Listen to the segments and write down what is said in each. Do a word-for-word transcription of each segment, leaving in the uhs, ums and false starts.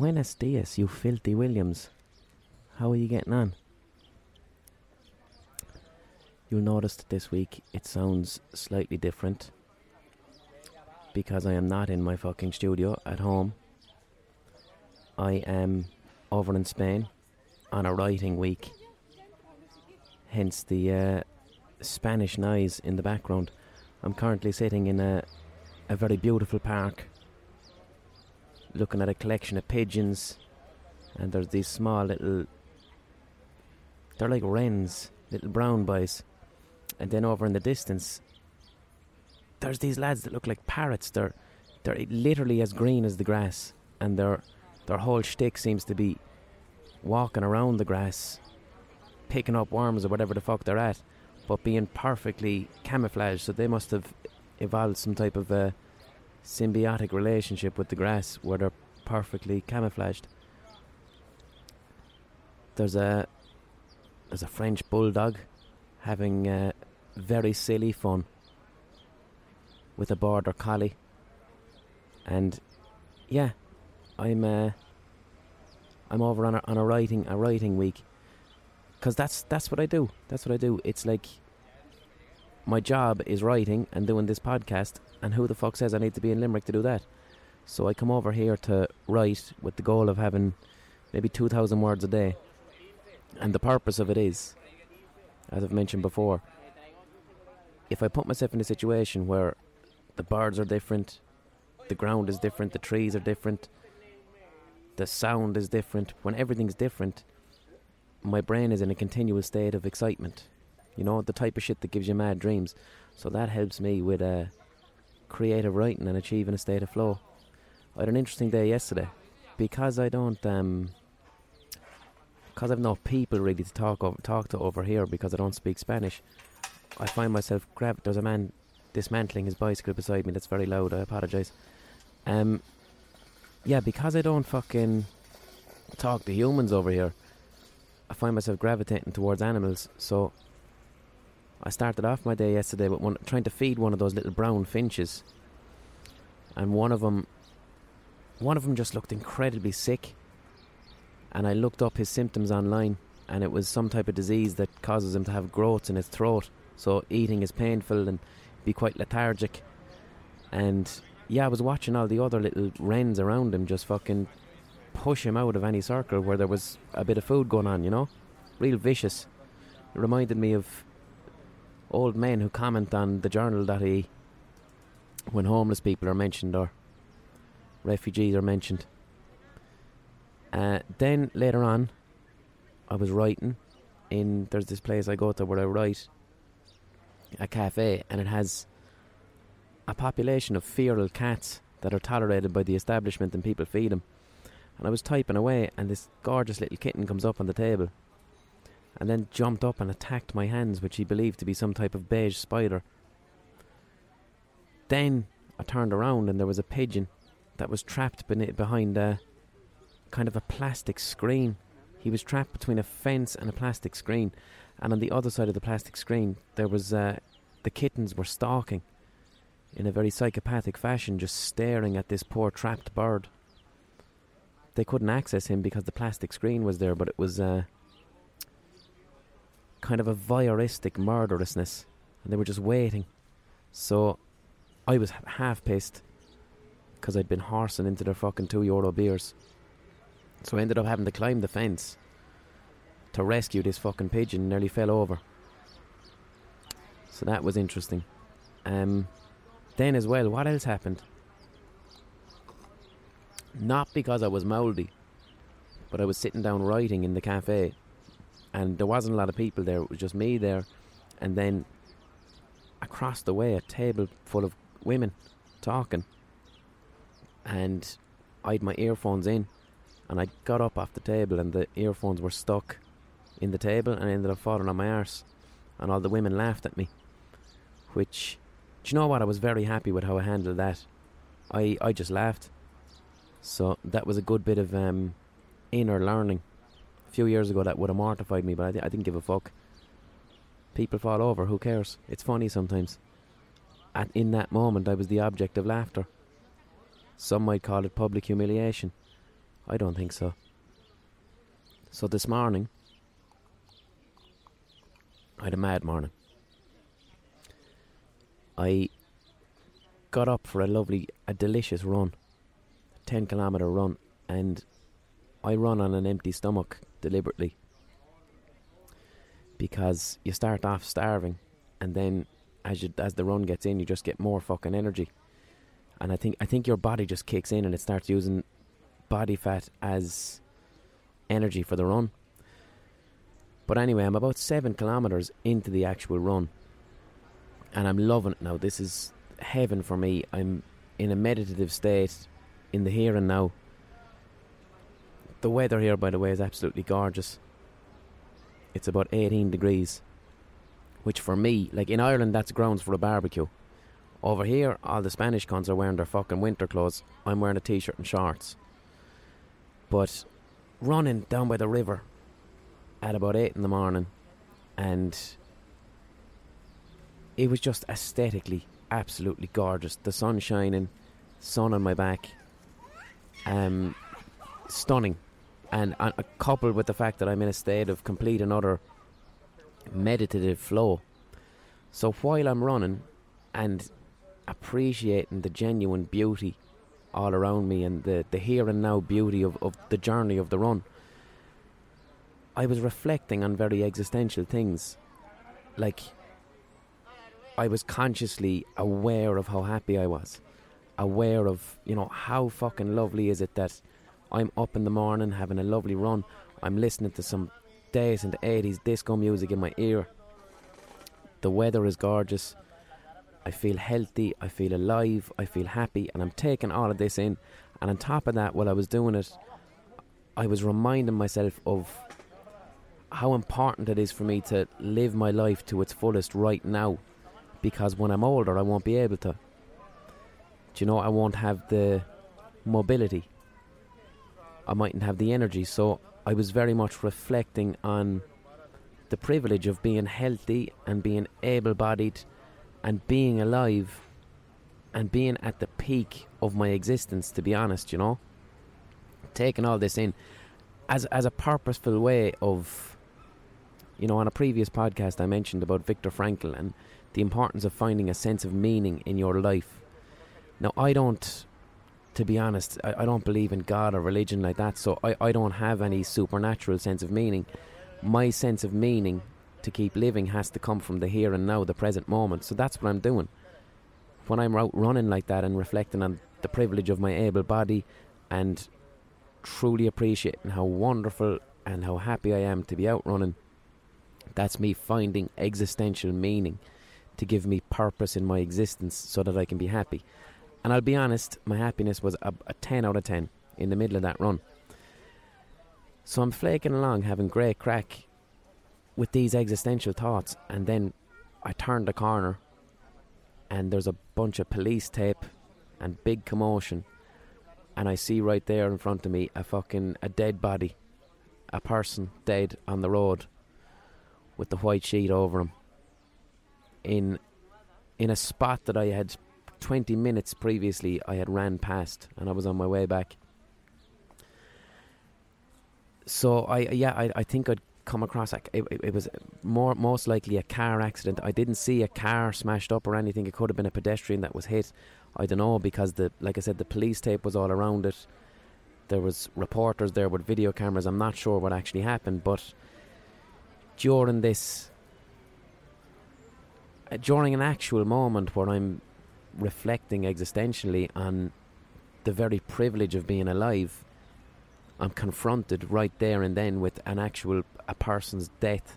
Buenos dias, you filthy Williams. How are you getting on? You'll notice that this week it sounds slightly different because I am not in my fucking studio at home. I am over in Spain on a writing week, hence the uh, Spanish noise in the background. I'm currently sitting in a, a very beautiful park looking at a collection of pigeons, and there's these small little, they're like wrens, little brown boys. And then over in the distance, there's these lads that look like parrots. They're they're literally as green as the grass, and their their whole shtick seems to be walking around the grass, picking up worms or whatever the fuck they're at, but being perfectly camouflaged. So they must have evolved some type of a symbiotic relationship with the grass where they're perfectly camouflaged. There's a there's a French bulldog having uh, very silly fun with a border collie. And yeah, I'm uh, I'm over on a, on a writing a writing week, because that's that's what I do. That's what I do. It's like my job is writing and doing this podcast, and who the fuck says I need to be in Limerick to do that? So I come over here to write with the goal of having maybe two thousand words a day. And the purpose of it is, as I've mentioned before, if I put myself in a situation where the birds are different, the ground is different, the trees are different, the sound is different, when everything's different, my brain is in a continual state of excitement. You know, the type of shit that gives you mad dreams. So that helps me with uh, creative writing and achieving a state of flow. I had an interesting day yesterday because I don't... Um, because I've no people really to talk over, talk to over here because I don't speak Spanish, I find myself grabbed. There's a man dismantling his bicycle beside me. That's very loud. I apologise. Um, yeah, because I don't fucking talk to humans over here, I find myself gravitating towards animals. So I started off my day yesterday with one, trying to feed one of those little brown finches, and one of them, one of them just looked incredibly sick. And I looked up his symptoms online, and it was some type of disease that causes him to have growths in his throat. So eating is painful and be quite lethargic. And yeah, I was watching all the other little wrens around him just fucking push him out of any circle where there was a bit of food going on, you know? Real vicious. It reminded me of old men who comment on the journal dot I E when homeless people are mentioned or refugees are mentioned. Uh, then later on, I was writing in, there's this place I go to where I write, a cafe, and it has a population of feral cats that are tolerated by the establishment and people feed them. And I was typing away, and this gorgeous little kitten comes up on the table and then jumped up and attacked my hands, which he believed to be some type of beige spider. Then I turned around and there was a pigeon that was trapped behind a kind of a plastic screen. He was trapped between a fence and a plastic screen, and on the other side of the plastic screen there was uh, the kittens were stalking in a very psychopathic fashion, just staring at this poor trapped bird. They couldn't access him because the plastic screen was there, but it was uh, kind of a voyeuristic murderousness, and they were just waiting. So I was half pissed because I'd been horsing into their fucking two euro beers. So I ended up having to climb the fence to rescue this fucking pigeon. Nearly fell over. So that was interesting. Um, then as well, what else happened? Not because I was mouldy, but I was sitting down writing in the cafe, and there wasn't a lot of people there. It was just me there. And then across the way, a table full of women talking. And I had my earphones in, and I got up off the table and the earphones were stuck in the table, and I ended up falling on my arse, and all the women laughed at me. Which, do you know what, I was very happy with how I handled that. I, I just laughed. So that was a good bit of um, inner learning. A few years ago that would have mortified me, but I, th- I didn't give a fuck. People fall over, who cares? It's funny sometimes. And in that moment I was the object of laughter. Some might call it public humiliation. I don't think so. So this morning, I had a mad morning. I got up for a lovely, a delicious run, a ten kilometre run, and I run on an empty stomach deliberately because you start off starving, and then as you, as the run gets in, you just get more fucking energy. And I think I think your body just kicks in and it starts using body fat as energy for the run. But anyway, I'm about seven kilometres into the actual run, and I'm loving it now. This is heaven for me. I'm in a meditative state, in the here and now. The weather here, by the way, is absolutely gorgeous. It's about eighteen degrees, which for me, like in Ireland, that's grounds for a barbecue. Over here, all the Spanish cons are wearing their fucking winter clothes. I'm wearing a t-shirt and shorts. But running down by the river at about eight in the morning, and it was just aesthetically absolutely gorgeous. The sun shining, sun on my back, um, stunning. And uh, coupled with the fact that I'm in a state of complete and utter meditative flow. So while I'm running and appreciating the genuine beauty all around me and the, the here and now beauty of, of the journey of the run, I was reflecting on very existential things. Like, I was consciously aware of how happy I was, aware of, you know, how fucking lovely is it that I'm up in the morning having a lovely run, I'm listening to some decent eighties disco music in my ear, the weather is gorgeous, I feel healthy, I feel alive, I feel happy, and I'm taking all of this in. And on top of that, while I was doing it, I was reminding myself of how important it is for me to live my life to its fullest right now, because when I'm older, I won't be able to. Do you know, I won't have the mobility, I mightn't have the energy. So I was very much reflecting on the privilege of being healthy and being able-bodied and being alive and being at the peak of my existence, to be honest, you know. Taking all this in as as a purposeful way of, you know, on a previous podcast I mentioned about Viktor Frankl and the importance of finding a sense of meaning in your life. Now, I don't, to be honest, I, I don't believe in God or religion like that, so I, I don't have any supernatural sense of meaning. My sense of meaning to keep living has to come from the here and now, the present moment. So that's what I'm doing when I'm out running like that and reflecting on the privilege of my able body and truly appreciating how wonderful and how happy I am to be out running. That's me finding existential meaning to give me purpose in my existence so that I can be happy. And I'll be honest, my happiness was a, a ten out of ten in the middle of that run. So I'm flaking along, having great crack with these existential thoughts, and then I turned the corner and there's a bunch of police tape and big commotion, and I see right there in front of me a fucking a dead body, a person dead on the road with the white sheet over him in in a spot that I had twenty minutes previously I had ran past, and I was on my way back. So I yeah I, I think I'd come across it, it was more most likely a car accident. I didn't see a car smashed up or anything. It could have been a pedestrian that was hit. I don't know, because the like I said, the police tape was all around it. There was reporters there with video cameras. I'm not sure what actually happened, but during this during an actual moment where I'm reflecting existentially on the very privilege of being alive, I'm confronted right there and then with an actual a person's death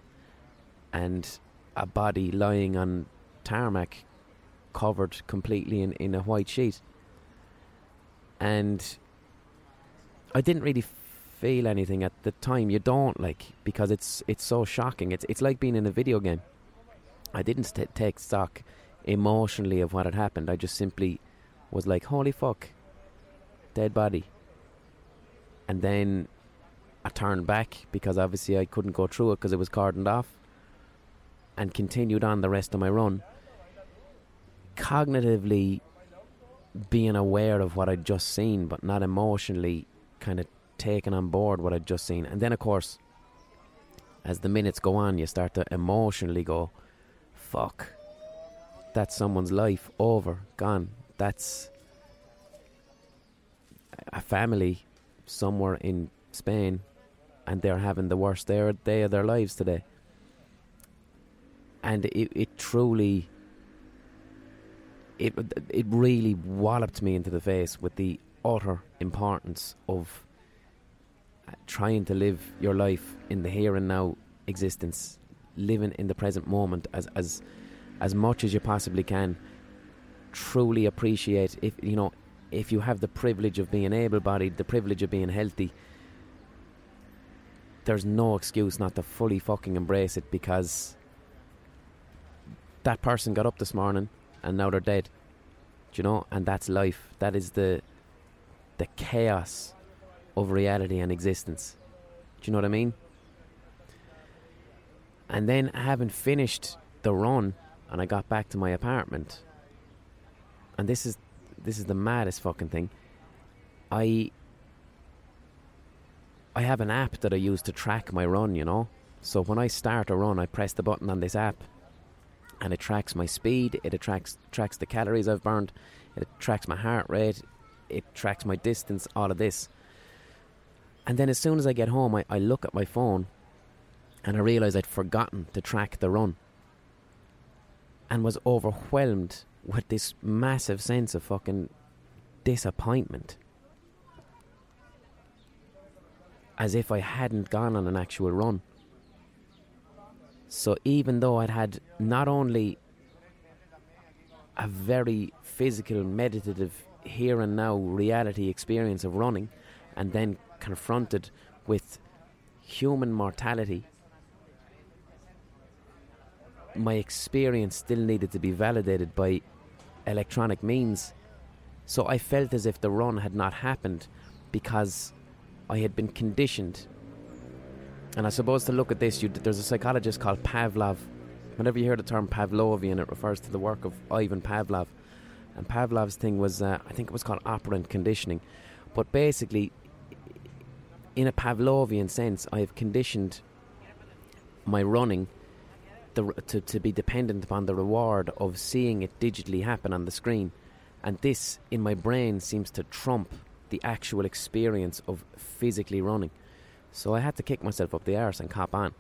and a body lying on tarmac covered completely in, in a white sheet. And I didn't really feel anything at the time. You don't, like, because it's it's so shocking. It's it's like being in a video game. I didn't t- take stock emotionally of what had happened. I just simply was like, holy fuck, dead body. And then I turned back, because obviously I couldn't go through it because it was cordoned off, and continued on the rest of my run, cognitively being aware of what I'd just seen but not emotionally kind of taken on board what I'd just seen. And then, of course, as the minutes go on, you start to emotionally go, fuck, that's someone's life over, gone. That's a family somewhere in Spain, and they're having the worst day of their lives today. And it, it truly, it it really walloped me into the face with the utter importance of trying to live your life in the here and now existence, living in the present moment as as as much as you possibly can. Truly appreciate, if you know, if you have the privilege of being able-bodied, the privilege of being healthy, there's no excuse not to fully fucking embrace it, because that person got up this morning and now they're dead. Do you know? And that's life. That is the the chaos of reality and existence. Do you know what I mean? And then, having finished the run, and I got back to my apartment, and this is this is the maddest fucking thing, I I have an app that I use to track my run, you know? So when I start a run, I press the button on this app, and it tracks my speed, it tracks tracks the calories I've burned, it tracks my heart rate, it tracks my distance, all of this. And then as soon as I get home, I, I look at my phone and I realise I'd forgotten to track the run, and was overwhelmed with this massive sense of fucking disappointment, as if I hadn't gone on an actual run. So even though I'd had not only a very physical, meditative, here and now reality experience of running, and then confronted with human mortality, my experience still needed to be validated by electronic means. So I felt as if the run had not happened, because I had been conditioned. And I suppose, to look at this, you, there's a psychologist called Pavlov. Whenever you hear the term Pavlovian, it refers to the work of Ivan Pavlov. And Pavlov's thing was, uh, I think it was called operant conditioning. But basically, in a Pavlovian sense, I have conditioned my running the, to, to be dependent upon the reward of seeing it digitally happen on the screen. And this, in my brain, seems to trump the actual experience of physically running. So I had to kick myself up the arse and cop on.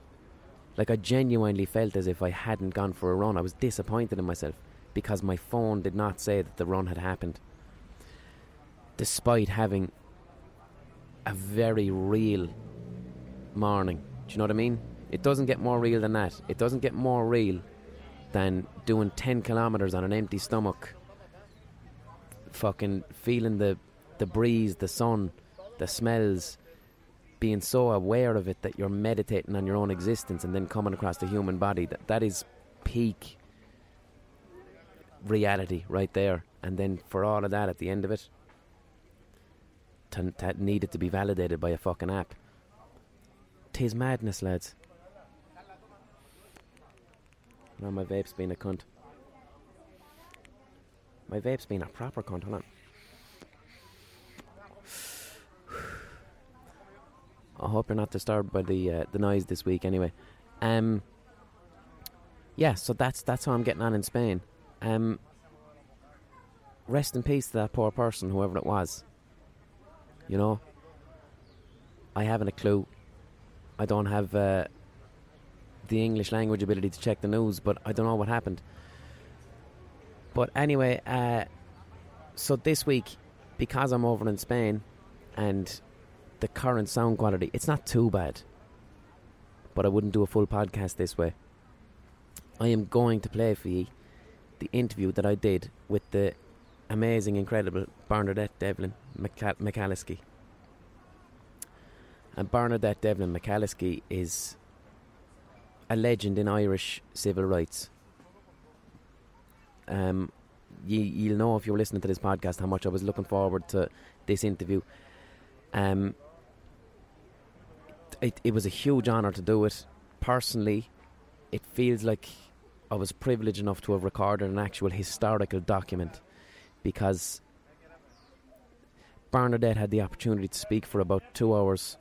Like, I genuinely felt as if I hadn't gone for a run. I was disappointed in myself because my phone did not say that the run had happened, despite having a very real morning. Do you know what I mean? It doesn't get more real than that. It doesn't get more real than doing ten kilometres on an empty stomach, fucking feeling the, the breeze, the sun, the smells, being so aware of it that you're meditating on your own existence, and then coming across the human body. That, that is peak reality right there. And then for all of that, at the end of it, that needed to be validated by a fucking app. Tis madness, lads. No, my vape's been a cunt. My vape's been a proper cunt, hold on. I hope you're not disturbed by the uh, the noise this week anyway. Um, yeah, so that's that's how I'm getting on in Spain. Um, rest in peace to that poor person, whoever it was. You know, I haven't a clue. I don't have uh, the English language ability to check the news, but I don't know what happened. But anyway, uh, so this week, because I'm over in Spain, and the current sound quality, it's not too bad, but I wouldn't do a full podcast this way. I am going to play for you the interview that I did with the amazing, incredible Bernadette Devlin McAliskey. And Bernadette Devlin McAliskey is a legend in Irish civil rights. Um, you, you'll know if you're listening to this podcast how much I was looking forward to this interview. Um, it, it was a huge honour to do it. Personally, it feels like I was privileged enough to have recorded an actual historical document, because Bernadette had the opportunity to speak for about two hours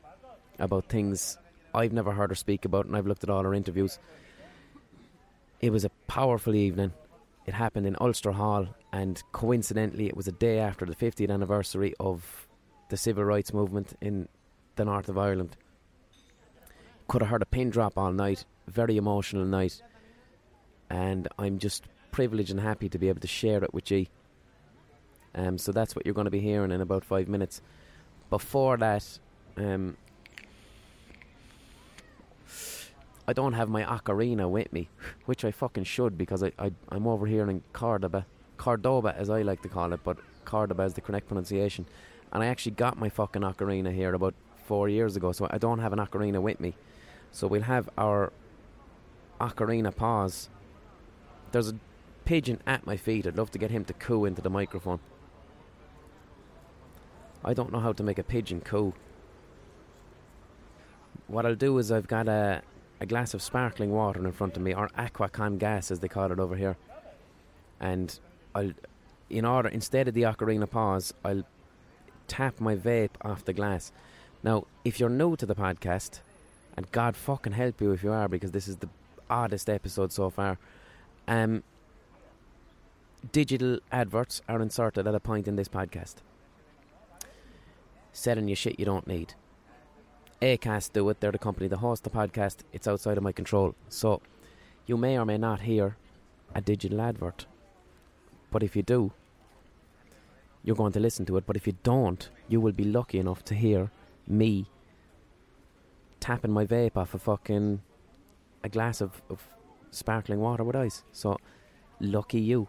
about things I've never heard her speak about, and I've looked at all her interviews. It was a powerful evening. It happened in Ulster Hall, and coincidentally it was a day after the fiftieth anniversary of the civil rights movement in the north of Ireland. Could have heard a pin drop all night. Very emotional night, and I'm just privileged and happy to be able to share it with you. Um, so that's what you're going to be hearing in about five minutes. Before that, um, I don't have my ocarina with me, which I fucking should, because I, I, I'm over here in Cordoba, Cordoba as I like to call it, but Cordoba is the correct pronunciation. And I actually got my fucking ocarina here about four years ago, so I don't have an ocarina with me. So we'll have our ocarina pause. There's a pigeon at my feet. I'd love to get him to coo into the microphone. I don't know how to make a pigeon coo. What I'll do is I've got a, a glass of sparkling water in front of me, or aqua con gas as they call it over here. And I'll, in order, instead of the ocarina pause, I'll tap my vape off the glass. Now, if you're new to the podcast, and God fucking help you if you are, because this is the oddest episode so far. Um, digital adverts are inserted at a point in this podcast, selling you shit you don't need. Acast do it. They're the company that hosts the podcast. It's outside of my control. So you may or may not hear a digital advert. But if you do, you're going to listen to it. But if you don't, you will be lucky enough to hear me tapping my vape off a fucking a glass of, of sparkling water with ice. So lucky you.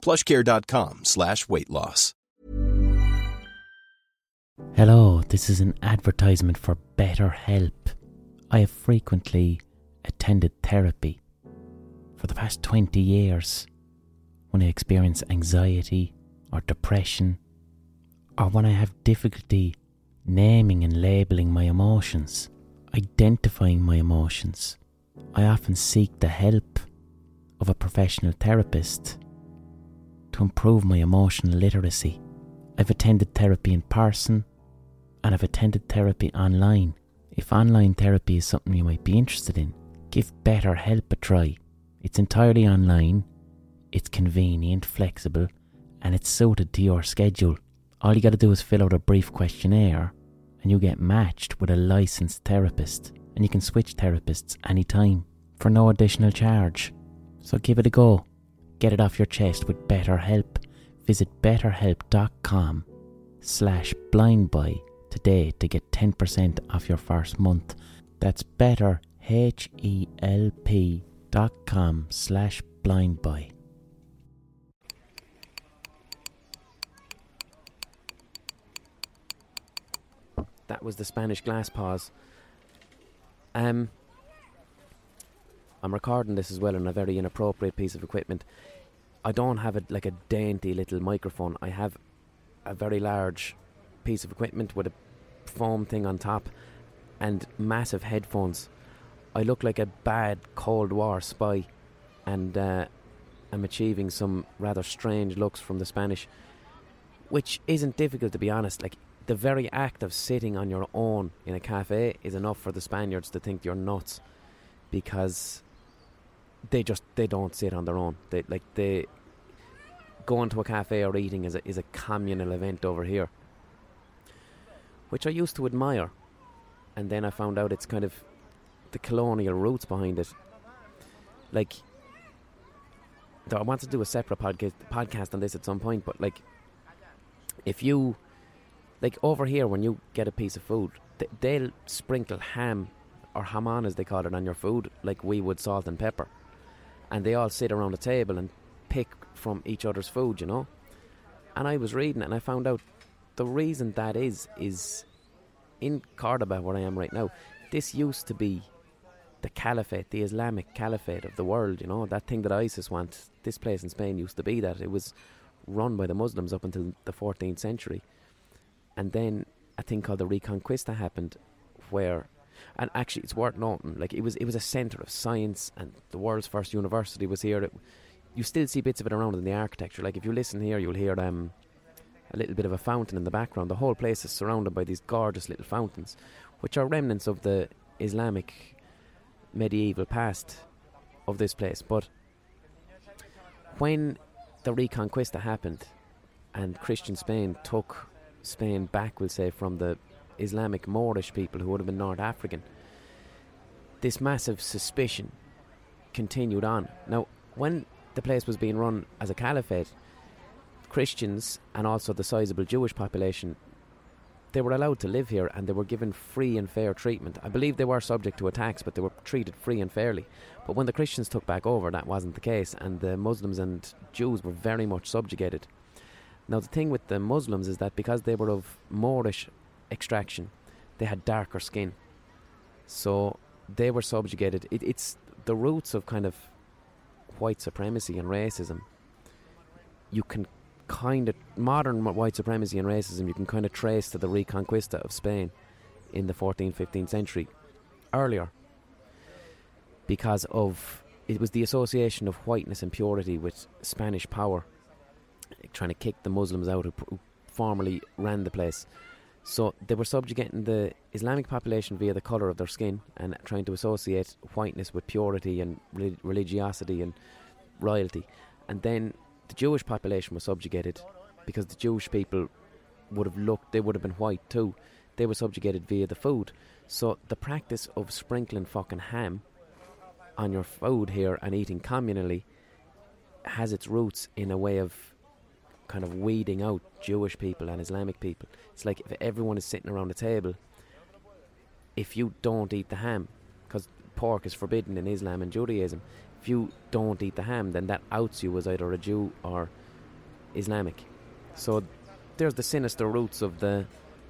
plushcare.com slash weight loss. Hello, this is an advertisement for BetterHelp. I have frequently attended therapy for the past twenty years when I experience anxiety or depression, or when I have difficulty naming and labeling my emotions, identifying my emotions. I often seek the help of a professional therapist to improve my emotional literacy. I've attended therapy in person and I've attended therapy online. If online therapy is something you might be interested in, give BetterHelp a try. It's entirely online, it's convenient, flexible, and it's suited to your schedule. All you gotta do is fill out a brief questionnaire and you get matched with a licensed therapist, and you can switch therapists anytime for no additional charge. So give it a go. Get it off your chest with BetterHelp. Visit BetterHelp.com slash blindbuy today to get ten percent off your first month. That's BetterHelp.com slash blindbuy. That was the Spanish glass pause. Um... I'm recording this as well on a very inappropriate piece of equipment. I don't have a, like a dainty little microphone. I have a very large piece of equipment with a foam thing on top and massive headphones. I look like a bad Cold War spy, and uh, I'm achieving some rather strange looks from the Spanish, which isn't difficult, to be honest. Like, the very act of sitting on your own in a cafe is enough for the Spaniards to think you're nuts, because they just, they don't sit on their own. They like they going to a cafe or eating is a, is a communal event over here, which I used to admire. And then I found out it's kind of the colonial roots behind it. Like, I want to do a separate podcast podcast on this at some point, but like, if you, like over here when you get a piece of food, th- they'll sprinkle ham, or hamon as they call it, on your food, like we would salt and pepper. And they all sit around a table and pick from each other's food, you know. And I was reading it and I found out the reason that is, is in Cordoba, where I am right now, this used to be the Caliphate, the Islamic Caliphate of the world, you know, that thing that ISIS wants. This place in Spain used to be that. It was run by the Muslims up until the fourteenth century. And then a thing called the Reconquista happened, where, and actually it's worth noting, like it was it was a centre of science, and the world's first university was here. It, you still see bits of it around in the architecture. Like if you listen here, you'll hear um, a little bit of a fountain in the background. The whole place is surrounded by these gorgeous little fountains, which are remnants of the Islamic medieval past of this place. But when the Reconquista happened and Christian Spain took Spain back, we'll say, from the Islamic Moorish people who would have been North African, this massive suspicion continued on. Now, when the place was being run as a caliphate, Christians and also the sizable Jewish population, they were allowed to live here and they were given free and fair treatment. I believe they were subject to attacks, but they were treated free and fairly. But when the Christians took back over, that wasn't the case, and the Muslims and Jews were very much subjugated. Now, the thing with the Muslims is that because they were of Moorish extraction, they had darker skin. So they were subjugated. It, it's the roots of kind of white supremacy and racism. You can kind of, modern white supremacy and racism, you can kind of trace to the Reconquista of Spain in the fourteenth, fifteenth century, earlier, because of, it was the association of whiteness and purity with Spanish power, trying to kick the Muslims out who, who formerly ran the place. So they were subjugating the Islamic population via the colour of their skin and trying to associate whiteness with purity and re- religiosity and royalty. And then the Jewish population was subjugated because the Jewish people would have looked, they would have been white too. They were subjugated via the food. So the practice of sprinkling fucking ham on your food here and eating communally has its roots in a way of kind of weeding out Jewish people and Islamic people. It's like if everyone is sitting around a table, if you don't eat the ham, because pork is forbidden in Islam and Judaism, if you don't eat the ham, then that outs you as either a Jew or Islamic. So there's the sinister roots of the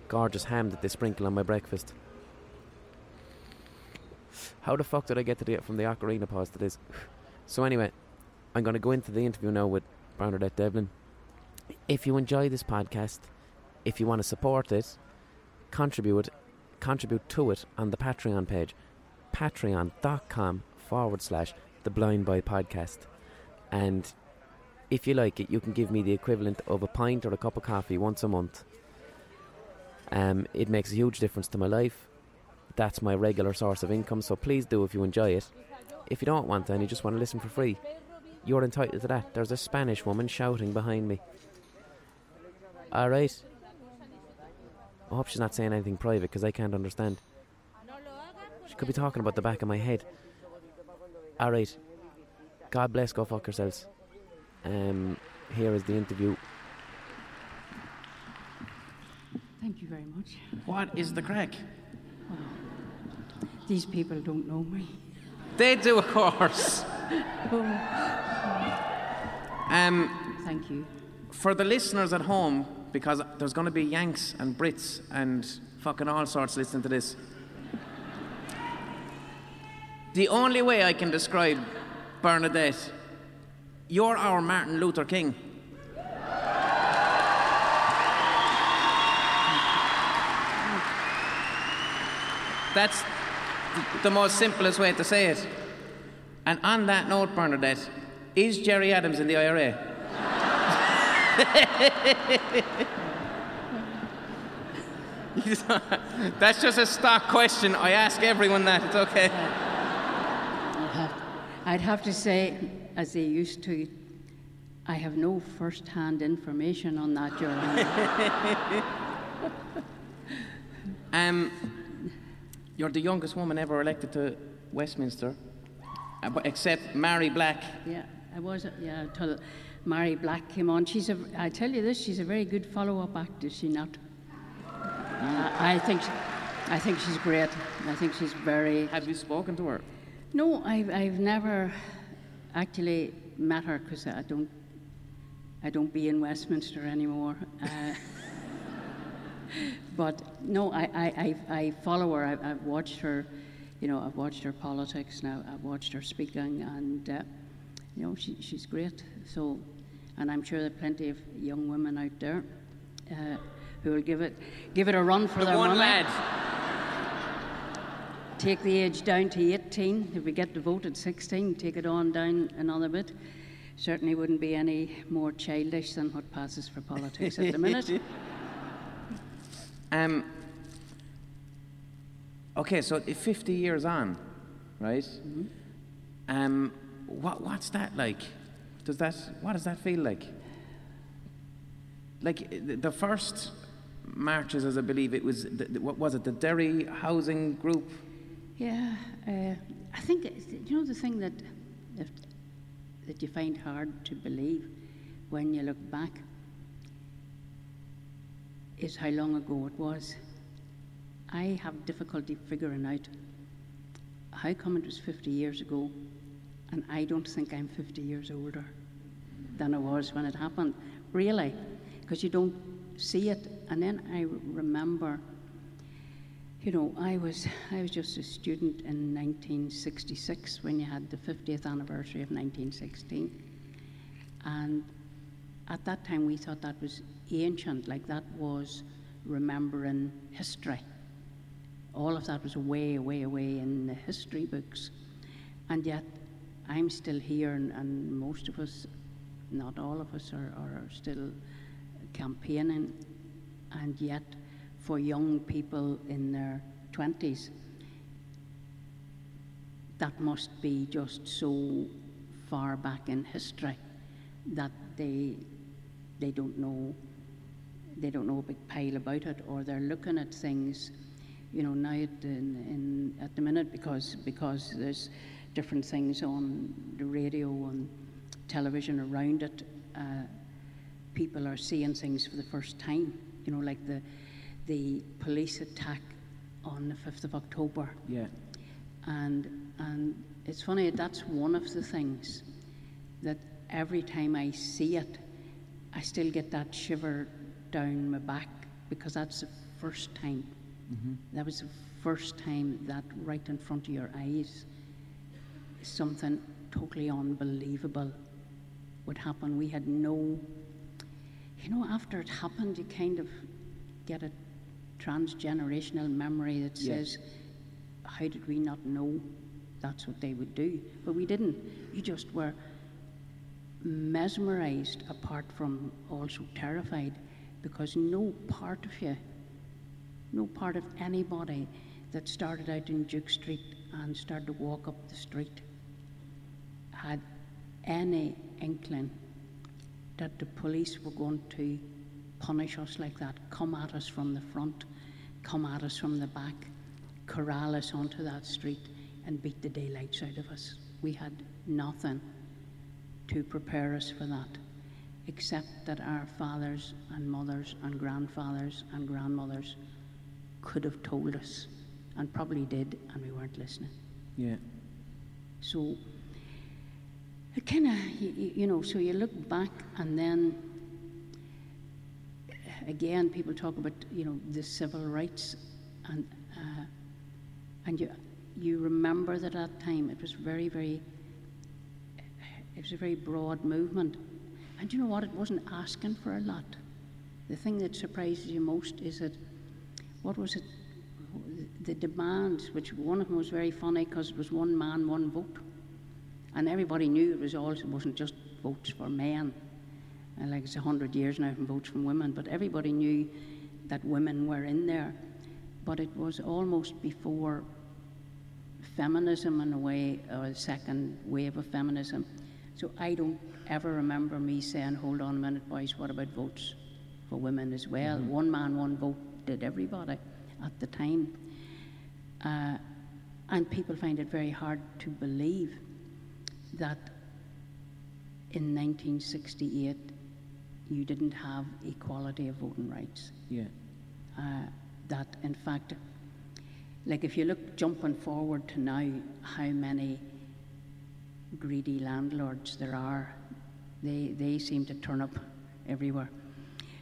gorgeous ham that they sprinkle on my breakfast. How the fuck did I get to the, from the ocarina pause to this? So anyway, I'm going to go into the interview now with Bernadette Devlin. If you enjoy this podcast, if you want to support it, contribute contribute to it on the Patreon page, patreon.com forward slash the Blind Boy Podcast. And if you like it, you can give me the equivalent of a pint or a cup of coffee once a month. Um, it makes a huge difference to my life. That's my regular source of income, so please do if you enjoy it. If you don't want to and you just want to listen for free, you're entitled to that. There's a Spanish woman shouting behind me. Alright. I hope she's not saying anything private because I can't understand. She could be talking about the back of my head. Alright. God bless, go fuck yourselves. Um, here is the interview. Thank you very much. What is the crack? Well, these people don't know me. They do, of course. um, Thank you. For the listeners at home, because there's going to be Yanks and Brits and fucking all sorts listening to this. The only way I can describe Bernadette, you're our Martin Luther King. That's the most simplest way to say it. And on that note, Bernadette, is Gerry Adams in the I R A? That's just a stock question. I ask everyone that. It's okay. I'd have to say, as they used to, I have no first-hand information on that, Your Honour. um, you're the youngest woman ever elected to Westminster, except Mary Black. Yeah, I was. Yeah, till Mary Black came on. She's a. I tell you this, she's a very good follow-up act, is she not? Uh, I think. She, I think she's great. I think she's very. Have you spoken to her? No, I've, I've never actually met her because I don't. I don't be in Westminster anymore. Uh, but no, I, I, I, I follow her. I, I've watched her, you know, I've watched her politics now. I've watched her speaking, and uh, you know, she, she's great. So, and I'm sure there are plenty of young women out there uh, who will give it, give it a run for the their one money. Lad. Take the age down to eighteen. If we get to vote at sixteen, take it on down another bit. Certainly wouldn't be any more childish than what passes for politics at the minute. Um, okay, so fifty years on, right? Mm-hmm. Um, what what's that like? Does that what does that feel like? Like the first marches, as I believe it was, the, what was it, the Derry Housing Group? Yeah, uh, I think you know the thing that. that that you find hard to believe when you look back is how long ago it was. I have difficulty figuring out how come it was fifty years ago, and I don't think I'm fifty years older than I was when it happened, really, because you don't see it. And then I remember, you know, I was I was just a student in nineteen sixty-six when you had the fiftieth anniversary of nineteen sixteen, and at that time we thought that was ancient, like that was remembering history. All of that was way, way, way in the history books, and yet I'm still here, and, and most of us, not all of us, are, are still campaigning, and yet. For young people in their twenties, that must be just so far back in history that they they don't know they don't know a big pile about it, or they're looking at things, you know, now at, in, in, at the minute because because there's different things on the radio and television around it. Uh, people are seeing things for the first time, you know, like the. the police attack on the fifth of October. Yeah. And and it's funny, that's one of the things that every time I see it, I still get that shiver down my back, because that's the first time. Mm-hmm. That was the first time that right in front of your eyes, something totally unbelievable would happen. We had no, you know, after it happened, you kind of get it, transgenerational memory that says, yes. How did we not know that's what they would do? But we didn't. You just were mesmerized, apart from also terrified, because no part of you, no part of anybody that started out in Duke Street and started to walk up the street had any inkling that the police were going to punish us like that, come at us from the front, come at us from the back, corral us onto that street and beat the daylights out of us. We had nothing to prepare us for that, except that our fathers and mothers and grandfathers and grandmothers could have told us, and probably did, and we weren't listening. Yeah. So, it kind of, you, you know, so you look back, and then again, people talk about, you know, the civil rights, and uh, and you you remember that at that time it was very, very, it was a very broad movement, and you know what, it wasn't asking for a lot. The thing that surprises you most is that, what was it, the demands, which one of them was very funny because it was one man, one vote, and everybody knew it was all, it wasn't just votes for men. Like it's a hundred years now from votes from women, but everybody knew that women were in there. But it was almost before feminism in a way, or a second wave of feminism. So I don't ever remember me saying, hold on a minute, boys, what about votes for women as well? Mm-hmm. One man, one vote did everybody at the time. Uh, and people find it very hard to believe that in nineteen sixty-eight, you didn't have equality of voting rights. Yeah. Uh, that, in fact, like if you look jumping forward to now, how many greedy landlords there are, they they seem to turn up everywhere.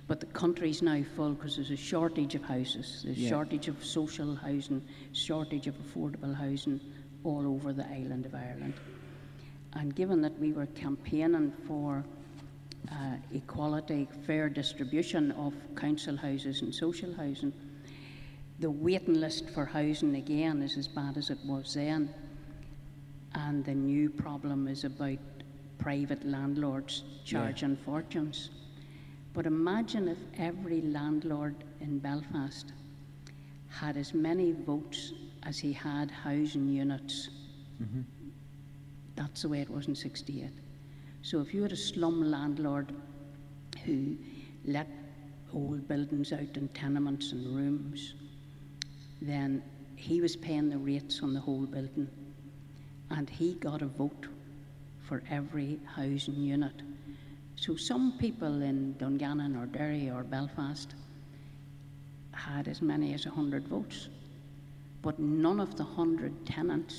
But the country's now full because there's a shortage of houses, there's a yeah. shortage of social housing, shortage of affordable housing all over the island of Ireland. And given that we were campaigning for Uh, equality, fair distribution of council houses and social housing, the waiting list for housing again is as bad as it was then, and the new problem is about private landlords charging yeah. fortunes. But imagine if every landlord in Belfast had as many votes as he had housing units. Mm-hmm. That's the way it was in sixty-eight. So if you had a slum landlord who let old buildings out in tenements and rooms, then he was paying the rates on the whole building, and he got a vote for every housing unit. So some people in Dungannon or Derry or Belfast had as many as one hundred votes, but none of the one hundred tenants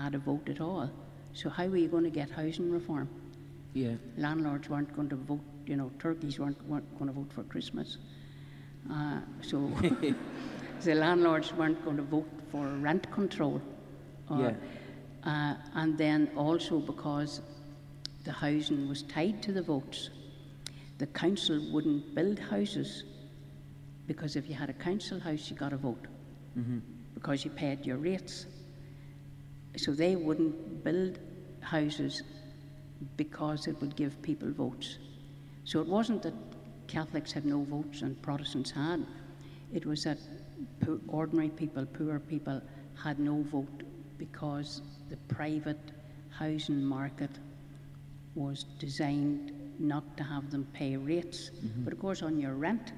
had a vote at all. So how were you going to get housing reform? Yeah. Landlords weren't going to vote, you know, turkeys weren't, weren't going to vote for Christmas. Uh, so the landlords weren't going to vote for rent control. Or, yeah. Uh, and then also because the housing was tied to the votes, the council wouldn't build houses, because if you had a council house, you got a vote mm-hmm. because you paid your rates. So they wouldn't build houses because it would give people votes. So it wasn't that Catholics had no votes and Protestants had. It was that poor, ordinary people, poor people, had no vote because the private housing market was designed not to have them pay rates. Mm-hmm. But of course, on your rent,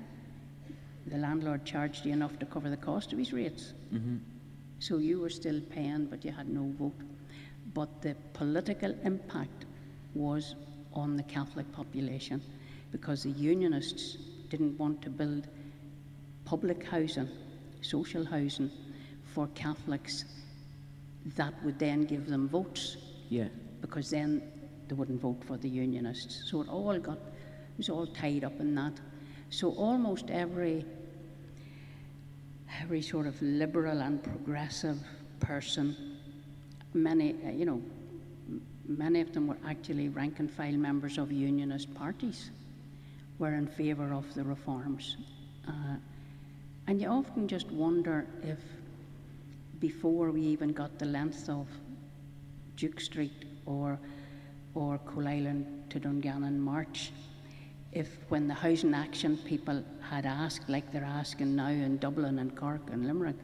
the landlord charged you enough to cover the cost of his rates. Mm-hmm. So you were still paying, but you had no vote. But the political impact was on the Catholic population, because the Unionists didn't want to build public housing, social housing, for Catholics that would then give them votes. Yeah. Because then they wouldn't vote for the Unionists. So it all got, it was all tied up in that. So almost every every sort of liberal and progressive person, many, you know, many of them were actually rank and file members of unionist parties, were in favor of the reforms. Uh, and you often just wonder if, before we even got the length of Duke Street or, or Coal Island to Dungannon March, if when the Housing Action people had asked, like they're asking now in Dublin and Cork and Limerick,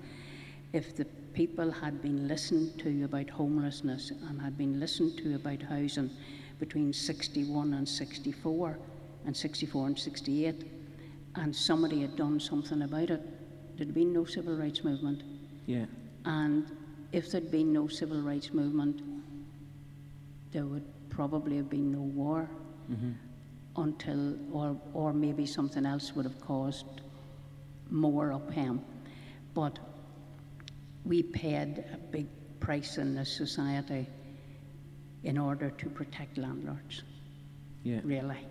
if the people had been listened to about homelessness and had been listened to about housing between sixty-one and sixty-four, and sixty-four and sixty-eight, and somebody had done something about it, there'd been no civil rights movement. Yeah. And if there'd been no civil rights movement, there would probably have been no war. Mm-hmm. Until, or, or maybe something else would have caused more upheaval. But we paid a big price in this society in order to protect landlords, yeah. really,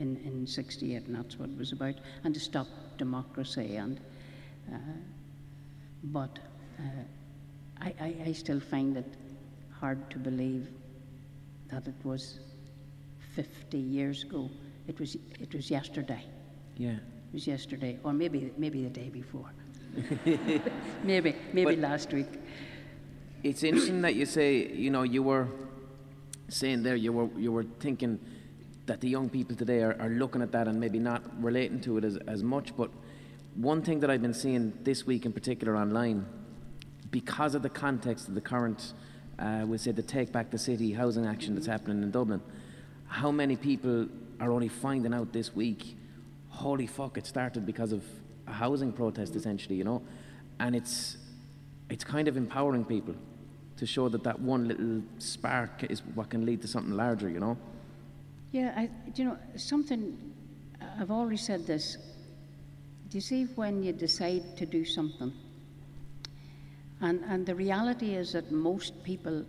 in, in sixty-eight, and that's what it was about, and to stop democracy. And uh, But uh, I, I, I still find it hard to believe that it was fifty years ago. It was it was yesterday. Yeah. It was yesterday, or maybe maybe the day before. maybe maybe but last week. It's interesting that you say, you know, you were saying there you were you were thinking that the young people today are, are looking at that and maybe not relating to it as, as much. But one thing that I've been seeing this week in particular online, because of the context of the current uh, was the Take Back the City housing action that's happening in Dublin. How many people are only finding out this week, holy fuck, it started because of a housing protest, essentially, you know? And it's, it's kind of empowering people to show that that one little spark is what can lead to something larger, you know? Yeah, I, you know, something, I've already said this, do you see when you decide to do something? And, and the reality is that most people,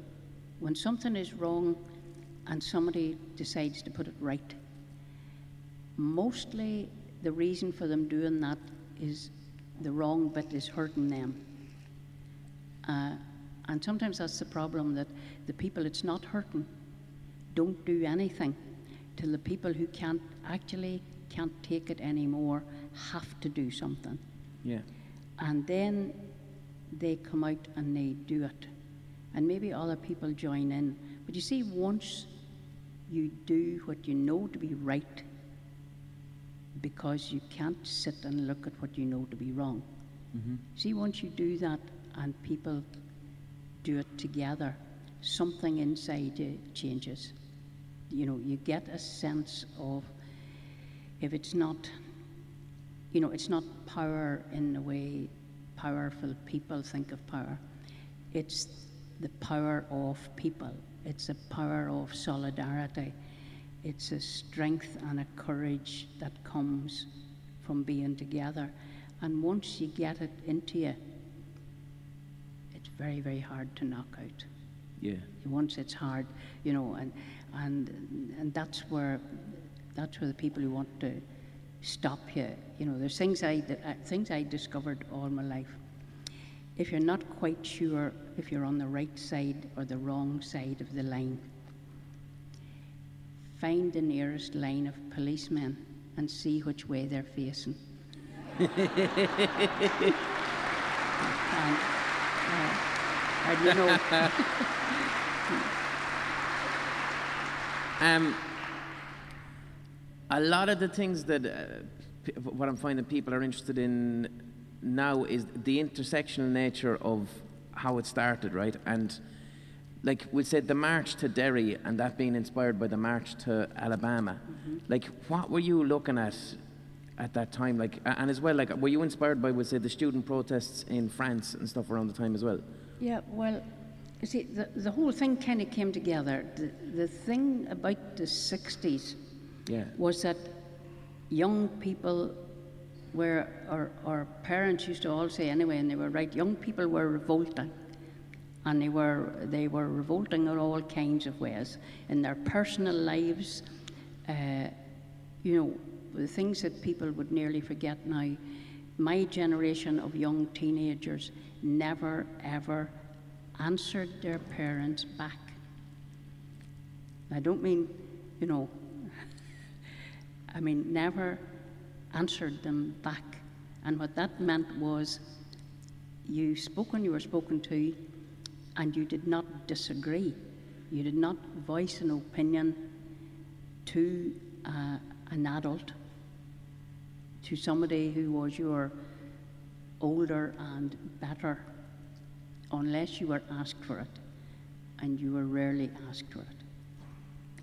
when something is wrong and somebody decides to put it right, mostly the reason for them doing that is the wrong bit is hurting them. Uh, and sometimes that's the problem, that the people it's not hurting don't do anything till the people who can't actually can't take it anymore have to do something. Yeah. And then they come out and they do it. And maybe other people join in. But you see, once you do what you know to be right, because you can't sit and look at what you know to be wrong. Mm-hmm. See, once you do that and people do it together, something inside you changes. You know, you get a sense of, if it's not, you know, it's not power in the way powerful people think of power. It's the power of people. It's a power of solidarity. It's a strength and a courage that comes from being together. And once you get it into you, it's very, very hard to knock out. Yeah. Once it's hard, you know, and and and that's where that's where the people who want to stop you, you know, there's things I things I discovered all my life. If you're not quite sure if you're on the right side or the wrong side of the line, find the nearest line of policemen and see which way they're facing. and, uh, and, you know. um, a lot of the things that, uh, what I'm finding people are interested in now is the intersectional nature of how it started, right? And like we said, the march to Derry and that being inspired by the march to Alabama. Mm-hmm. Like, what were you looking at at that time? Like, and as well, like, were you inspired by, we'll say, the student protests in France and stuff around the time as well? Yeah, well, you see, the, the whole thing kind of came together. The, the thing about the sixties yeah. was that young people were, or our parents used to all say anyway, and they were right, young people were revolting. And they were, they were revolting in all kinds of ways. In their personal lives, uh, you know, the things that people would nearly forget now, my generation of young teenagers never, ever answered their parents back. I don't mean, you know, I mean, never answered them back. And what that meant was you spoke when you were spoken to, and you did not disagree. You did not voice an opinion to uh, an adult, to somebody who was your older and better, unless you were asked for it, and you were rarely asked for it.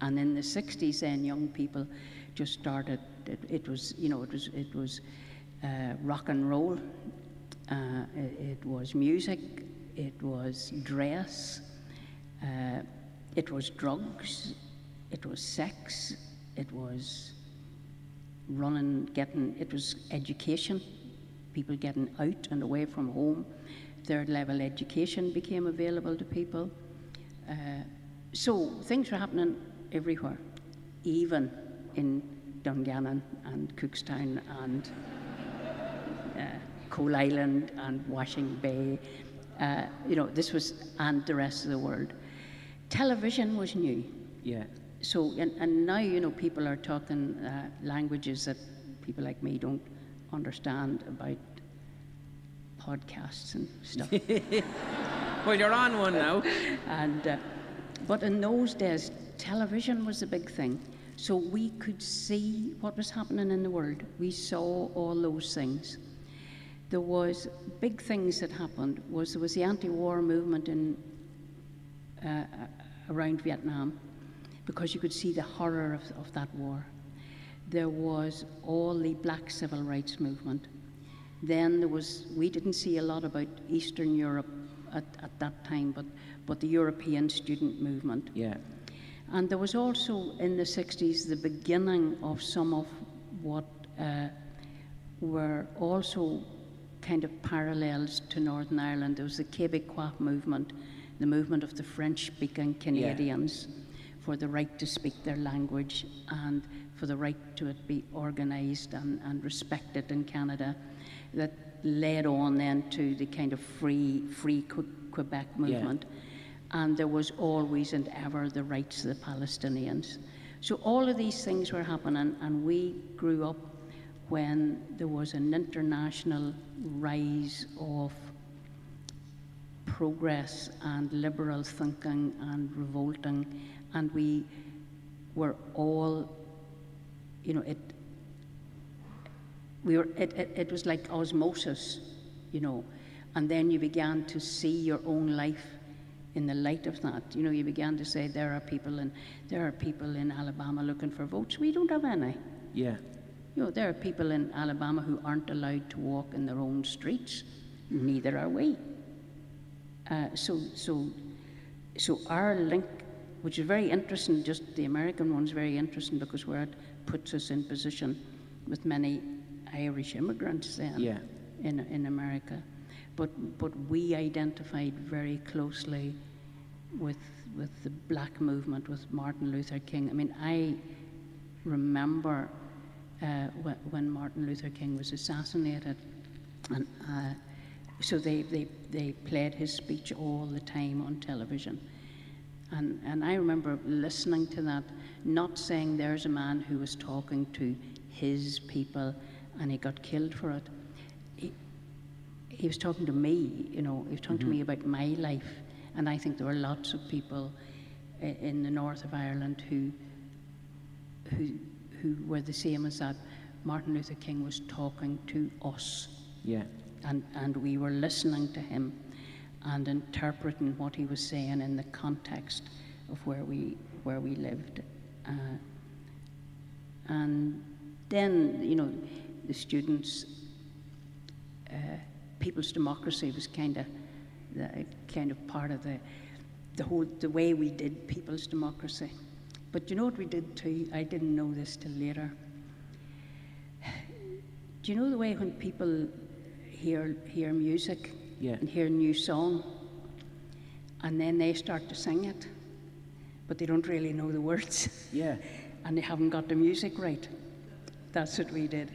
And in the sixties then, young people just started, it, it was, you know, it was, it was uh, rock and roll, uh, it, it was music, it was dress, uh, it was drugs, it was sex, it was running, getting, it was education, people getting out and away from home. Third level education became available to people. Uh, so things were happening everywhere, even in Dungannon and Cookstown and uh, Coal Island and Washing Bay. Uh, you know, this was, and the rest of the world. Television was new. Yeah. So, and, and now, you know, people are talking uh, languages that people like me don't understand about podcasts and stuff. Well, you're on one now. and, uh, but in those days, television was a big thing. So we could see what was happening in the world. We saw all those things. There was big things that happened. Was there was the anti-war movement in uh, uh, around Vietnam, because you could see the horror of, of that war. There was all the black civil rights movement. Then there was, we didn't see a lot about Eastern Europe at, at that time, but, but the European student movement. Yeah. And there was also, in the sixties, the beginning of some of what uh, were also kind of parallels to Northern Ireland. There was the Québécois movement, the movement of the French-speaking Canadians yeah. for the right to speak their language and for the right to it be organised and, and respected in Canada, that led on then to the kind of free, free Quebec movement. Yeah. And there was always and ever the rights of the Palestinians. So all of these things were happening, and we grew up when there was an international rise of progress and liberal thinking and revolting, and we were all, you know, it, we were, it, it, it was like osmosis, you know, and then you began to see your own life in the light of that. You know, you began to say, there are people in, there are people in Alabama looking for votes. We don't have any. Yeah. You know, there are people in Alabama who aren't allowed to walk in their own streets. Neither are we. Uh, so, so, so our link, which is very interesting, just the American one's very interesting because where it puts us in position with many Irish immigrants then yeah. in in America. But, but we identified very closely with, with the black movement, with Martin Luther King. I mean, I remember uh, wh when Martin Luther King was assassinated, and uh, so they, they, they played his speech all the time on television. And, and I remember listening to that, not saying there's a man who was talking to his people and he got killed for it. He was talking to me, you know, he was talking mm-hmm. to me about my life. And I think there were lots of people in the north of Ireland who, who, who were the same as that. Martin Luther King was talking to us. Yeah. And, and we were listening to him and interpreting what he was saying in the context of where we, where we lived. Uh, and then, you know, the students, uh, People's Democracy was kind of, kind of part of the, the whole, the way we did People's Democracy. But you know what we did too? I didn't know this till later. Do you know the way when people hear hear music yeah. and hear a new song, and then they start to sing it, but they don't really know the words. Yeah. And they haven't got the music right. That's what we did.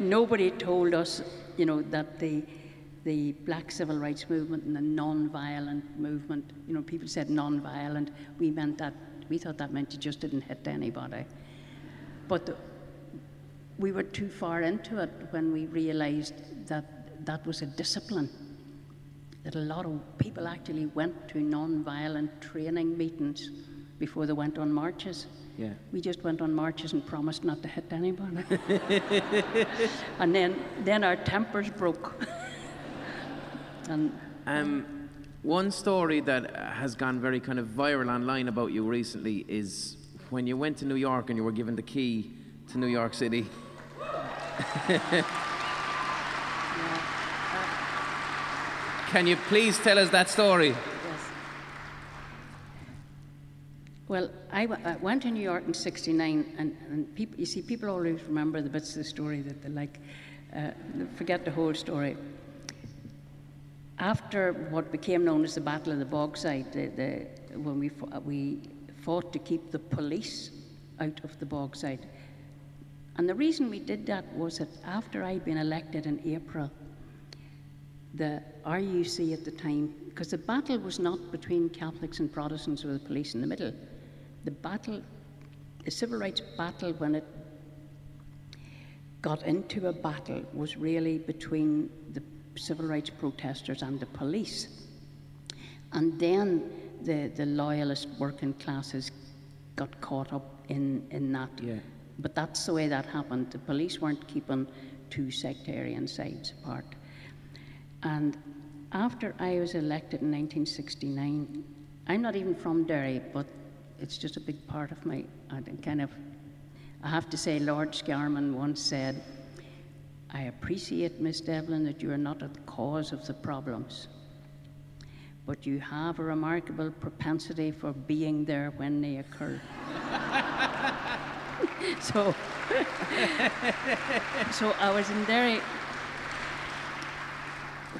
Nobody told us, you know, that the, the black civil rights movement and the non-violent movement, you know, people said non-violent. We meant that, we thought that meant you just didn't hit anybody. But the, we were too far into it when we realized that that was a discipline, that a lot of people actually went to non-violent training meetings before they went on marches. Yeah. We just went on marches and promised not to hit anybody. And then, then our tempers broke. And um, one story that has gone very kind of viral online about you recently is when you went to New York and you were given the key to New York City. Yeah. uh, Can you please tell us that story? Well, I, w I went to New York in sixty-nine, and, and people, you see, people always remember the bits of the story that they like, uh, forget the whole story. After what became known as the Battle of the Bogside, the, the, when we, we fought to keep the police out of the Bogside. And the reason we did that was that after I'd been elected in April, the R U C at the time, because the battle was not between Catholics and Protestants or the police in the middle. The battle, the civil rights battle, when it got into a battle, was really between the civil rights protesters and the police. And then the, the loyalist working classes got caught up in, in that. Yeah. But that's the way that happened. The police weren't keeping two sectarian sides apart. And after I was elected in nineteen sixty-nine, I'm not even from Derry, but it's just a big part of my I kind of, I have to say, Lord Scarman once said, I appreciate, Miss Devlin, that you are not at the cause of the problems, but you have a remarkable propensity for being there when they occur. so, so I was in Derry.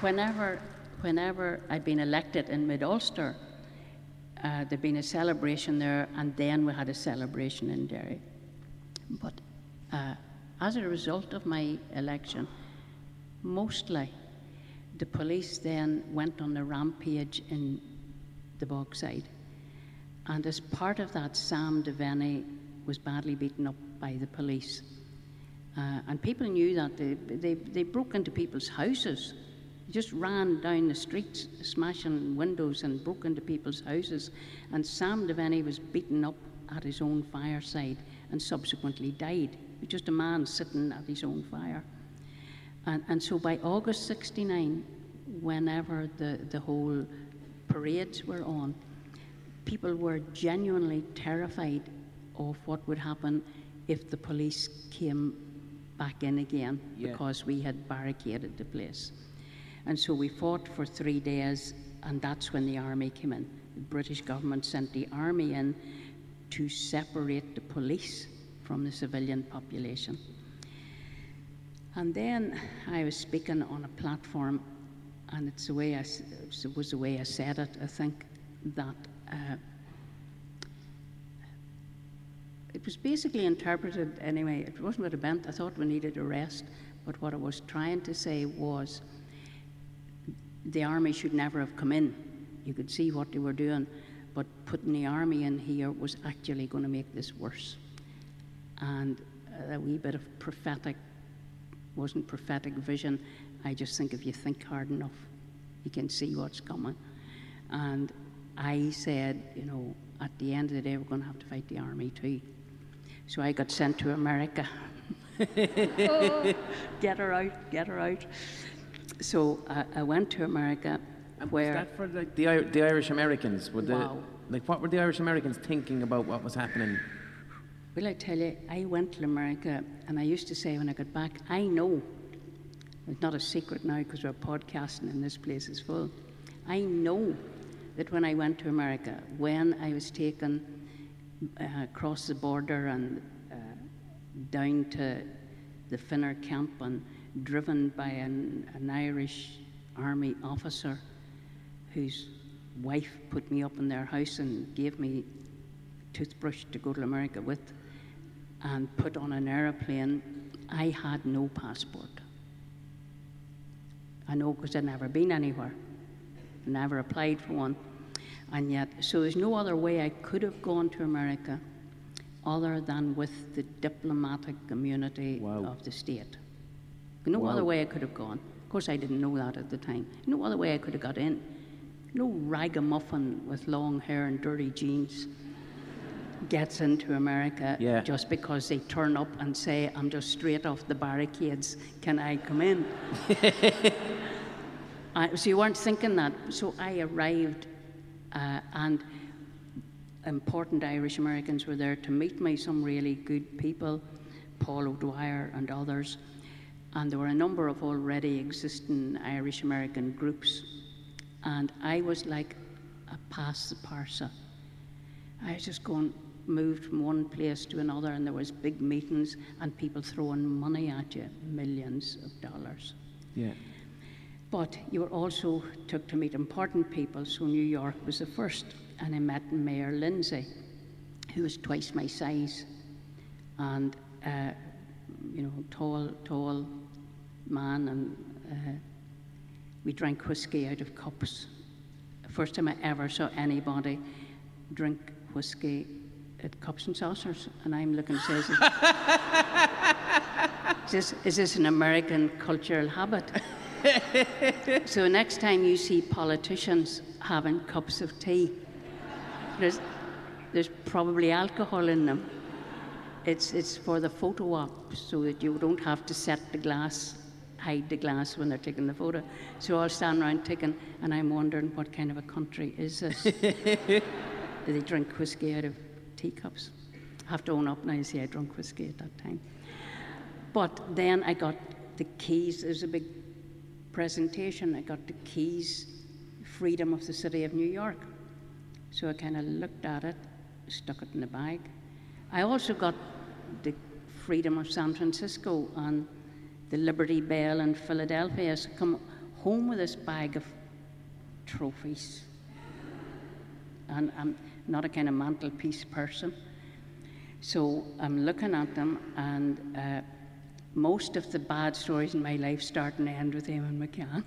Whenever, whenever I'd been elected in Mid-Ulster, uh, there'd been a celebration there, and then we had a celebration in Derry. But uh, as a result of my election, mostly the police then went on a rampage in the Bogside. And as part of that, Sam Devenny was badly beaten up by the police. Uh, and people knew that. They, they, they broke into people's houses. They just ran down the streets, smashing windows, and broke into people's houses. And Sam Devenny was beaten up at his own fireside and subsequently died. He was just a man sitting at his own fire. And, and so by August sixty-nine, whenever the, the whole parades were on, people were genuinely terrified of what would happen if the police came back in again, yeah. because we had barricaded the place. And so we fought for three days, and that's when the army came in. The British government sent the army in to separate the police from the civilian population. And then I was speaking on a platform, and it's the way I, it was the way I said it, I think, that uh, it was basically interpreted, anyway, it wasn't what it meant. I thought we needed a rest, but what I was trying to say was the army should never have come in. You could see what they were doing, but putting the army in here was actually going to make this worse. And a wee bit of prophetic wasn't prophetic vision. I just think if you think hard enough, you can see what's coming. And I said, you know, at the end of the day, we're going to have to fight the army too. So I got sent to America. oh. Get her out, get her out. So uh, I went to America. And where was that for like the, the, the Irish Americans? Were the, wow. Like, what were the Irish Americans thinking about what was happening? Will I tell you, I went to America, and I used to say when I got back, I know, it's not a secret now because we're podcasting and this place is full, I know that when I went to America, when I was taken uh, across the border and uh, down to the Finner camp and driven by an, an Irish army officer whose wife put me up in their house and gave me a toothbrush to go to America with, and put on an aeroplane, I had no passport. I know because I'd never been anywhere, never applied for one, and yet, so there's no other way I could have gone to America other than with the diplomatic immunity wow. of the state. No wow. other way I could have gone. Of course, I didn't know that at the time. No other way I could have got in. No ragamuffin with long hair and dirty jeans gets into America yeah. just because they turn up and say, I'm just straight off the barricades, can I come in? I, so you weren't thinking that. So I arrived, uh, and important Irish Americans were there to meet me, some really good people, Paul O'Dwyer and others, and there were a number of already existing Irish American groups, and I was like a past the parsa. I was just going, moved from one place to another, and there was big meetings and people throwing money at you, millions of dollars. Yeah. But you were also took to meet important people, so New York was the first, and I met Mayor Lindsay, who was twice my size, and uh, you know, tall, tall man, and uh, we drank whiskey out of cups. First time I ever saw anybody drink whiskey at cups and saucers, and I'm looking and says, is this, is this an American cultural habit? So next time you see politicians having cups of tea, there's, there's probably alcohol in them. It's, it's for the photo op, so that you don't have to set the glass hide the glass when they're taking the photo. So I'll stand around taking, and I'm wondering, what kind of a country is this? Do they drink whiskey out of teacups? I have to own up now and say I drank whiskey at that time. But then I got the keys. There's a big presentation. I got the keys, freedom of the city of New York. So I kind of looked at it, stuck it in the bag. I also got the freedom of San Francisco and the Liberty Bell in Philadelphia. So I come home with this bag of trophies. And I'm not a kind of mantelpiece person. So I'm looking at them, and uh, most of the bad stories in my life start and end with Eamon McCann.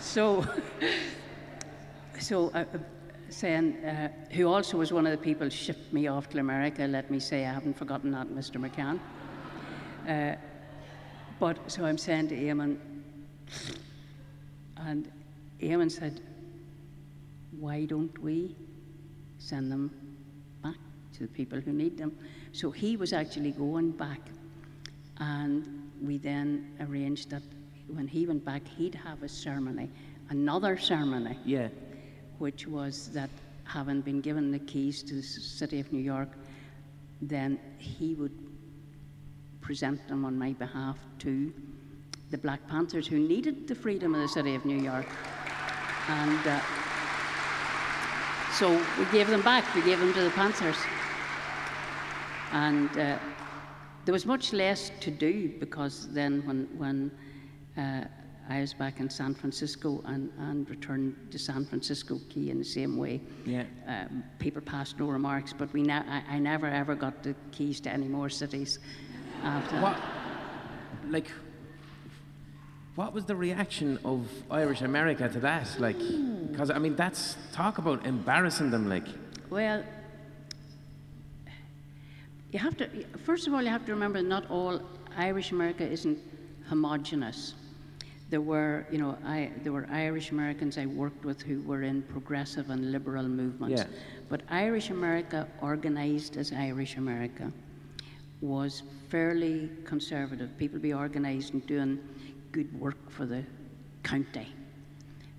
so, so uh, saying, uh, who also was one of the people shipped me off to America, let me say, I haven't forgotten that, Mister McCann. Uh, but, so I'm saying to Eamon, and Eamon said, why don't we send them back to the people who need them? So he was actually going back, and we then arranged that when he went back, he'd have a ceremony, another ceremony, yeah, which was that having been given the keys to the city of New York, then he would present them on my behalf to the Black Panthers who needed the freedom of the city of New York. And. Uh, So we gave them back, we gave them to the Panthers. And uh, there was much less to do, because then when, when uh, I was back in San Francisco and, and returned to San Francisco Key in the same way, yeah. um, people passed no remarks, but we ne- I, I never ever got the keys to any more cities after what, that. Like, what was the reaction of Irish America to that? Like, because, I mean, that's, talk about embarrassing them, like. Well, you have to, first of all, you have to remember not all Irish America isn't homogenous. There were, you know, I, there were Irish Americans I worked with who were in progressive and liberal movements. Yeah. But Irish America, organized as Irish America, was fairly conservative. People be organized and doing good work for the county.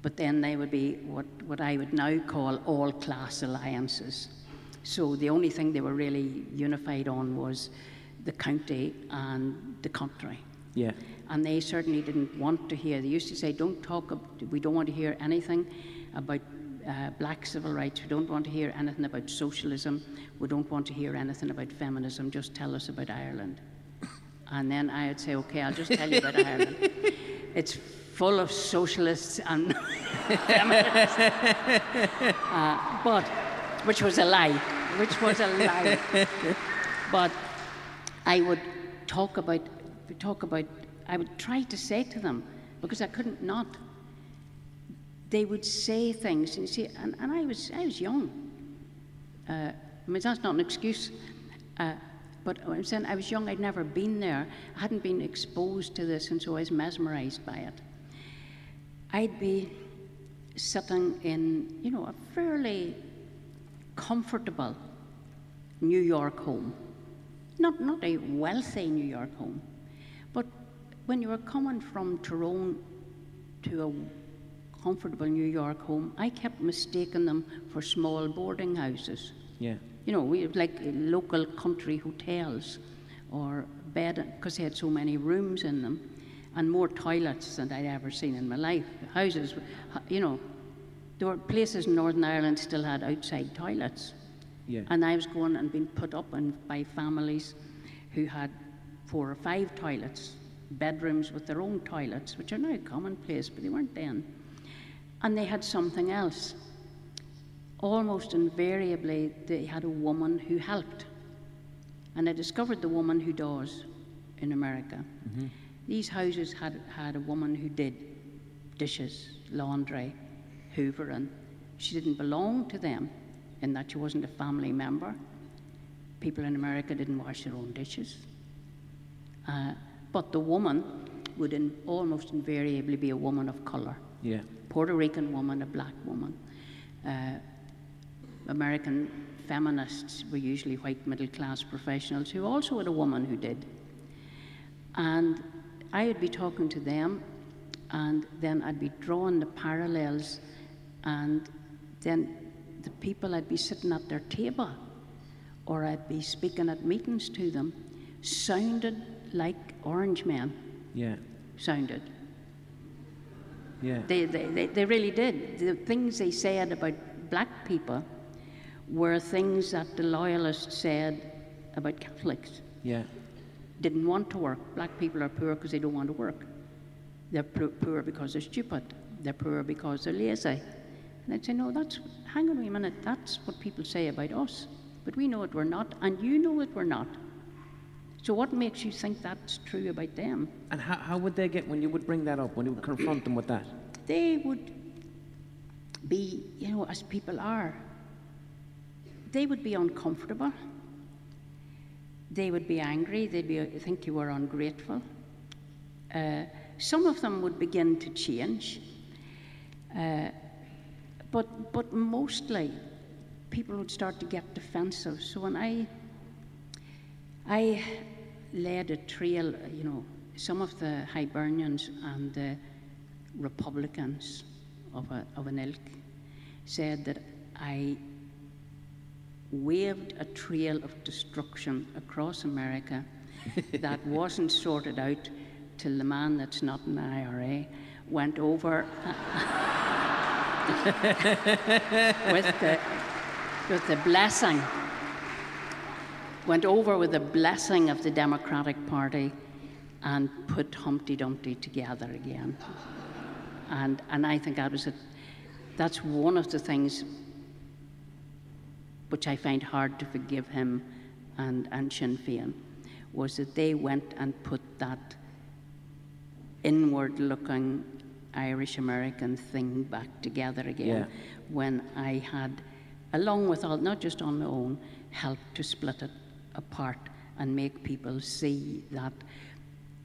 But then they would be what, what I would now call all-class alliances. So the only thing they were really unified on was the county and the country. Yeah. And they certainly didn't want to hear. They used to say, don't talk, we don't want to hear anything about uh, black civil rights. We don't want to hear anything about socialism. We don't want to hear anything about feminism. Just tell us about Ireland. And then I would say, okay, I'll just tell you about Ireland. It's full of socialists and feminists. Uh, but, which was a lie, which was a lie. But I would talk about, talk about, I would try to say to them, because I couldn't not, they would say things, and you see, and, and I was, I was young. Uh, I mean, that's not an excuse. Uh, But I'm saying I was young, I'd never been there. I hadn't been exposed to this, and so I was mesmerized by it. I'd be sitting in, you know, a fairly comfortable New York home. Not, not a wealthy New York home, but when you were coming from Tyrone to a comfortable New York home, I kept mistaking them for small boarding houses. Yeah. You know, we like local country hotels or bed, because they had so many rooms in them and more toilets than I'd ever seen in my life. Houses, you know, there were places in Northern Ireland still had outside toilets. Yeah. And I was going and being put up in, by families who had four or five toilets, bedrooms with their own toilets, which are now commonplace, but they weren't then. And they had something else. Almost invariably, they had a woman who helped. And I discovered the woman who does in America. Mm-hmm. These houses had, had a woman who did dishes, laundry, hoovering. She didn't belong to them in that she wasn't a family member. People in America didn't wash their own dishes. Uh, but the woman would in, almost invariably be a woman of color. Yeah. Puerto Rican woman, a black woman. Uh, American feminists were usually white middle-class professionals who also had a woman who did. And I would be talking to them, and then I'd be drawing the parallels, and then the people I'd be sitting at their table, or I'd be speaking at meetings to them, sounded like orange men. Yeah. Sounded. Yeah. They, they, they, they really did. The things they said about black people were things that the Loyalists said about Catholics. Yeah. Didn't want to work. Black people are poor because they don't want to work. They're poor because they're stupid. They're poor because they're lazy. And I'd say, no, that's, hang on a minute, that's what people say about us. But we know it, we're not, and you know it, we're not. So what makes you think that's true about them? And how, how would they get, when you would bring that up, when you would confront them with that? They would be, you know, as people are, they would be uncomfortable. They would be angry. They'd be, think you were ungrateful. Uh, some of them would begin to change. Uh, but but mostly, people would start to get defensive. So when I, I led a trail, you know, some of the Hibernians and the Republicans of, a, of an ilk said that I waved a trail of destruction across America that wasn't sorted out till the man that's not in the I R A went over with, the, with the blessing, went over with the blessing of the Democratic Party and put Humpty Dumpty together again. And, and I think that was a, that's one of the things which I find hard to forgive him and, and Sinn Féin, was that they went and put that inward-looking Irish-American thing back together again, yeah. When I had, along with all, not just on my own, helped to split it apart and make people see that,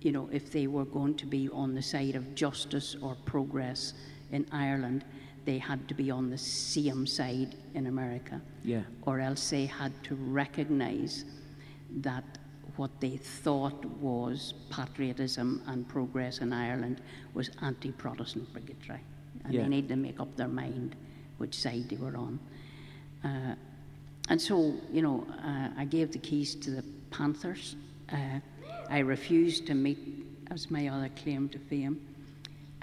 you know, if they were going to be on the side of justice or progress in Ireland, they had to be on the same side in America, yeah. Or else they had to recognize that what they thought was patriotism and progress in Ireland was anti-Protestant bigotry, and yeah. They needed to make up their mind which side they were on. Uh, and so, you know, uh, I gave the keys to the Panthers. Uh, I refused to meet, as my other claim to fame,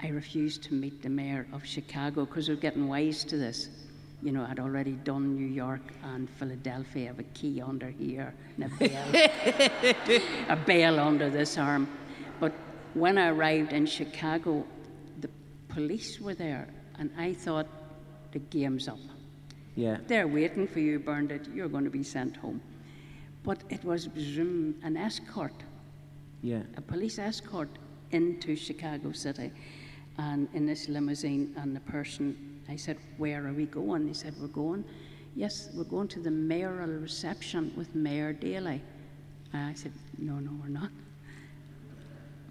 I refused to meet the mayor of Chicago because we were getting wise to this. You know, I'd already done New York and Philadelphia. I have a key under here and a bell, a bell under this arm. But when I arrived in Chicago, the police were there, and I thought, the game's up. Yeah. They're waiting for you, Bernadette. You're going to be sent home. But it was an escort, yeah, a police escort into Chicago City. And in this limousine, and the person, I said, where are we going? He said, we're going, yes, we're going to the mayoral reception with Mayor Daley. And I said, no, no, we're not.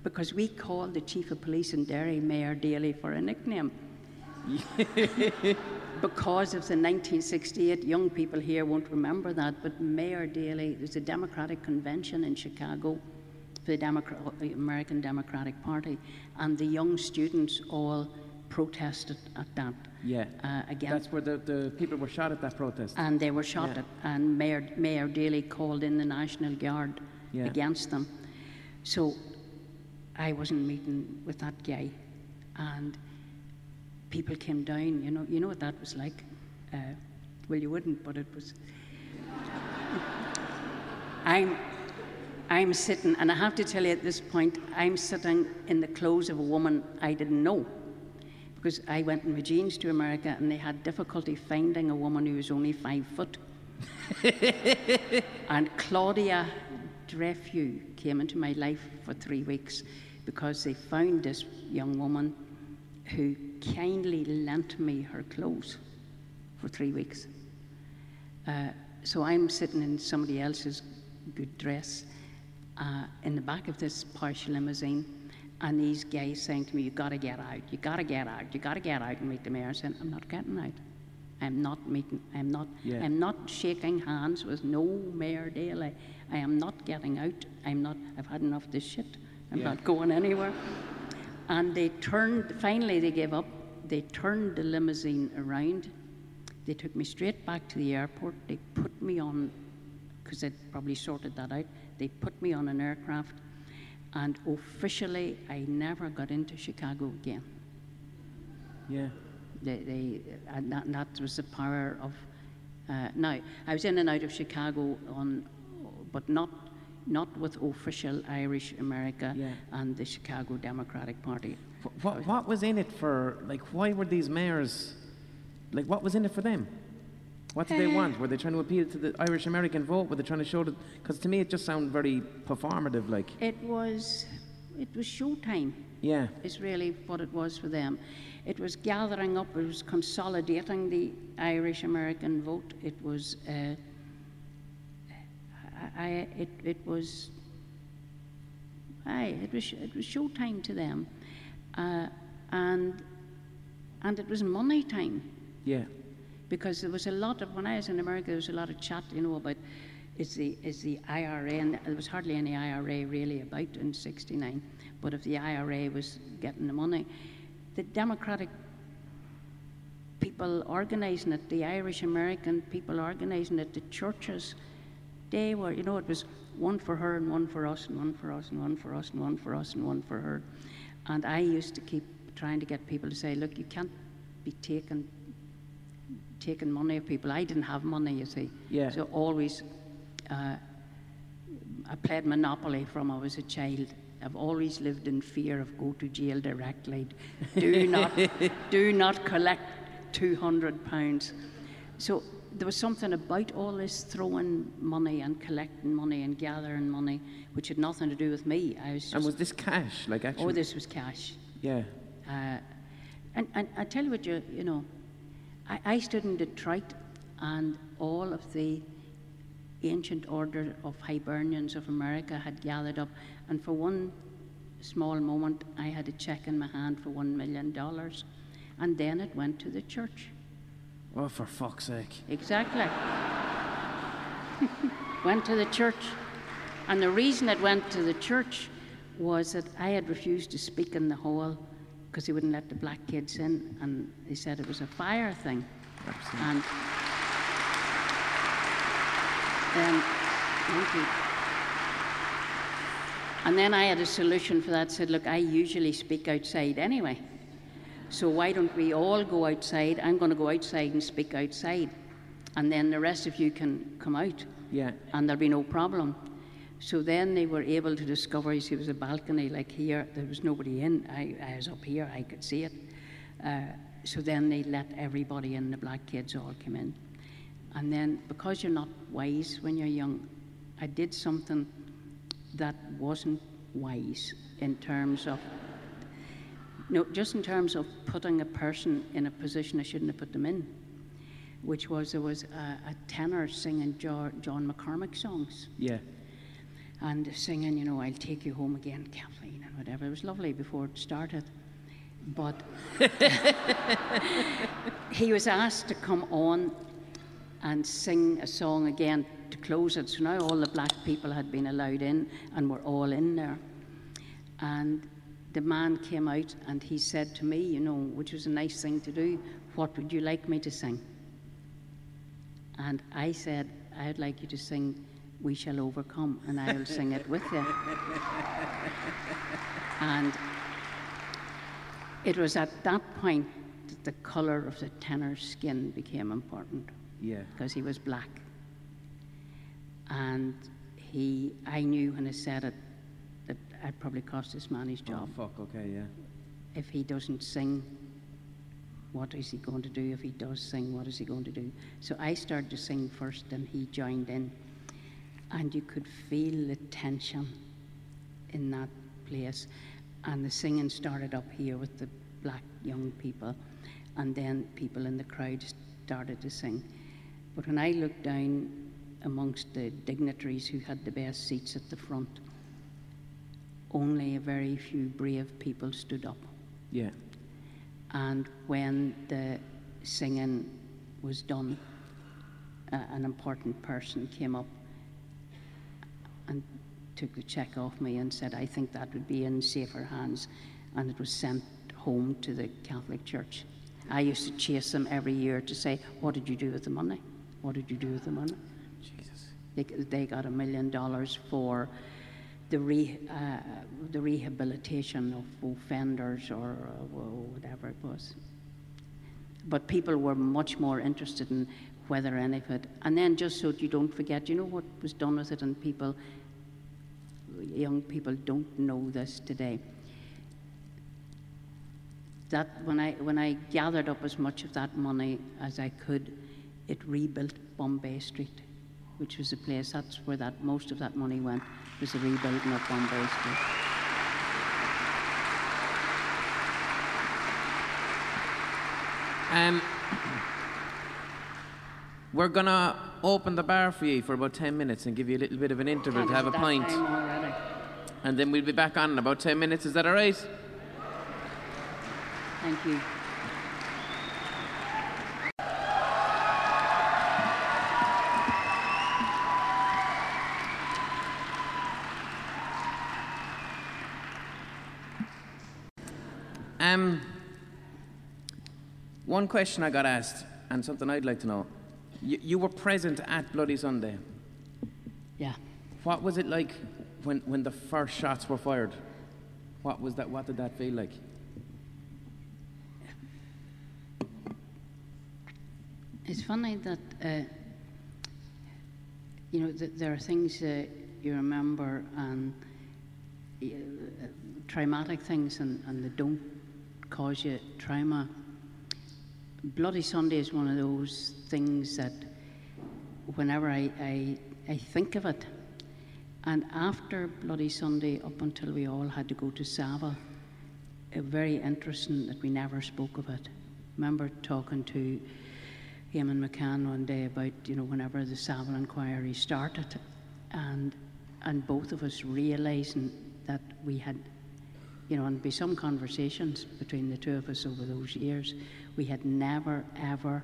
Because we called the chief of police in Derry, Mayor Daley, for a nickname. Because of the nineteen sixty-eight, young people here won't remember that, but Mayor Daley, there's a Democratic convention in Chicago, the Democrat, American Democratic Party, and the young students all protested at that. Yeah, uh, again. That's where the, the people were shot at that protest. And they were shot, yeah, at, and Mayor, Mayor Daley called in the National Guard, yeah, against them. So I wasn't meeting with that guy, and people came down, you know, you know what that was like? Uh, well, you wouldn't, but it was. I'm. I'm sitting, and I have to tell you at this point, I'm sitting in the clothes of a woman I didn't know, because I went in my jeans to America, and they had difficulty finding a woman who was only five foot. And Claudia Dreyfus came into my life for three weeks because they found this young woman who kindly lent me her clothes for three weeks. Uh, so I'm sitting in somebody else's good dress. Uh, in the back of this Porsche limousine, and these guys saying to me, you gotta get out, you gotta get out, you gotta get out and meet the mayor. I said, I'm not getting out. I'm not meeting, I'm not, yeah. I'm not shaking hands with no Mayor Daley. I am not getting out. I'm not, I've had enough of this shit. I'm yeah. not going anywhere. And they turned, finally they gave up, they turned the limousine around. They took me straight back to the airport. They put me on, because they'd probably sorted that out, they put me on an aircraft, and officially I never got into Chicago again. Yeah. They, they, and that, and that was the power of, uh, now, I was in and out of Chicago on, but not, not with official Irish America yeah. and the Chicago Democratic Party. What, what was in it for, like, why were these mayors, like, what was in it for them? What did uh, they want? Were they trying to appeal to the Irish American vote? Were they trying to show that? Because to me it just sounded very performative, like. It was, it was showtime. Yeah. It's really what it was for them. It was gathering up, it was consolidating the Irish American vote. It was, uh, I, it, it was, aye, it was, it was showtime to them. Uh, and, and it was money time. Yeah. Because there was a lot of, when I was in America, there was a lot of chat, you know, about is the, is the I R A, and there was hardly any I R A really about in sixty-nine, but if the I R A was getting the money, the Democratic people organizing it, the Irish American people organizing it, the churches, they were, you know, it was one for her and one for us and one for us and one for us and one for us and one for her. And I used to keep trying to get people to say, look, you can't be taking, taking money of people. I didn't have money, you see. Yeah. So always, uh, I played Monopoly from I was a child. I've always lived in fear of go to jail directly. Do not, do not collect two hundred pounds. So there was something about all this throwing money and collecting money and gathering money, which had nothing to do with me. I was just, and was this cash, like actually? Oh, this was cash. Yeah. Uh, and, and I tell you what, you, you know, I, I stood in Detroit, and all of the ancient order of Hibernians of America had gathered up, and for one small moment I had a check in my hand for one million dollars, and then it went to the church. Oh, for fuck's sake. Exactly. Went to the church, and the reason it went to the church was that I had refused to speak in the hall because they wouldn't let the black kids in, and they said it was a fire thing. Absolutely. And then, thank you. And then I had a solution for that. Said, look, I usually speak outside anyway, so why don't we all go outside? I'm going to go outside and speak outside, and then the rest of you can come out. Yeah. And there'll be no problem. So then they were able to discover, you see, there was a balcony like here. There was nobody in. I, I was up here. I could see it. Uh, so then they let everybody in. The black kids all came in. And then, because you're not wise when you're young, I did something that wasn't wise in terms of, no, just in terms of putting a person in a position I shouldn't have put them in, which was there was a, a tenor singing jo John McCormick songs. Yeah. And singing, you know, I'll take you home again, Kathleen, and whatever. It was lovely before it started. But he was asked to come on and sing a song again to close it. So now all the black people had been allowed in and were all in there. And the man came out and he said to me, you know, which was a nice thing to do, what would you like me to sing? And I said, I'd like you to sing We Shall Overcome, and I'll sing it with you. And it was at that point that the color of the tenor's skin became important. Yeah. Because he was black. And he, I knew when I said it that I'd probably cost this man his job. Oh, fuck, okay, yeah. If he doesn't sing, what is he going to do? If he does sing, what is he going to do? So I started to sing first, and he joined in. And you could feel the tension in that place. And the singing started up here with the black young people, and then people in the crowd started to sing. But when I looked down amongst the dignitaries who had the best seats at the front, only a very few brave people stood up. Yeah. And when the singing was done, uh, an important person came up and took the cheque off me and said, I think that would be in safer hands, and it was sent home to the Catholic Church. I used to chase them every year to say, what did you do with the money? What did you do with the money? Jesus. They, they got a million dollars for the, re, uh, the rehabilitation of offenders or uh, whatever it was. But people were much more interested in whether any of it. And then just so you don't forget, you know what was done with it, and people, young people don't know this today. That when I, when I gathered up as much of that money as I could, it rebuilt Bombay Street, which was a place, that's where that, most of that money went, was the rebuilding of Bombay Street. Um, we're going to open the bar for you for about ten minutes and give you a little bit of an interval to have a pint. And then we'll be back on in about ten minutes. Is that all right? Thank you. Um, one question I got asked, and something I'd like to know. You, you were present at Bloody Sunday. Yeah. What was it like when, when the first shots were fired? What was that? What did that feel like? It's funny that, uh, you know, th there are things that you remember and uh, traumatic things, and, and they don't cause you trauma. Bloody Sunday is one of those things that whenever I, I, I think of it, and after Bloody Sunday, up until we all had to go to Savile, it was very interesting that we never spoke of it. I remember talking to Eamon McCann one day about, you know, whenever the Savile Inquiry started, and and both of us realising that we had, you know, and be some conversations between the two of us over those years, we had never ever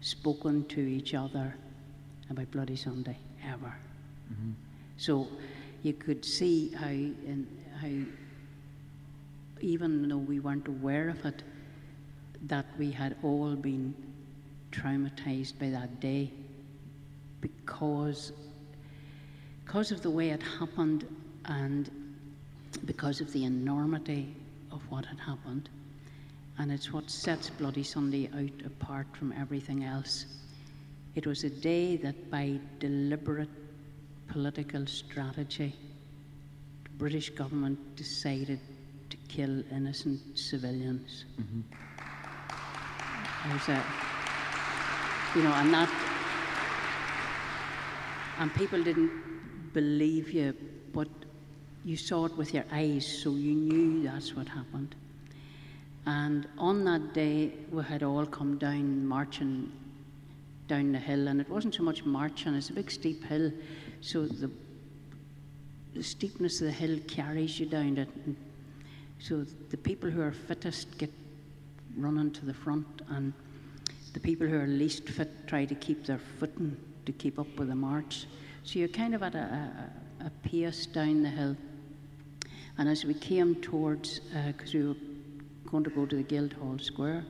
spoken to each other about Bloody Sunday, ever. Mm-hmm. So you could see how, in, how even though we weren't aware of it, that we had all been traumatized by that day because, because of the way it happened and because of the enormity of what had happened. And it's what sets Bloody Sunday out apart from everything else. It was a day that by deliberate political strategy, the British government decided to kill innocent civilians. Mm-hmm. There's a, you know, and that, and people didn't believe you, but you saw it with your eyes, so you knew that's what happened. And on that day, we had all come down, marching down the hill, and it wasn't so much marching, it's a big steep hill, so the, the steepness of the hill carries you down it. And so the people who are fittest get running to the front, and the people who are least fit try to keep their footing to keep up with the march. So you're kind of at a, a, a pace down the hill. And as we came towards, because uh, we were going to go to the Guildhall Square,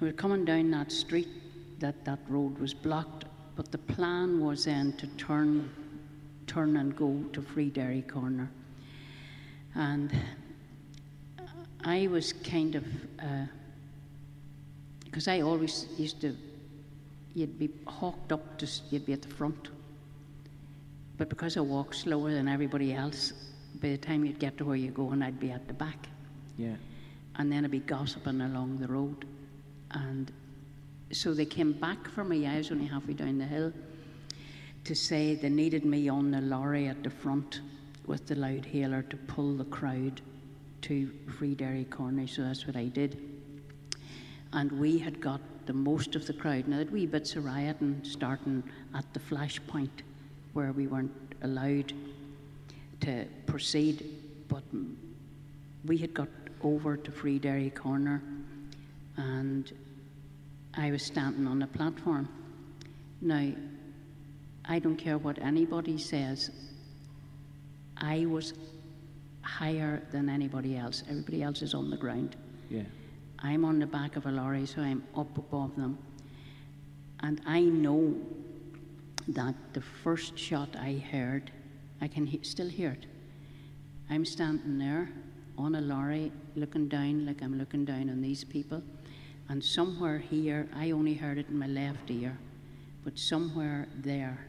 we were coming down that street, that, that road was blocked, but the plan was then to turn, turn and go to Free Derry Corner. And I was kind of, uh, because I always used to, you'd be hawked up, to, you'd be at the front. But because I walked slower than everybody else, by the time you'd get to where you're going, I'd be at the back. Yeah. And then I'd be gossiping along the road. And so they came back for me, I was only halfway down the hill, to say they needed me on the lorry at the front with the loud hailer to pull the crowd to Free Derry Corner, so that's what I did. And we had got the most of the crowd. Now, that wee bits of rioting starting at the flashpoint where we weren't allowed to proceed, but we had got over to Free Derry Corner, and I was standing on the platform. Now, I don't care what anybody says, I was higher than anybody else. Everybody else is on the ground. Yeah. I'm on the back of a lorry, so I'm up above them. And I know that the first shot I heard, I can he still hear it. I'm standing there on a lorry, looking down like I'm looking down on these people. And somewhere here, I only heard it in my left ear, but somewhere there,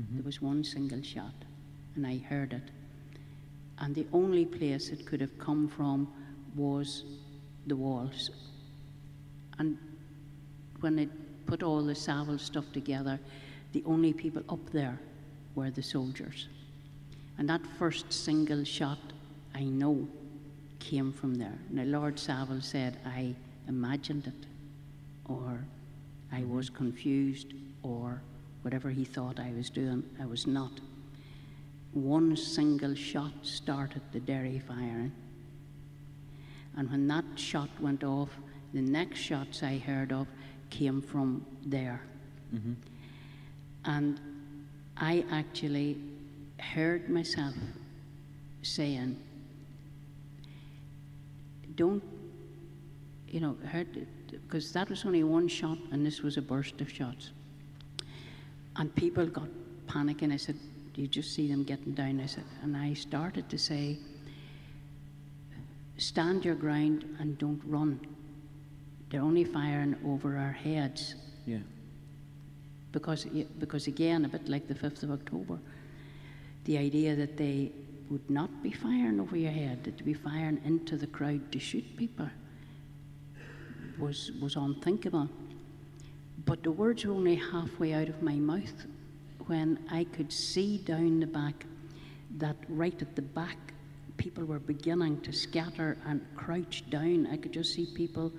mm-hmm. there was one single shot, and I heard it. And the only place it could have come from was the walls. And when they put all the Savile stuff together, the only people up there were the soldiers. And that first single shot, I know, came from there. Now, Lord Savile said, I imagined it, or I was confused, or whatever he thought I was doing, I was not. One single shot started the Derry firing. And when that shot went off, the next shots I heard of came from there. Mm-hmm. And I actually heard myself saying, don't, you know, heard, because that was only one shot and this was a burst of shots. And people got panicking. I said, do you just see them getting down? I said, and I started to say, stand your ground and don't run. They're only firing over our heads. Yeah. Because, because again, a bit like the fifth of October, the idea that they would not be firing over your head, that to be firing into the crowd to shoot people was, was unthinkable. But the words were only halfway out of my mouth when I could see down the back that right at the back, people were beginning to scatter and crouch down. I could just see people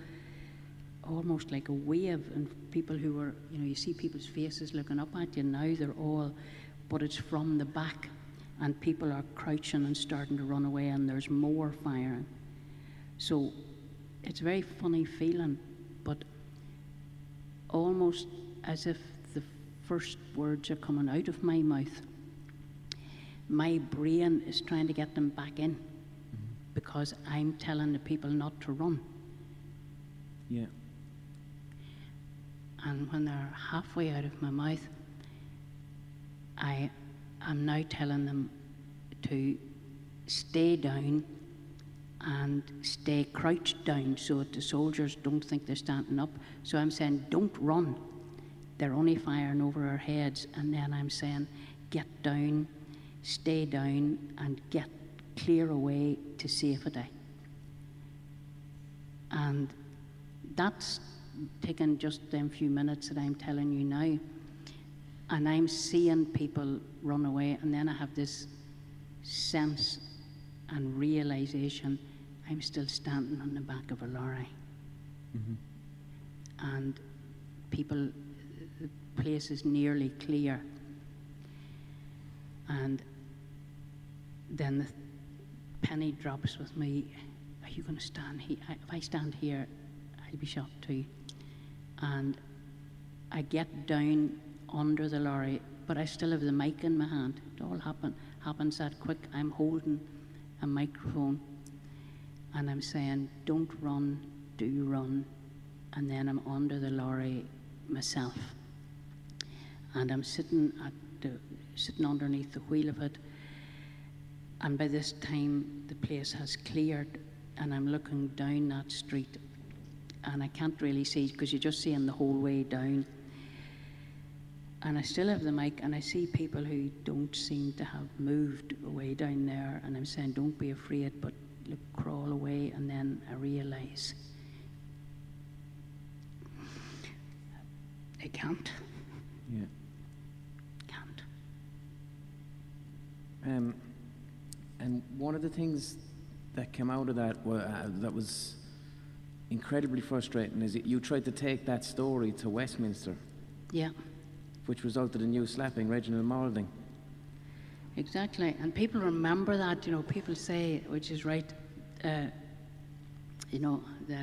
almost like a wave, and people who were, you know, you see people's faces looking up at you now, they're all, but it's from the back, and people are crouching and starting to run away, and there's more firing. So it's a very funny feeling, but almost as if the first words are coming out of my mouth, my brain is trying to get them back in, mm-hmm. because I'm telling the people not to run. Yeah. And when they're halfway out of my mouth, I am now telling them to stay down and stay crouched down so that the soldiers don't think they're standing up. So I'm saying, don't run. They're only firing over our heads. And then I'm saying, get down, stay down, and get clear away to safety. And that's taken just them few minutes that I'm telling you now. And I'm seeing people run away, and then I have this sense and realization I'm still standing on the back of a lorry. Mm-hmm. And people, the place is nearly clear. And then the penny drops with me. Are you going to stand here? If I stand here, I'll be shot too. And I get down under the lorry, but I still have the mic in my hand. It all happen, happens that quick. I'm holding a microphone and I'm saying, don't run, do you run? And then I'm under the lorry myself. And I'm sitting, at the, sitting underneath the wheel of it. And by this time, the place has cleared and I'm looking down that street and I can't really see because you're just seeing the whole way down. And I still have the mic, and I see people who don't seem to have moved away down there, and I'm saying, don't be afraid, but look, crawl away, and then I realize, I can't. Yeah. Can't. Um, and one of the things that came out of that, was, uh, that was incredibly frustrating, is that you tried to take that story to Westminster. Yeah. Which resulted in you slapping Reginald Maulding. Exactly, and people remember that, you know, people say, which is right, uh, you know, the,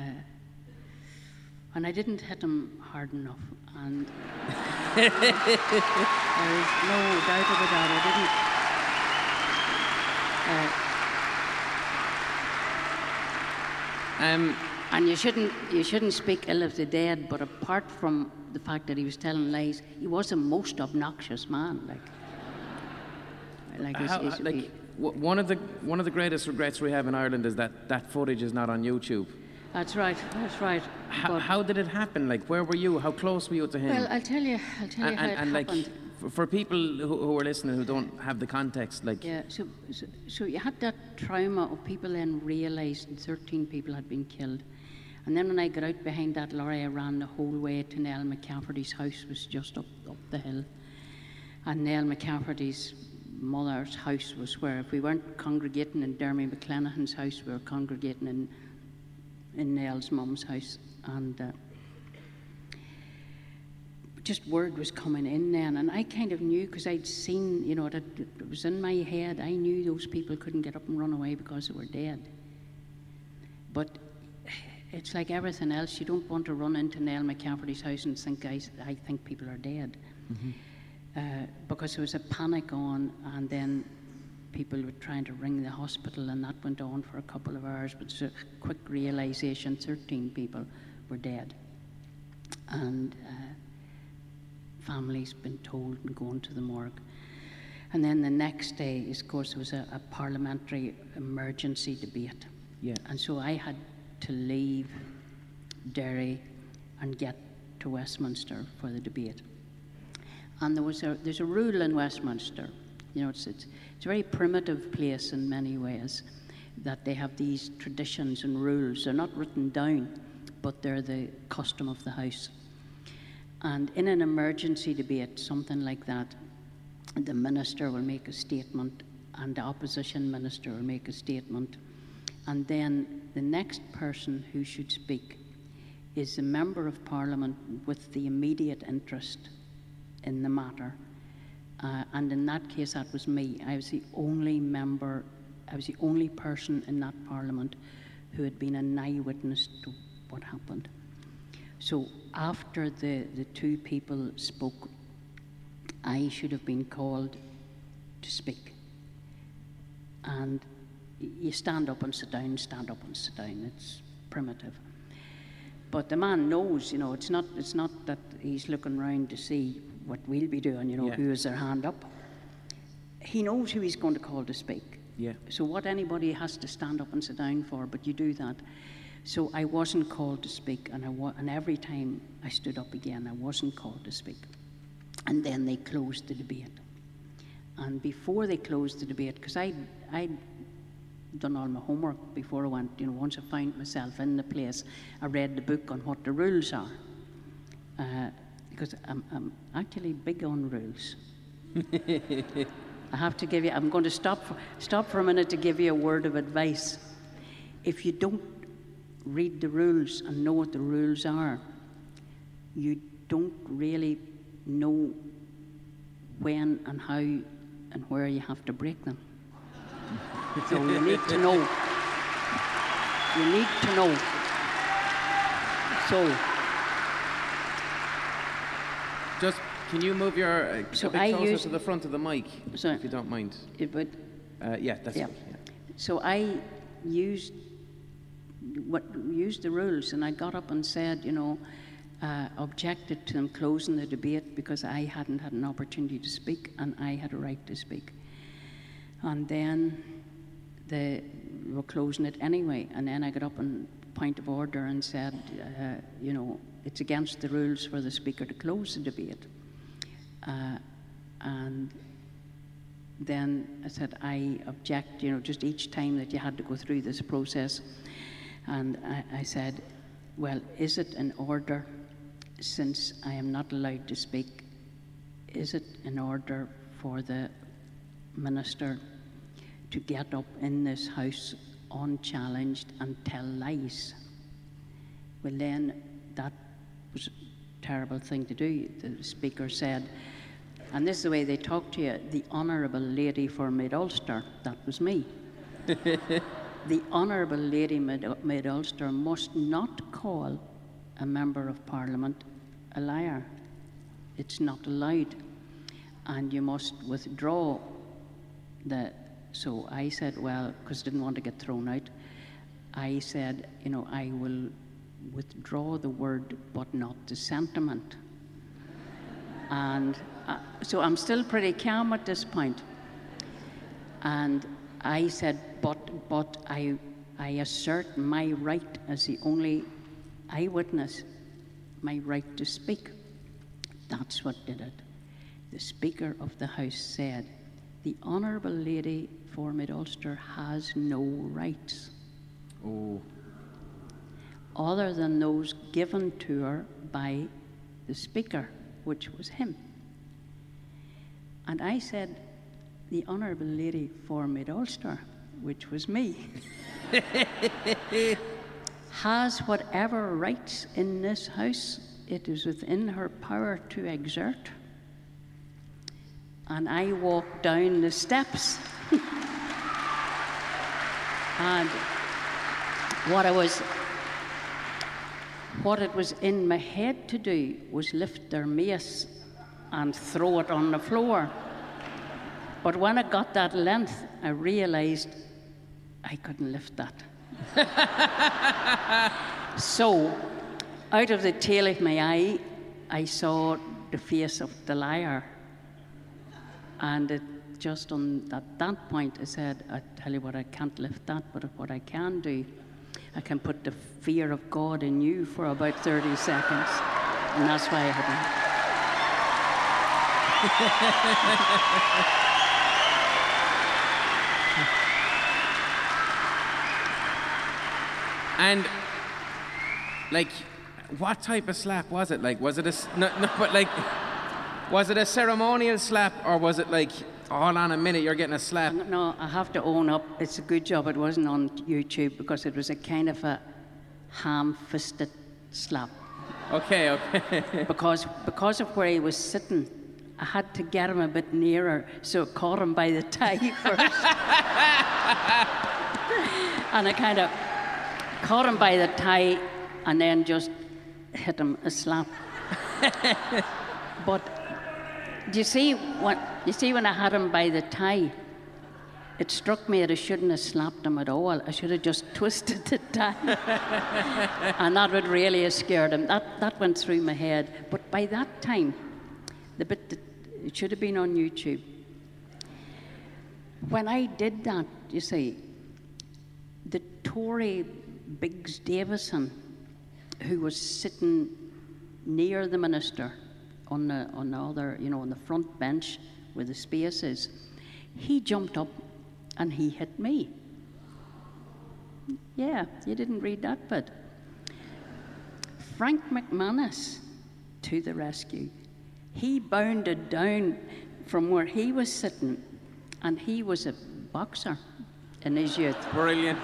and I didn't hit him hard enough, and there is no doubt about that, I didn't. Uh, um, and you shouldn't, you shouldn't speak ill of the dead, but apart from the fact that he was telling lies, he was a most obnoxious man. Like, like, it's, How, it's, like he, one of the one of the greatest regrets we have in Ireland is that that footage is not on YouTube. That's right. That's right. How, how did it happen? Like, where were you? How close were you to him? Well, I'll tell you. I'll tell you and, how and, and it happened. Like, for people who, who are listening who don't have the context, like yeah. So, so, so you had that trauma of people then realising thirteen people had been killed, and then when I got out behind that lorry, I ran the whole way to Niall McCafferty's house, was just up up the hill, and Niall McCafferty's mother's house was where, if we weren't congregating in Dermy McClenahan's house, we were congregating in. in Niall's mum's house, and uh, just word was coming in then, and I kind of knew, because I'd seen, you know, it, had, it was in my head, I knew those people couldn't get up and run away because they were dead. But it's like everything else, you don't want to run into Niall McCafferty's house and think, I, I think people are dead. Mm-hmm. Uh, because there was a panic on, and then people were trying to ring the hospital, and that went on for a couple of hours, but it's a quick realization, thirteen people were dead. And uh, families been told and going to the morgue. And then the next day, of course, there was a, a parliamentary emergency debate. Yeah. And so I had to leave Derry and get to Westminster for the debate. And there was a, there's a rule in Westminster, you know, it's, it's, it's a very primitive place in many ways, that they have these traditions and rules. They're not written down, but they're the custom of the house. And in an emergency debate, something like that, the minister will make a statement, and the opposition minister will make a statement. And then the next person who should speak is a member of parliament with the immediate interest in the matter. Uh, and in that case, that was me. I was the only member, I was the only person in that parliament who had been an eyewitness to what happened. So after the, the two people spoke, I should have been called to speak. And you stand up and sit down, stand up and sit down. It's primitive. But the man knows, you know, it's not, it's not that he's looking around to see what we'll be doing, you know, yeah. Who has their hand up. He knows who he's going to call to speak. Yeah. So what anybody has to stand up and sit down for, but you do that. So I wasn't called to speak, and, I wa and every time I stood up again, I wasn't called to speak. And then they closed the debate. And before they closed the debate, because I'd, I'd done all my homework before I went, you know, once I found myself in the place, I read the book on what the rules are. Uh, Because I'm, I'm actually big on rules. I have to give you, I'm going to stop for, stop for a minute to give you a word of advice. If you don't read the rules and know what the rules are, you don't really know when and how and where you have to break them. So you need to know. You need to know. So. Just, can you move your uh, so a bit closer used, to the front of the mic, sorry, if you don't mind? It would, uh, yeah, that's yeah. It. Yeah. So I used what used the rules, and I got up and said, you know, uh, objected to them closing the debate because I hadn't had an opportunity to speak, and I had a right to speak. And then they were closing it anyway, and then I got up and point of order and said, uh, you know, it's against the rules for the speaker to close the debate. Uh, and then I said, I object, you know, just each time that you had to go through this process. And I, I said, well, is it in order, since I am not allowed to speak, is it in order for the minister to get up in this house unchallenged and tell lies? Well, then, that was a terrible thing to do, the speaker said. And this is the way they talk to you, the Honourable Lady for Mid-Ulster, that was me. The Honourable Lady Mid-Ulster must not call a Member of Parliament a liar. It's not allowed. And you must withdraw the So I said, well, because I didn't want to get thrown out, I said, you know, I will withdraw the word, but not the sentiment. And uh, so I'm still pretty calm at this point. And I said, but, but I, I assert my right as the only eyewitness, my right to speak. That's what did it. The Speaker of the House said, the Honourable Lady for Mid-Ulster has no rights. Oh. Other than those given to her by the Speaker, which was him. And I said, the Honourable Lady for Mid-Ulster, which was me, has whatever rights in this House it is within her power to exert. And I walked down the steps. And what I was, what it was in my head to do was lift their mace and throw it on the floor. But when I got that length, I realised I couldn't lift that. So, out of the tail of my eye, I saw the face of the liar. And it just on at that point, I said, I tell you what, I can't lift that, but what I can do, I can put the fear of God in you for about thirty seconds. And that's why I had it. And, like, what type of slap was it? Like, was it a, no, no, but like, was it a ceremonial slap, or was it like, oh, hold on a minute, you're getting a slap? No, I have to own up. It's a good job it wasn't on YouTube, because it was a kind of a ham-fisted slap. Okay, okay. because because of where he was sitting, I had to get him a bit nearer, so I caught him by the tie first. And I kind of caught him by the tie and then just hit him a slap. But do you see when you see when I had him by the tie, it struck me that I shouldn't have slapped him at all. I should have just twisted the tie. And that would really have scared him. That that went through my head. But by that time, the bit that it should have been on YouTube. When I did that, you see, the Tory Biggs-Davison, who was sitting near the minister on the on the other, you know, on the front bench where the space is, he jumped up and he hit me. Yeah, you didn't read that bit. Frank McManus to the rescue. He bounded down from where he was sitting, and he was a boxer in his youth. Brilliant.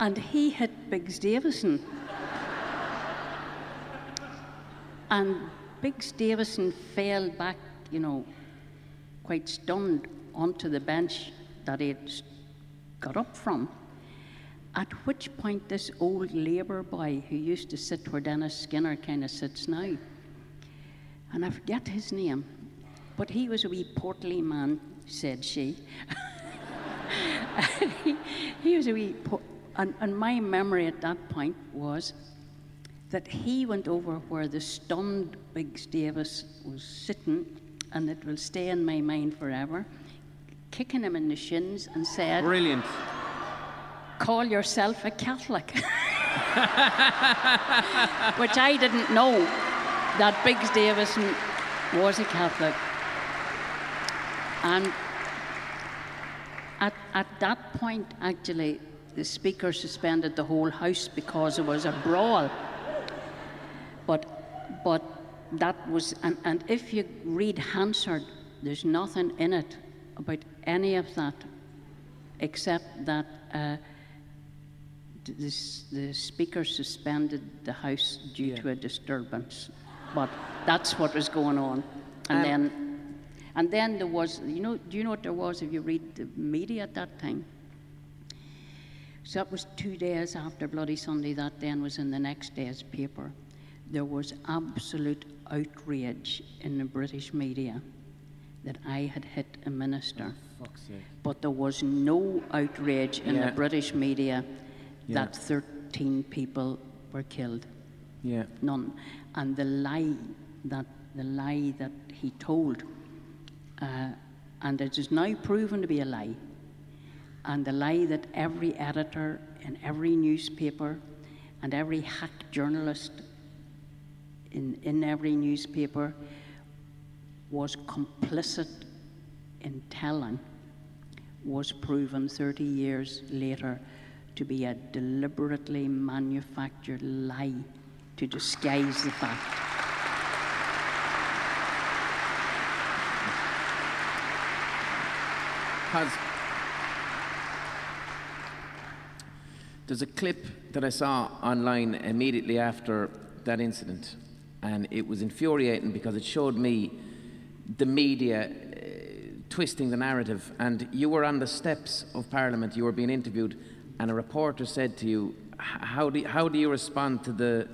And he hit Biggs-Davison. And Biggs-Davison fell back, you know, quite stunned onto the bench that he had got up from, at which point this old Labour boy who used to sit where Dennis Skinner kind of sits now, and I forget his name, but he was a wee portly man, said she. he, he was a wee portly. And, and my memory at that point was that he went over where the stunned Biggs-Davis was sitting, and it will stay in my mind forever, kicking him in the shins and said, brilliant. Call yourself a Catholic. Which I didn't know that Biggs-Davis was a Catholic. And at, at that point, actually, the Speaker suspended the whole House because it was a brawl. But but that was, and, and if you read Hansard, there's nothing in it about any of that, except that uh, this, the Speaker suspended the House due yeah. to a disturbance. But that's what was going on. And um, then and then there was, you know, do you know what there was if you read the media at that time? So that was two days after Bloody Sunday. That then was in the next day's paper. There was absolute outrage in the British media that I had hit a minister. Oh, fuck's sake. But there was no outrage in yeah. the British media yeah. that thirteen people were killed. Yeah. None. And the lie that the lie that he told, uh, and it is now proven to be a lie, and the lie that every editor in every newspaper and every hack journalist in, in every newspaper was complicit in telling, was proven thirty years later to be a deliberately manufactured lie to disguise the fact. Has, there's a clip that I saw online immediately after that incident, and it was infuriating because it showed me the media uh, twisting the narrative. And you were on the steps of Parliament, you were being interviewed, and a reporter said to you, how do you, how do you respond to the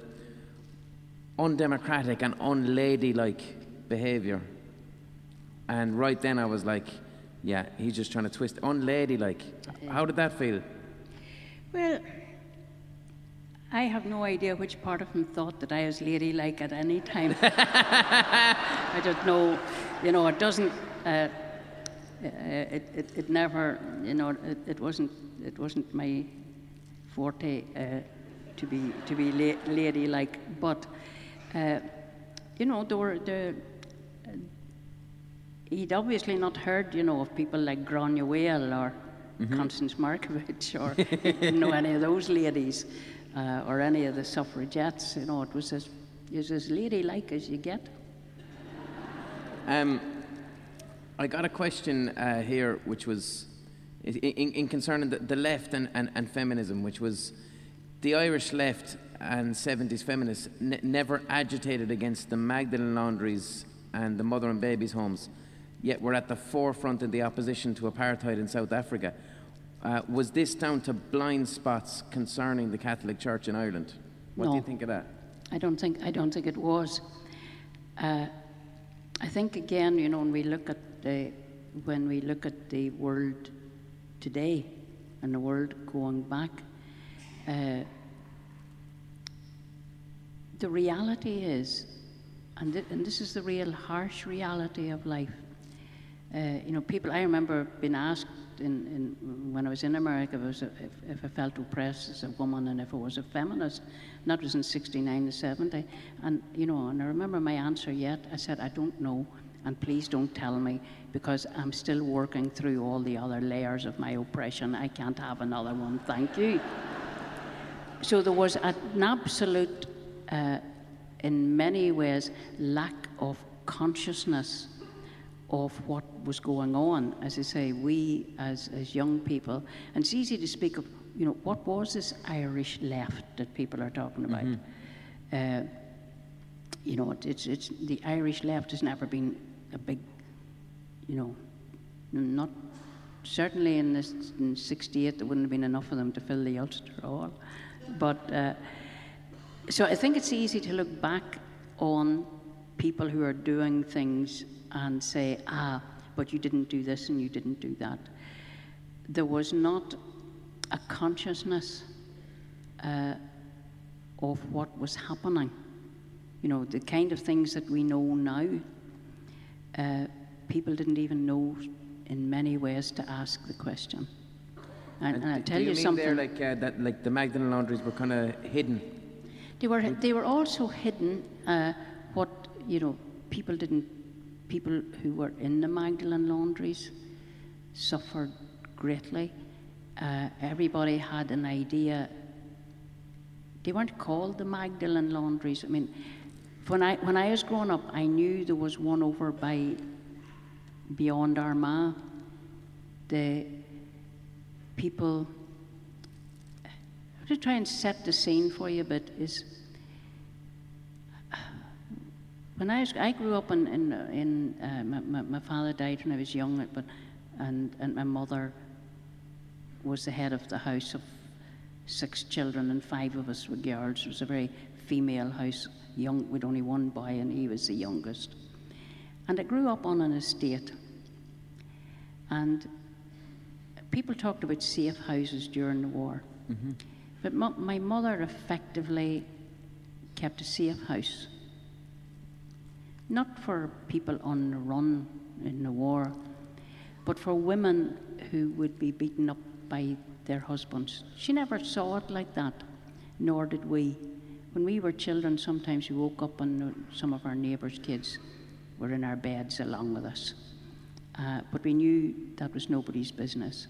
undemocratic and unladylike behaviour? And right then I was like, yeah, he's just trying to twist, unladylike. How did that feel? Well, I have no idea which part of him thought that I was ladylike at any time. I don't know, you know, it doesn't, uh, it, it, it never, you know, it, it wasn't, it wasn't my forte uh, to be to be la ladylike. But, uh, you know, there were, the, uh, he'd obviously not heard, you know, of people like Grania Whale or mm-hmm. Constance Markovich or, you know, any of those ladies. Uh, or any of the suffragettes, you know, it was as, it was as ladylike as you get. Um, I got a question uh, here, which was in, in concerning the, the left and, and, and feminism, which was the Irish left and seventies feminists n never agitated against the Magdalene laundries and the mother and babies homes, yet were at the forefront of the opposition to apartheid in South Africa. Uh, was this down to blind spots concerning the Catholic Church in Ireland? What no, do you think of that? I don't think, I don't think it was. Uh, I think again, you know, when we look at the, when we look at the world today and the world going back, uh, the reality is, and, th and this is the real harsh reality of life. Uh, you know, people, I remember being asked, In, in, when I was in America, was a, if, if I felt oppressed as a woman and if I was a feminist, and that was in sixty-nine to seventy, and you know, and I remember my answer yet, I said, I don't know, and please don't tell me, because I'm still working through all the other layers of my oppression. I can't have another one, thank you. So there was an absolute, uh, in many ways, lack of consciousness of what was going on. As I say, we as, as young people, and it's easy to speak of, you know, what was this Irish left that people are talking about? Mm-hmm. uh, you know, it's, it's, the Irish left has never been a big, you know, not, certainly in, this, in sixty-eight there wouldn't have been enough of them to fill the Ulster Hall. But, uh, so I think it's easy to look back on people who are doing things and say, ah, but you didn't do this and you didn't do that. There was not a consciousness uh, of what was happening. You know, the kind of things that we know now, uh, people didn't even know in many ways to ask the question. And, and, and I'll tell you, you mean something. Like, uh, that, like the Magdalene laundries were kind of hidden? They were, they were also hidden uh, what, you know, people didn't people who were in the Magdalene laundries suffered greatly. Uh, everybody had an idea. They weren't called the Magdalene laundries. I mean, when I, when I was growing up, I knew there was one over by beyond Armagh. The people, to try and set the scene for you a bit, is, when I, was, I grew up in, in, in uh, my, my, my father died when I was young, but, and, and my mother was the head of the house of six children, and five of us were girls. It was a very female house, young, with only one boy, and he was the youngest. And I grew up on an estate, And people talked about safe houses during the war. Mm-hmm. But mo- my mother effectively kept a safe house. Not for people on the run in the war, but for women who would be beaten up by their husbands. She never saw it like that, nor did we. When we were children, sometimes we woke up and some of our neighbours' kids were in our beds along with us. Uh, but we knew that was nobody's business.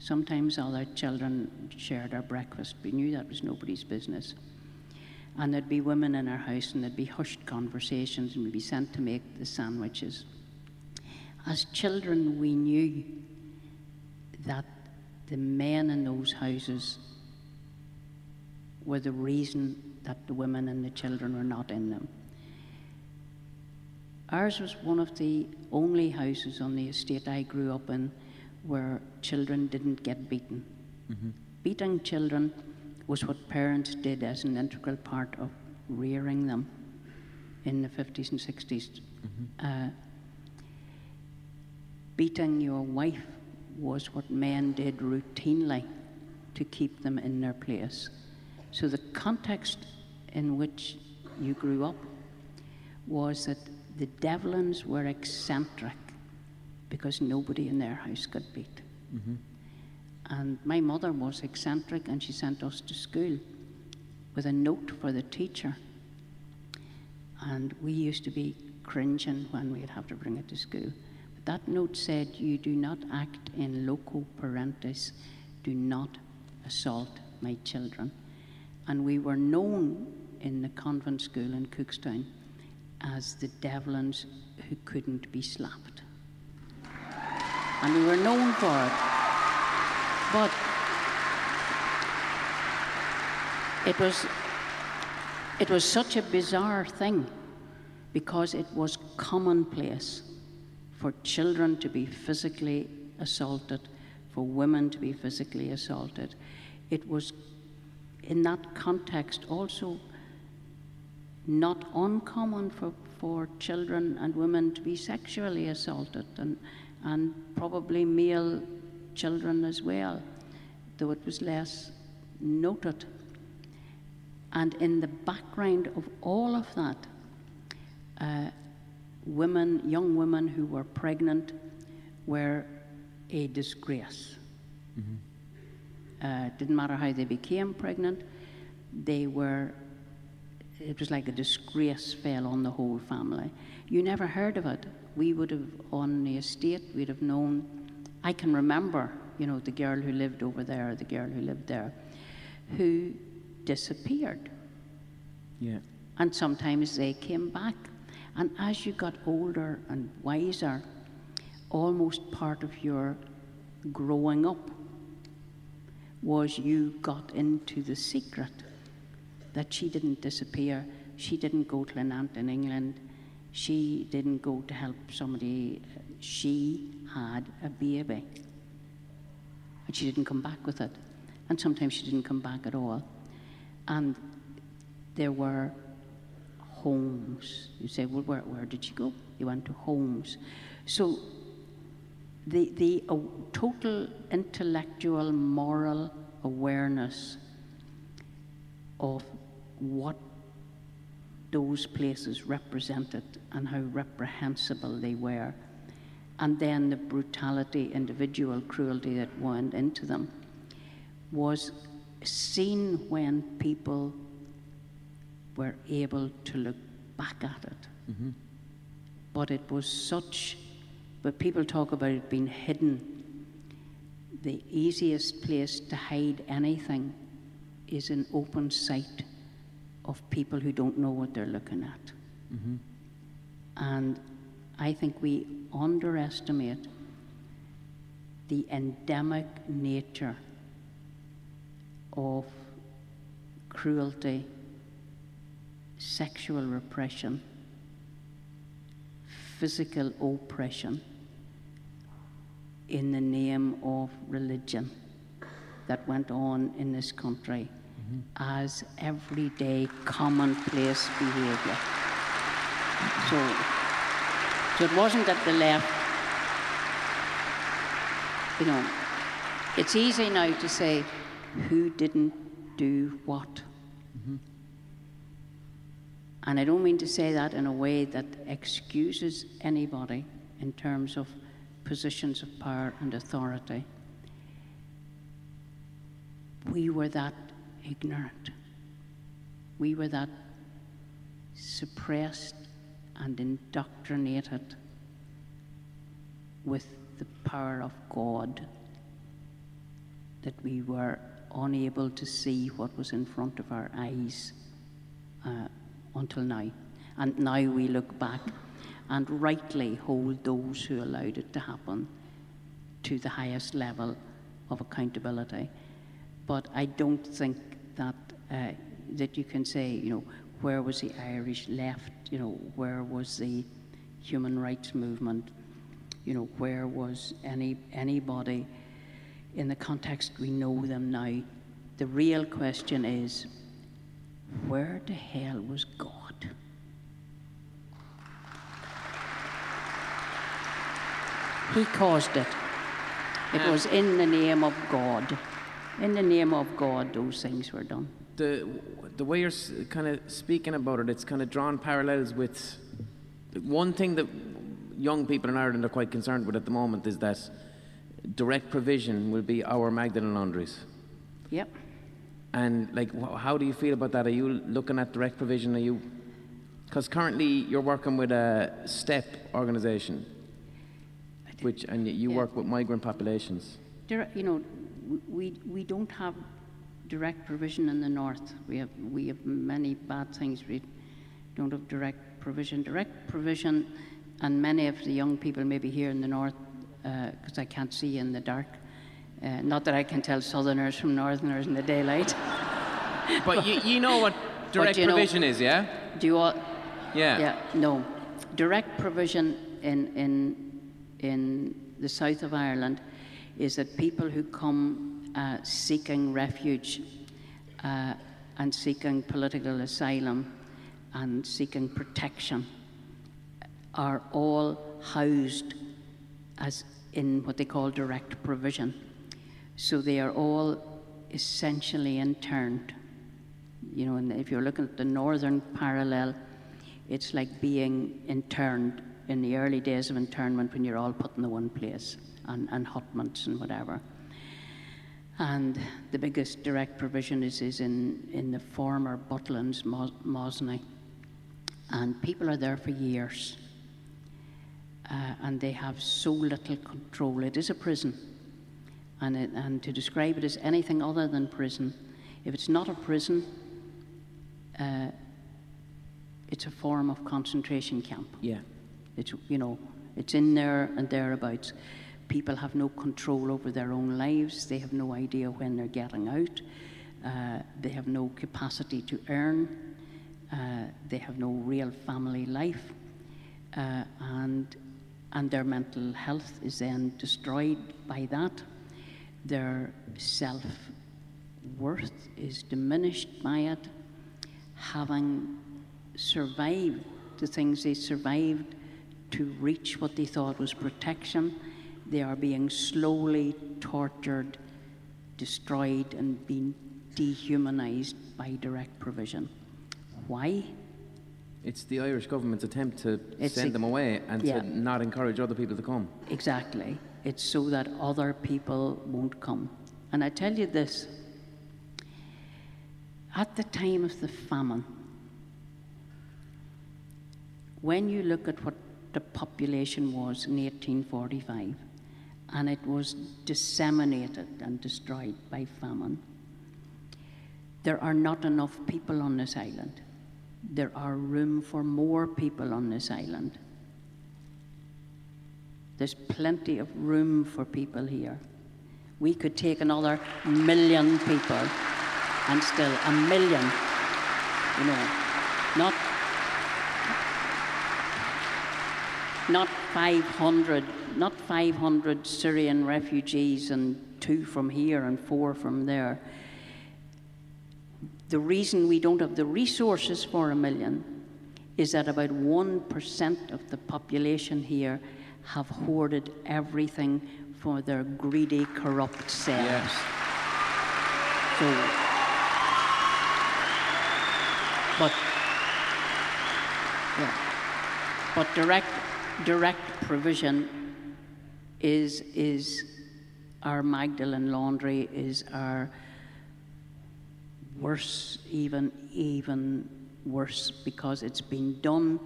Sometimes all our children shared our breakfast. We knew that was nobody's business. And there'd be women in our house, and there'd be hushed conversations, and we'd be sent to make the sandwiches. As children, we knew that the men in those houses were the reason that the women and the children were not in them. Ours was one of the only houses on the estate I grew up in where children didn't get beaten. Mm-hmm. Beating children was what parents did as an integral part of rearing them in the fifties and sixties. Mm-hmm. Uh, beating your wife was what men did routinely to keep them in their place. So the context in which you grew up was that the Devlins were eccentric because nobody in their house got beat. Mm-hmm. And my mother was eccentric, and she sent us to school with a note for the teacher. And we used to be cringing when we'd have to bring it to school. But that note said, you do not act in loco parentis, do not assault my children. And we were known in the convent school in Cookstown as the Devlins who couldn't be slapped. And we were known for it. But it was, it was such a bizarre thing because it was commonplace for children to be physically assaulted, for women to be physically assaulted. It was, in that context, also not uncommon for, for children and women to be sexually assaulted, and, and probably male children as well, though it was less noted. And in the background of all of that, uh, women, young women who were pregnant were a disgrace. Mm-hmm. Uh, didn't matter how they became pregnant, they were, it was like a disgrace fell on the whole family. You never heard of it. We would have, on the estate, we'd have known, I can remember, you know, the girl who lived over there, the girl who lived there, who disappeared. Yeah. And sometimes they came back. And as you got older and wiser, almost part of your growing up was you got into the secret that she didn't disappear, she didn't go to an aunt in England, she didn't go to help somebody, she had a baby. And she didn't come back with it. And sometimes she didn't come back at all. And there were homes. You say, well, where, where did she go? You went to homes. So the, the uh, total intellectual, moral awareness of what those places represented and how reprehensible they were, and then the brutality, individual cruelty that went into them, was seen when people were able to look back at it. Mm-hmm. But it was such, but people talk about it being hidden. The easiest place to hide anything is an open sight of people who don't know what they're looking at. Mm-hmm. And I think we underestimate the endemic nature of cruelty, sexual repression, physical oppression in the name of religion that went on in this country. Mm-hmm. As everyday commonplace behavior. So, so it wasn't that the left, you know. It's easy now to say, who didn't do what? Mm-hmm. And I don't mean to say that in a way that excuses anybody in terms of positions of power and authority. We were that ignorant. We were that suppressed and indoctrinated with the power of God that we were unable to see what was in front of our eyes uh, until now. And now we look back and rightly hold those who allowed it to happen to the highest level of accountability. But I don't think that uh, that you can say, you know, where was the Irish left? You know, where was the human rights movement? You know, where was any anybody in the context we know them now? The real question is, where the hell was God? He caused it. It um, was in the name of God. In the name of God, those things were done. The, the way you're kind of speaking about it, it's kind of drawn parallels with one thing that young people in Ireland are quite concerned with at the moment, is that direct provision will be our Magdalene Laundries. Yep. And like, how do you feel about that? Are you looking at direct provision? Are you, because currently you're working with a STEP organisation, which and you yeah. work with migrant populations. Direct, you know, we we don't have direct provision in the north. We have we have many bad things. We don't have direct provision. Direct provision, and many of the young people maybe here in the north, because uh, I can't see in the dark. Uh, not that I can tell southerners from northerners in the daylight. But you you know what direct provision know, is, yeah? Do you all? Yeah. Yeah. No, direct provision in in. in the south of Ireland is that people who come uh, seeking refuge uh, and seeking political asylum and seeking protection are all housed as in what they call direct provision. So they are all essentially interned. You know, and if you're looking at the northern parallel, it's like being interned in the early days of internment, when you're all put in the one place, and, and hutments and whatever. And the biggest direct provision is, is in, in the former Butlins, Mosney. And people are there for years. Uh, and they have so little control. It is a prison. And, it, and to describe it as anything other than prison, if it's not a prison, uh, it's a form of concentration camp. Yeah. It's, you know, it's in there and thereabouts. People have no control over their own lives. They have no idea when they're getting out. Uh, they have no capacity to earn. Uh, they have no real family life. Uh, and, and their mental health is then destroyed by that. Their self-worth is diminished by it. Having survived the things they survived to reach what they thought was protection, they are being slowly tortured, destroyed, and being dehumanized by direct provision. Why? It's the Irish government's attempt to it's send a, them away and yeah. to not encourage other people to come. Exactly. It's so that other people won't come. And I tell you this, at the time of the famine, when you look at what the population was in eighteen forty-five, and it was disseminated and destroyed by famine. There are not enough people on this island. There are room for more people on this island. There's plenty of room for people here. We could take another million people, and still a million, you know, not Not five hundred, not five hundred Syrian refugees and two from here and four from there. The reason we don't have the resources for a million is that about one percent of the population here have hoarded everything for their greedy, corrupt selves. Yes. So, but, yeah, but direct, direct provision is, is our Magdalene Laundry, is our worse, even, even worse, because it's been done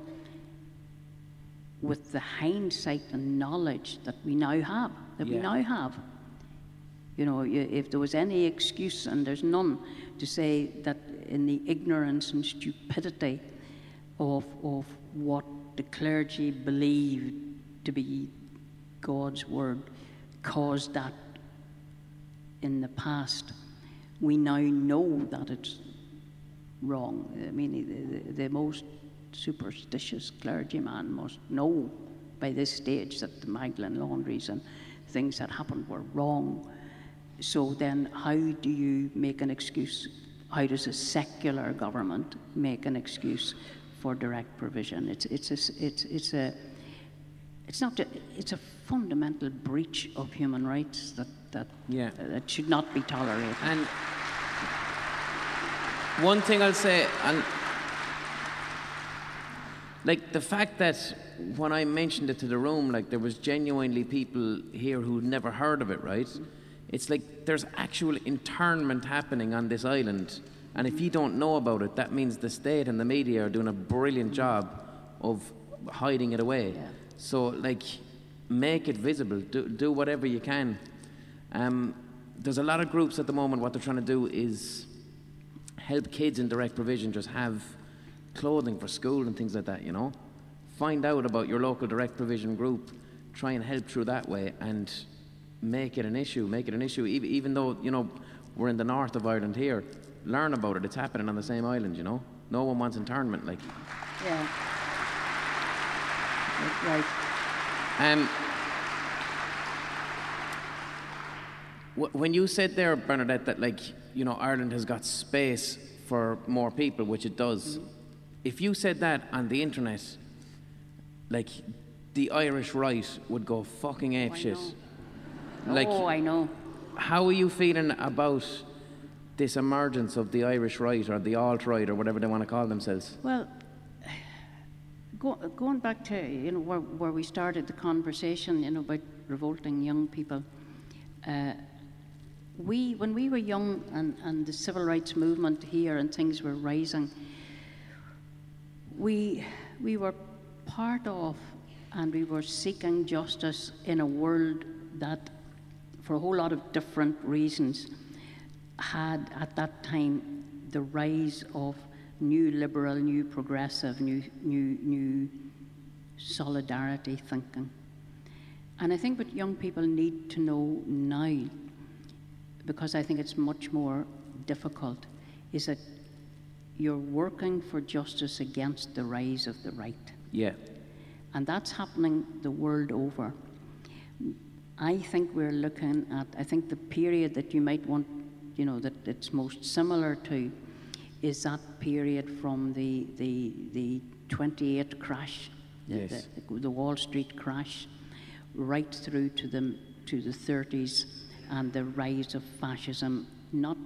with the hindsight and knowledge that we now have, that yeah. we now have. You know, if there was any excuse, and there's none, to say that in the ignorance and stupidity of, of what the clergy believed to be God's word caused that in the past, we now know that it's wrong. I mean, the, the most superstitious clergyman must know by this stage that the Magdalene Laundries and things that happened were wrong. So then how do you make an excuse? How does a secular government make an excuse for direct provision? It's, it's, a, it's, it's, a, it's, not a, it's a fundamental breach of human rights that, that, yeah. uh, that should not be tolerated. And one thing I'll say, and like the fact that when I mentioned it to the room, like there was genuinely people here who'd never heard of it, right? It's like there's actual internment happening on this island. And if you don't know about it, that means the state and the media are doing a brilliant job of hiding it away. Yeah. So like, make it visible, do, do whatever you can. Um, there's a lot of groups at the moment, what they're trying to do is help kids in direct provision just have clothing for school and things like that, you know? Find out about your local direct provision group, try and help through that way, and make it an issue, make it an issue. Even, even though, you know, we're in the north of Ireland here, learn about it, it's happening on the same island, you know? No one wants internment, like. Yeah. That's right. Um, w- when you said there, Bernadette, that, like, you know, Ireland has got space for more people, which it does. Mm-hmm. If you said that on the internet, like, the Irish right would go fucking apeshit. Oh, like, oh, I know. How are you feeling about this emergence of the Irish right or the alt-right or whatever they want to call themselves? Well, go, going back to, you know, where, where we started the conversation, you know, about revolting young people, uh, we, when we were young and, and the civil rights movement here and things were rising, We we were part of, and we were seeking justice in a world that, for a whole lot of different reasons, had at that time the rise of new liberal, new progressive, new new new solidarity thinking. And I think what young people need to know now, because I think it's much more difficult, is that you're working for justice against the rise of the right. Yeah. And that's happening the world over. I think we're looking at, I think the period that you might want, you know, that it's most similar to is that period from the the the twenty-eight crash, yes. the, the Wall Street crash, right through to the, to the thirties and the rise of fascism, not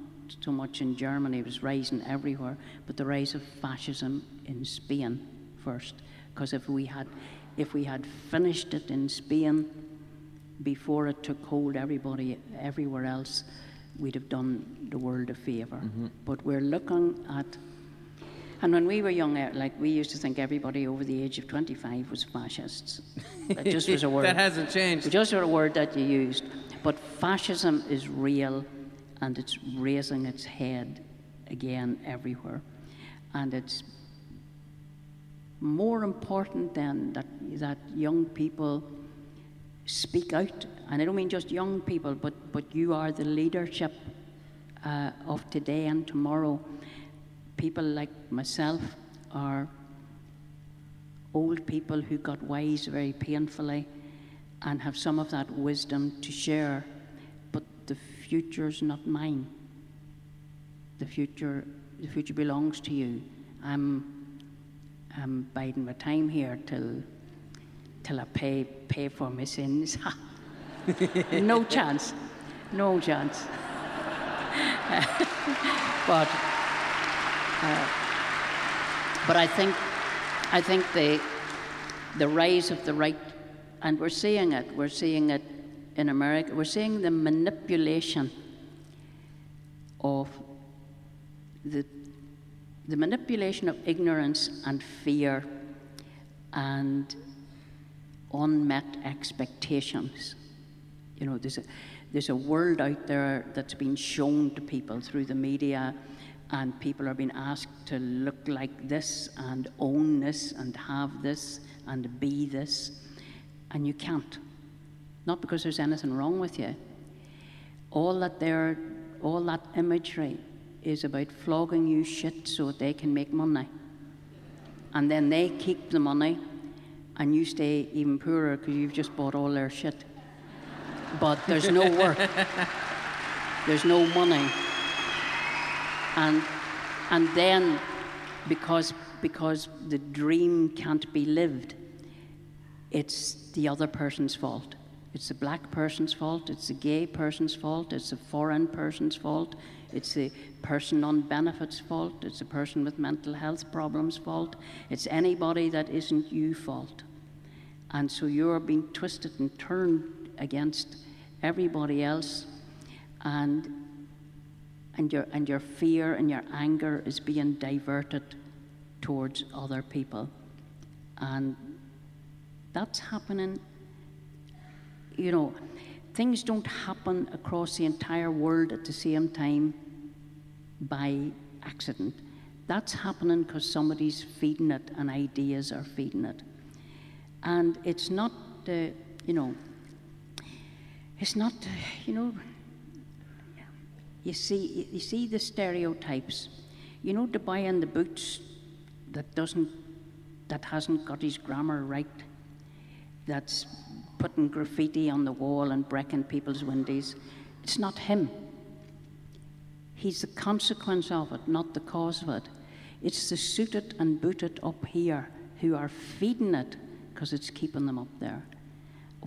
so much in Germany, it was rising everywhere, but the rise of fascism in Spain first. Because if we had, if we had finished it in Spain before it took hold everybody everywhere else, we'd have done the world a favour. Mm-hmm. But we're looking at, and when we were young, like we used to think everybody over the age of twenty-five was fascists. That just was a word. That hasn't changed. It just was a word that you used. But fascism is real. And it's raising its head again everywhere. And it's more important then that, that young people speak out. And I don't mean just young people, but, but you are the leadership uh, of today and tomorrow. People like myself are old people who got wise very painfully and have some of that wisdom to share. The future's not mine. The future, the future belongs to you. I'm, I'm biding my time here till, till I pay, pay for my sins. No chance. No chance. but, uh, but I think, I think the, the rise of the right, and we're seeing it, we're seeing it in America, we're seeing the manipulation of the, the manipulation of ignorance and fear and unmet expectations. You know, there's a, there's a world out there that's been shown to people through the media, and people are being asked to look like this and own this and have this and be this, and you can't. Not because there's anything wrong with you. All that there, all that imagery is about flogging you shit so they can make money. And then they keep the money, and you stay even poorer because you've just bought all their shit. But there's no work. There's no money. And, and then, because, because the dream can't be lived, it's the other person's fault. It's the black person's fault, it's the gay person's fault, it's the foreign person's fault, it's the person on benefits' fault, it's the person with mental health problems' fault, it's anybody that isn't you fault. And so you're being twisted and turned against everybody else, and, and, your, and your fear and your anger is being diverted towards other people. And that's happening. You know, things don't happen across the entire world at the same time by accident. That's happening because somebody's feeding it, and ideas are feeding it. And it's not, uh, you know, it's not, uh, you know, you see, you see the stereotypes. You know, the boy in the boots that doesn't, that hasn't got his grammar right, that's putting graffiti on the wall and breaking people's windows. It's not him. He's the consequence of it, not the cause of it. It's the suited and booted up here who are feeding it because it's keeping them up there,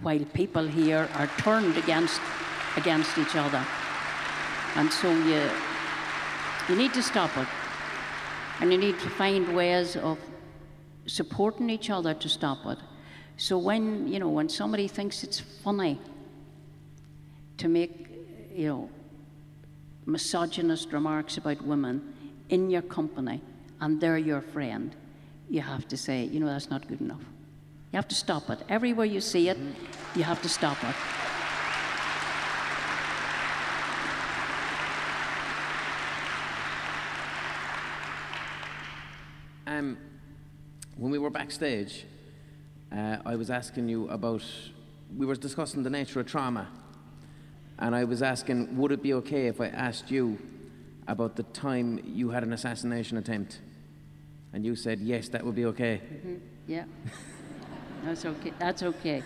while people here are turned against, against each other. And so you, you need to stop it. And you need to find ways of supporting each other to stop it. So when, you know, when somebody thinks it's funny to make, you know, misogynist remarks about women in your company, and they're your friend, you have to say, you know, that's not good enough. You have to stop it. Everywhere you see it, you have to stop it. Um, when we were backstage, Uh, I was asking you about, we were discussing the nature of trauma, and I was asking, would it be okay if I asked you about the time you had an assassination attempt? And you said, yes, that would be okay. Mm-hmm. Yeah, that's okay. That's okay.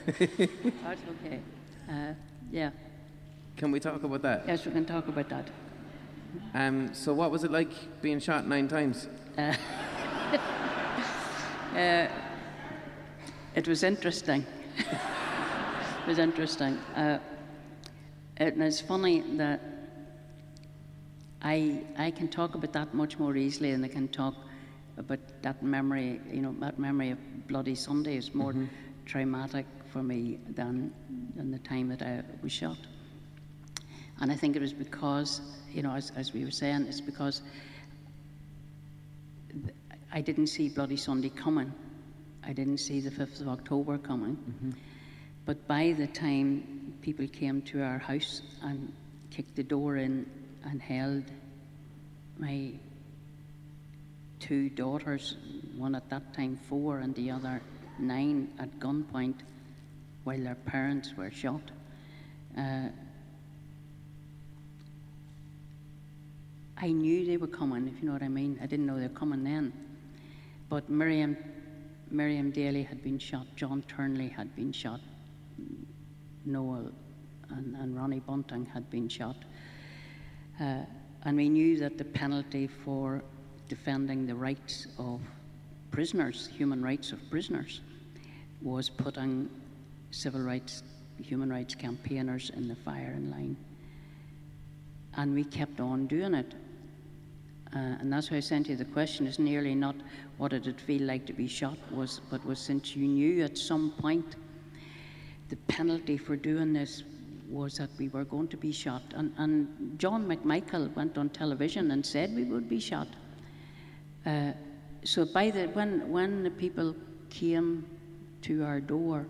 That's okay. Uh, yeah. Can we talk about that? Yes, we can talk about that. Um, so what was it like being shot nine times? Uh, uh, It was interesting. It was interesting. Uh, it, it's funny that I I can talk about that much more easily than I can talk about that memory. You know, that memory of Bloody Sunday is more mm-hmm. traumatic for me than than the time that I was shot. And I think it was because, you know, as as we were saying, it's because I didn't see Bloody Sunday coming. I didn't see the fifth of October coming. Mm-hmm. But by the time people came to our house and kicked the door in and held my two daughters, one at that time four and the other nine, at gunpoint while their parents were shot, uh, I knew they were coming, if you know what I mean. I didn't know they were coming then. But Miriam Miriam Daley had been shot, John Turnley had been shot, Noel and, and Ronnie Bunting had been shot. Uh, and we knew that the penalty for defending the rights of prisoners, human rights of prisoners, was putting civil rights, human rights campaigners in the firing line. And we kept on doing it. Uh, and that's why I sent you the question, is nearly not what did it feel like to be shot, was, but was since you knew at some point the penalty for doing this was that we were going to be shot. And, and John McMichael went on television and said we would be shot. Uh, so by the, when, when the people came to our door,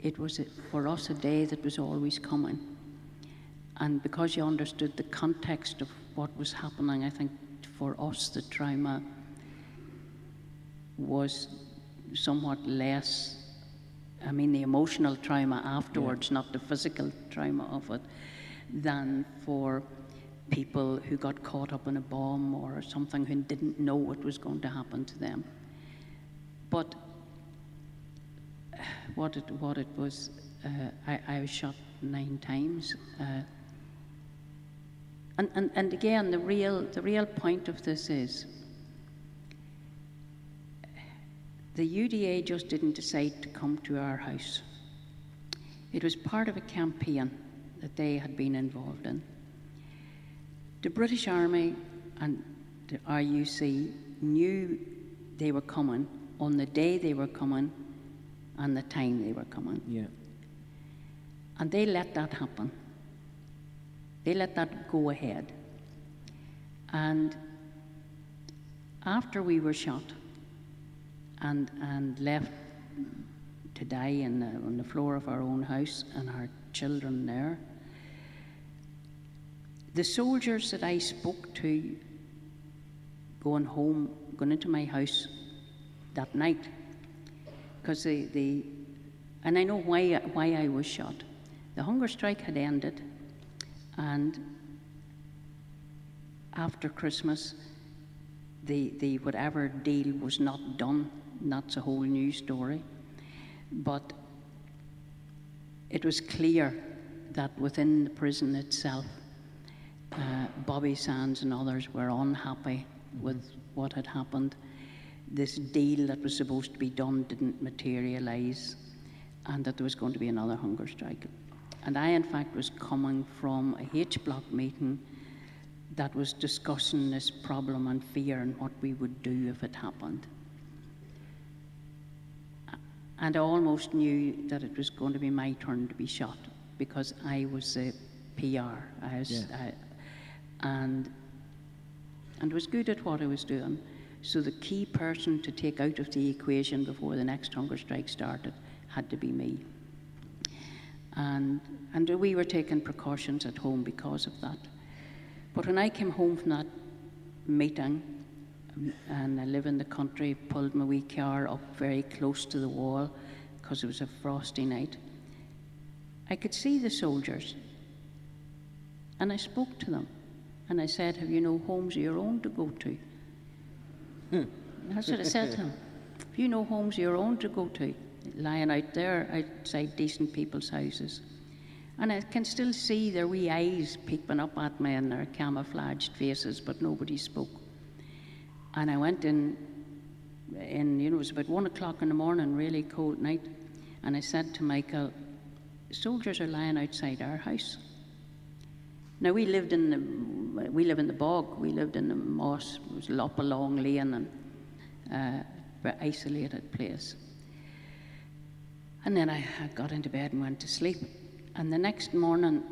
it was a, for us a day that was always coming. And because you understood the context of what was happening, I think for us the trauma was somewhat less. I mean, the emotional trauma afterwards, yeah. Not the physical trauma of it, than for people who got caught up in a bomb or something who didn't know what was going to happen to them. But what it, what it was, uh, I, I was shot nine times. Uh, and, and, and again, the real, the real point of this is, the U D A just didn't decide to come to our house. It was part of a campaign that they had been involved in. The British Army and the R U C knew they were coming on the day they were coming and the time they were coming. Yeah. And they let that happen. They let that go ahead. And after we were shot, and, and left to die in the, on the floor of our own house and our children there. The soldiers that I spoke to going home, going into my house that night, because they, they, and I know why, why I was shot. The hunger strike had ended, and after Christmas, The, the whatever deal was not done, and that's a whole new story. But it was clear that within the prison itself, uh, Bobby Sands and others were unhappy with what had happened. This deal that was supposed to be done didn't materialize, and that there was going to be another hunger strike. And I, in fact, was coming from a H Block meeting that was discussing this problem and fear and what we would do if it happened. And I almost knew that it was going to be my turn to be shot because I was a P R. I was, yes. I, and, and was good at what I was doing. So the key person to take out of the equation before the next hunger strike started had to be me. And, and we were taking precautions at home because of that. But when I came home from that meeting, and I live in the country, pulled my wee car up very close to the wall because it was a frosty night, I could see the soldiers. And I spoke to them. And I said, have you no homes of your own to go to? Hmm. That's what I said to them. Have you no homes of your own to go to? Lying out there outside decent people's houses. And I can still see their wee eyes peeping up at me and their camouflaged faces, but nobody spoke. And I went in, in you know, it was about one o'clock in the morning, really cold night, and I said to Michael, soldiers are lying outside our house. Now, we lived in the, we live in the bog, we lived in the moss, it was up a long lane and uh, an isolated place. And then I, I got into bed and went to sleep. And the next morning,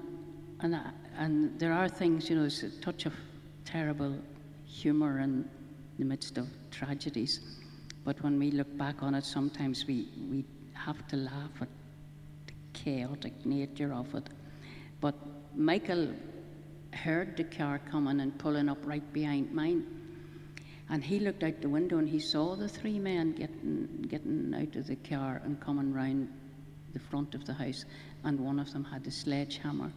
and, I, and there are things, you know, there's a touch of terrible humor in the midst of tragedies. But when we look back on it, sometimes we, we have to laugh at the chaotic nature of it. But Michael heard the car coming and pulling up right behind mine. And he looked out the window and he saw the three men getting, getting out of the car and coming round the front of the house, and one of them had a sledgehammer.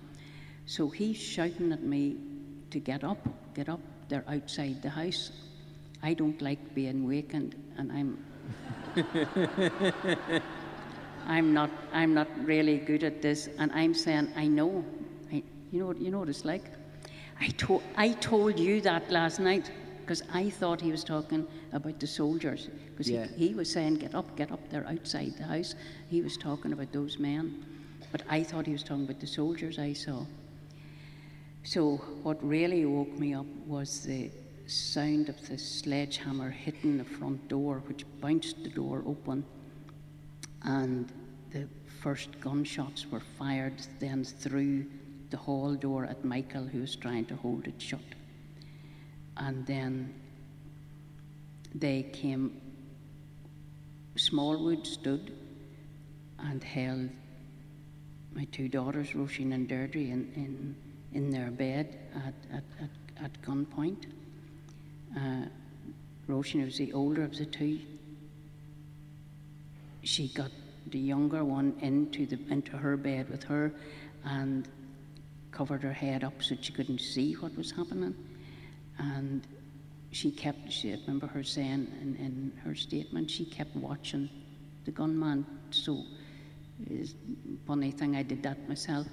So he's shouting at me to get up, get up, they're outside the house. I don't like being wakened, and I'm I'm not I'm not really good at this, and I'm saying, I know. I, you know what you know what it's like? I told I told you that last night. because I thought he was talking about the soldiers, because yeah. he, he was saying, get up, get up, they're outside the house. He was talking about those men, but I thought he was talking about the soldiers I saw. So what really woke me up was the sound of the sledgehammer hitting the front door, which bounced the door open, and the first gunshots were fired then through the hall door at Michael, who was trying to hold it shut. And then they came, Smallwood stood and held my two daughters, Roisin and Deirdre, in, in, in their bed at, at, at, at gunpoint. Uh, Roisin was the older of the two. She got the younger one into, the, into her bed with her and covered her head up so she couldn't see what was happening. And she kept, she, I remember her saying in, in her statement, she kept watching the gunman. So it's a funny thing, I did that myself.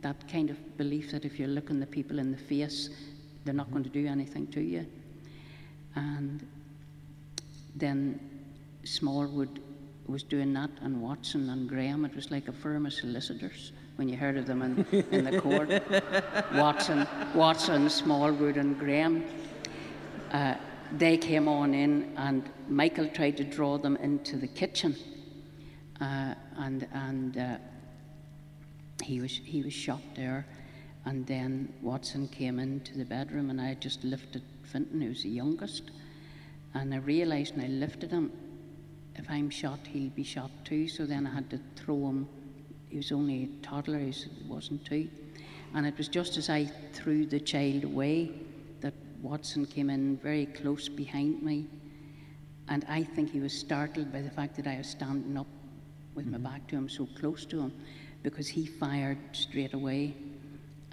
That kind of belief that if you're looking the people in the face, they're not going to do anything to you. And then Smallwood was doing that, and Watson and Graham. It was like a firm of solicitors when you heard of them in, in the court. Watson, Watson, Smallwood and Graham. Uh, they came on in, and Michael tried to draw them into the kitchen, uh, and and uh, he was he was shot there. And then Watson came into the bedroom, and I just lifted Finton, who was the youngest, and I realised when I lifted him, if I'm shot, he'll be shot too. So then I had to throw him. He was only a toddler, he wasn't two. And it was just as I threw the child away that Watson came in very close behind me. And I think he was startled by the fact that I was standing up with mm-hmm. my back to him, so close to him, because he fired straight away.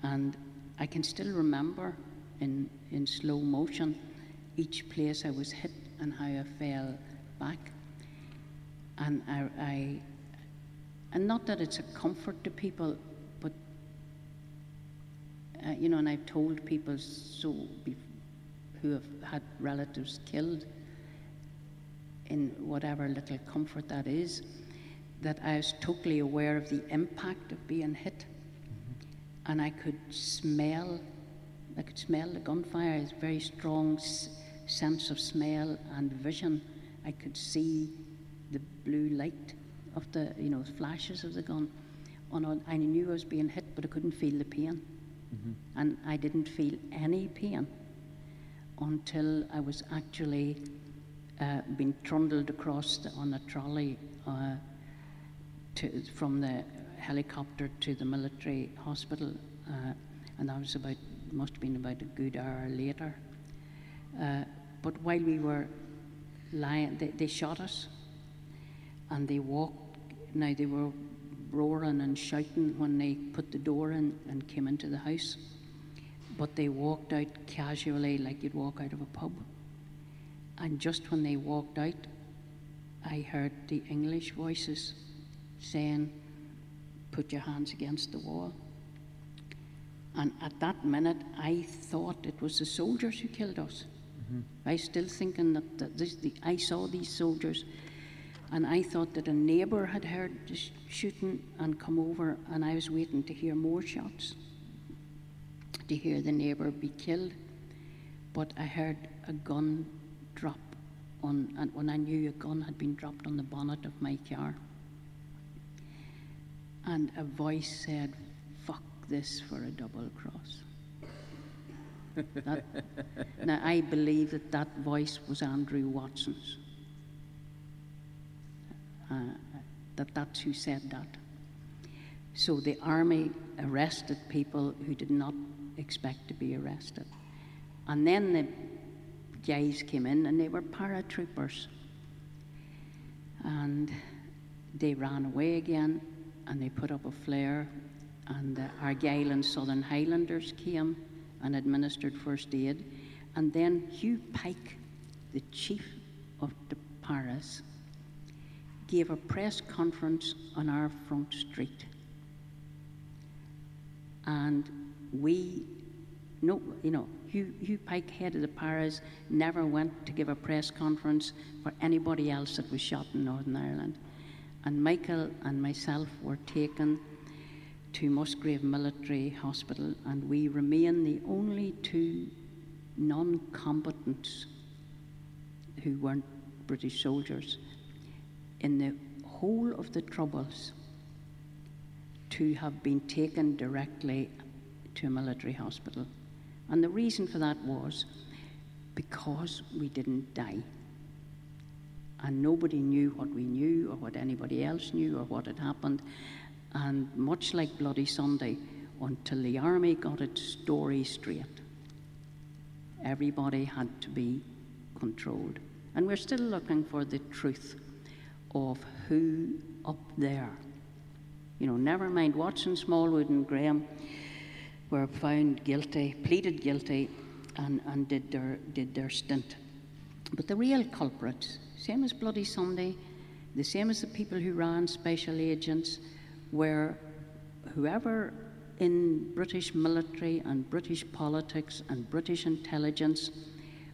And I can still remember in, in slow motion each place I was hit and how I fell back. And I, I, and not that it's a comfort to people, but uh, you know, and I've told people so who have had relatives killed, in whatever little comfort that is, that I was totally aware of the impact of being hit, mm-hmm. and I could smell, I could smell the gunfire. It's a very strong s sense of smell and vision. I could see the blue light of the, you know, flashes of the gun. On, I knew I was being hit, but I couldn't feel the pain. Mm-hmm. And I didn't feel any pain until I was actually uh, being trundled across the, on a trolley uh, to, from the helicopter to the military hospital. Uh, and that was about, must have been about a good hour later. Uh, but while we were lying, they, they shot us. And they walked, now they were roaring and shouting when they put the door in and came into the house, but they walked out casually like you'd walk out of a pub. And just when they walked out, I heard the English voices saying, put your hands against the wall. And at that minute, I thought it was the soldiers who killed us. Mm-hmm. I still thinking that, that this, the, I saw these soldiers. And I thought that a neighbour had heard the sh shooting and come over, and I was waiting to hear more shots, to hear the neighbour be killed. But I heard a gun drop on, and when I knew a gun had been dropped on the bonnet of my car. And a voice said, fuck this for a double cross. That, now, I believe that that voice was Andrew Watson's. Uh, that that's who said that. So the army arrested people who did not expect to be arrested. And then the guys came in, and they were paratroopers. And they ran away again, and they put up a flare, and the Argyll and Southern Highlanders came and administered first aid. And then Hugh Pike, the chief of the Paras, gave a press conference on our front street. And we no, you know, Hugh, Hugh Pike, head of the Paras, never went to give a press conference for anybody else that was shot in Northern Ireland. And Michael and myself were taken to Musgrave Military Hospital, and we remain the only two non-combatants who weren't British soldiers in the whole of the Troubles to have been taken directly to a military hospital. And the reason for that was because we didn't die. And nobody knew what we knew or what anybody else knew or what had happened. And much like Bloody Sunday, until the army got its story straight, everybody had to be controlled. And we're still looking for the truth of who up there, you know, never mind Watson, Smallwood and Graham were found guilty, pleaded guilty, and, and did, their, did their stint. But the real culprits, same as Bloody Sunday, the same as the people who ran special agents, were whoever in British military and British politics and British intelligence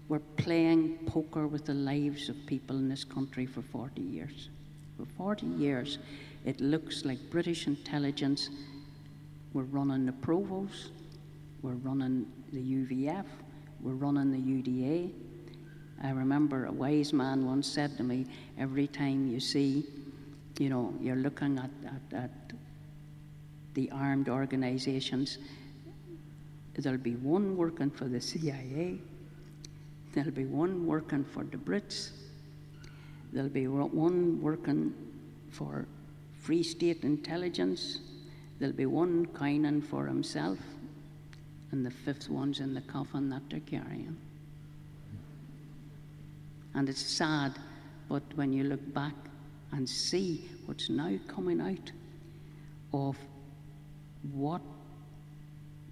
were playing poker with the lives of people in this country for forty years. For forty years, it looks like British intelligence were running the Provos, were running the U V F, were running the U D A. I remember a wise man once said to me, every time you see, you know, you're looking at, at, at the armed organizations, there'll be one working for the C I A, there'll be one working for the Brits, there'll be one working for Free State Intelligence, there'll be one coining for himself, and the fifth one's in the coffin that they're carrying. And it's sad, but when you look back and see what's now coming out of what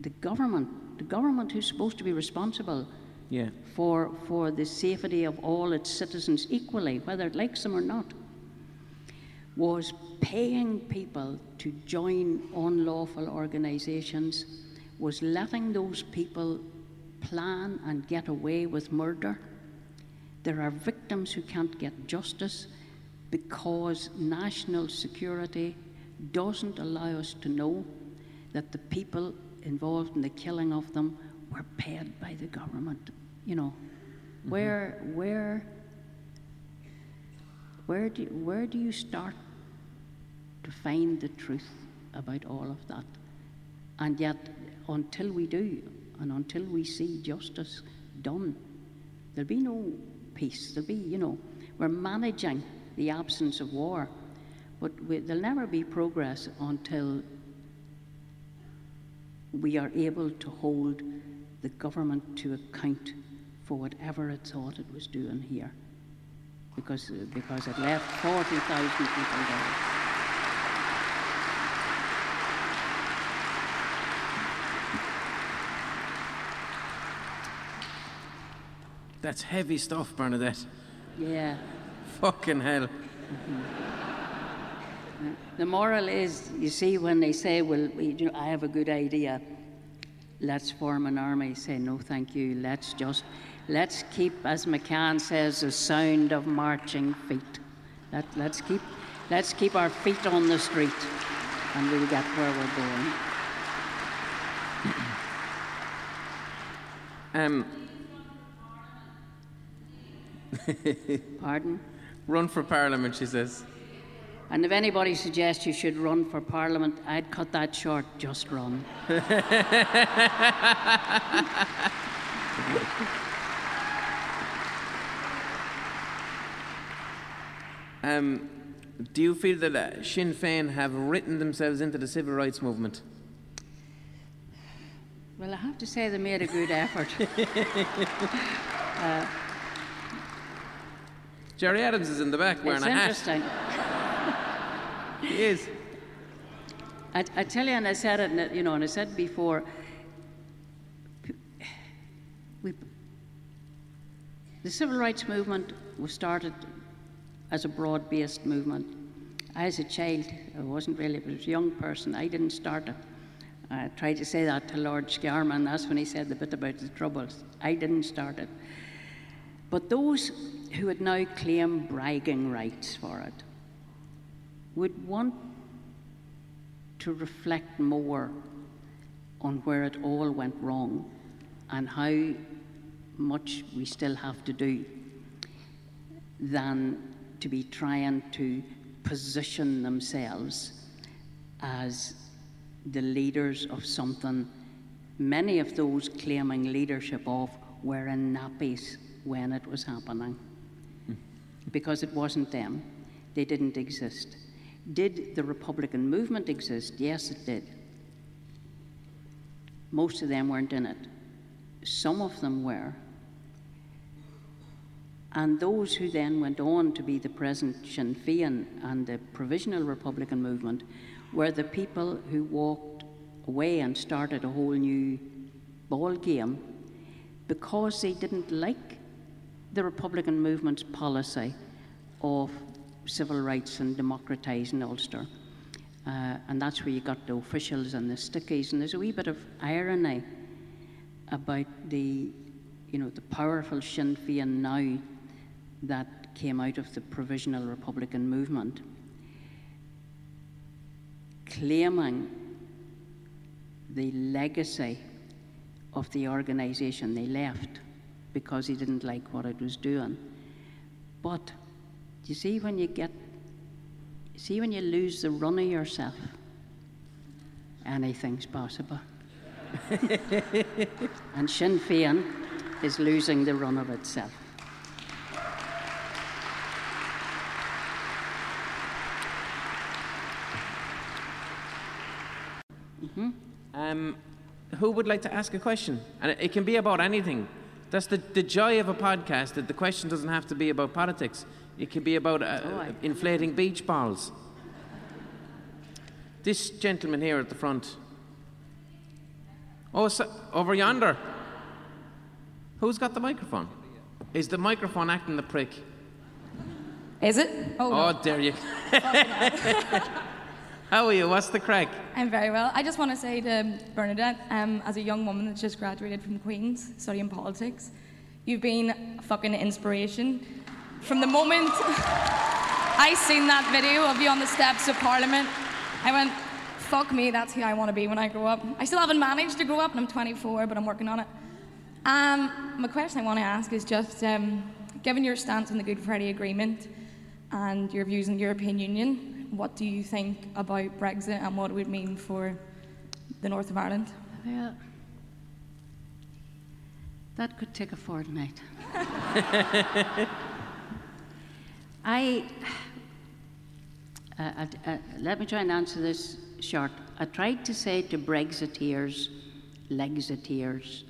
the government, the government who's supposed to be responsible yeah. for, for the safety of all its citizens equally, whether it likes them or not, was paying people to join unlawful organizations, was letting those people plan and get away with murder. There are victims who can't get justice because national security doesn't allow us to know that the people involved in the killing of them were paid by the government. You know, mm-hmm. where, where, where, do, where do you start to find the truth about all of that? And yet, until we do, and until we see justice done, there'll be no peace. There'll be, you know, we're managing the absence of war, but we, there'll never be progress until we are able to hold the government to account for whatever it thought it was doing here, because, because it left forty thousand people dead. That's heavy stuff, Bernadette. Yeah. Fucking hell. Mm-hmm. The moral is, you see, when they say, well, you know, I have a good idea, let's form an army, say, no, thank you, let's just, let's keep, as McCann says, the sound of marching feet. Let, let's keep, let's keep our feet on the street, and we'll get where we're going. um, Pardon? Run for Parliament, she says. And if anybody suggests you should run for Parliament, I'd cut that short, just run. um, do you feel that uh, Sinn Féin have written themselves into the civil rights movement? Well, I have to say they made a good effort. uh, Gerry Adams is in the back wearing a hat. It's interesting. He is. I, I tell you, and I said it, and, you know, and I said before, we, the civil rights movement was started as a broad-based movement. As a child, I wasn't really, but as a young person, I didn't start it. I tried to say that to Lord Scarman. That's when he said the bit about the Troubles. I didn't start it. But those who would now claim bragging rights for it would want to reflect more on where it all went wrong and how much we still have to do than to be trying to position themselves as the leaders of something many of those claiming leadership of were in nappies when it was happening, because it wasn't them. They didn't exist. Did the Republican movement exist? Yes, it did. Most of them weren't in it. Some of them were. And those who then went on to be the present Sinn Féin and the Provisional Republican movement were the people who walked away and started a whole new ball game because they didn't like the Republican movement's policy of civil rights and democratising Ulster. Uh, and that's where you got the officials and the stickies. And there's a wee bit of irony about the, you know, the powerful Sinn Féin now that came out of the Provisional Republican movement, claiming the legacy of the organisation they left because he didn't like what it was doing. But you see when you get, you see when you lose the run of yourself, anything's possible. And Sinn Féin is losing the run of itself. Mm-hmm. Um, who would like to ask a question? And it can be about anything. That's the, the joy of a podcast, that the question doesn't have to be about politics. It can be about uh, oh, inflating beach balls. This gentleman here at the front. Oh, so, over yonder. Who's got the microphone? Is the microphone acting the prick? Is it? Oh, oh no. There you go. How are you? What's the crack? I'm very well. I just want to say to Bernadette, um, as a young woman that's just graduated from Queen's, studying politics, you've been a fucking inspiration. From the moment I seen that video of you on the steps of Parliament, I went, fuck me, that's who I want to be when I grow up. I still haven't managed to grow up, and I'm twenty-four, but I'm working on it. Um, my question I want to ask is just, um, given your stance on the Good Friday Agreement and your views on the European Union, what do you think about Brexit and what it would mean for the north of Ireland? Well, that could take a fortnight. I, uh, uh, let me try and answer this short. I tried to say to Brexiteers, Lexiteers,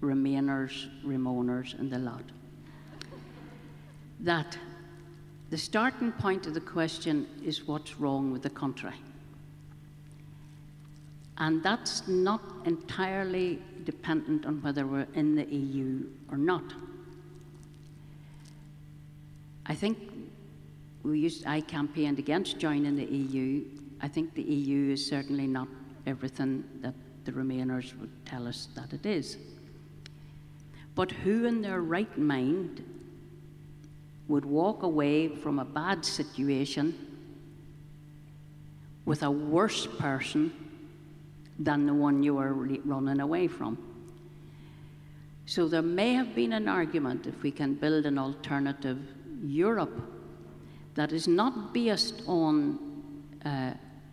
Remainers, Ramoners, and the lot, that the starting point of the question is what's wrong with the country. And that's not entirely dependent on whether we're in the E U or not. I think we used, I campaigned against joining the E U. I think the E U is certainly not everything that the Remainers would tell us that it is. But who in their right mind would walk away from a bad situation with a worse person than the one you were running away from? So there may have been an argument, if we can build an alternative Europe that is not based on uh,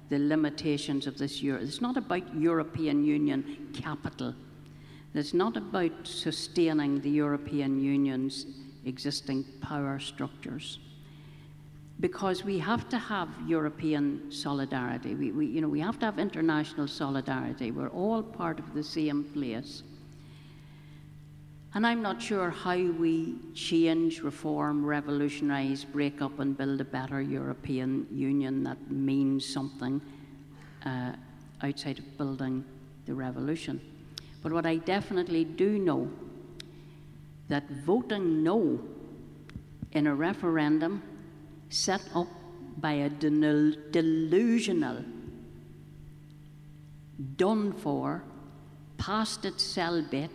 the limitations of this Europe. It's not about European Union capital. It's not about sustaining the European Union's existing power structures, because we have to have European solidarity. We, we, you know, we have to have international solidarity. We're all part of the same place. And I'm not sure how we change, reform, revolutionise, break up and build a better European Union that means something uh, outside of building the revolution. But what I definitely do know, that voting no in a referendum set up by a delusional done for, past its cell-bit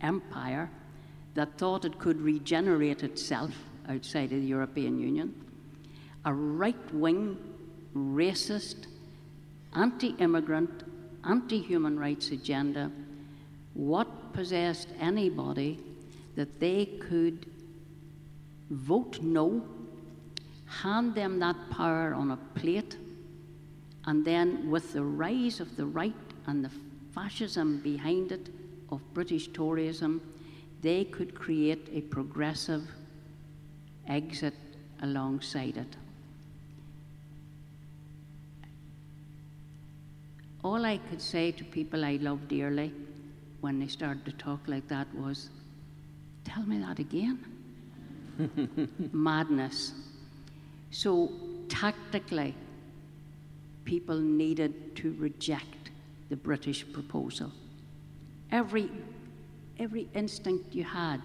empire that thought it could regenerate itself outside of the European Union, a right-wing, racist, anti-immigrant, anti-human rights agenda. What possessed anybody that they could vote no, hand them that power on a plate, and then with the rise of the right and the fascism behind it of British Toryism, they could create a progressive exit alongside it. All I could say to people I love dearly when they started to talk like that was, tell me that again. Madness. So tactically, people needed to reject the British proposal. Every, every instinct you had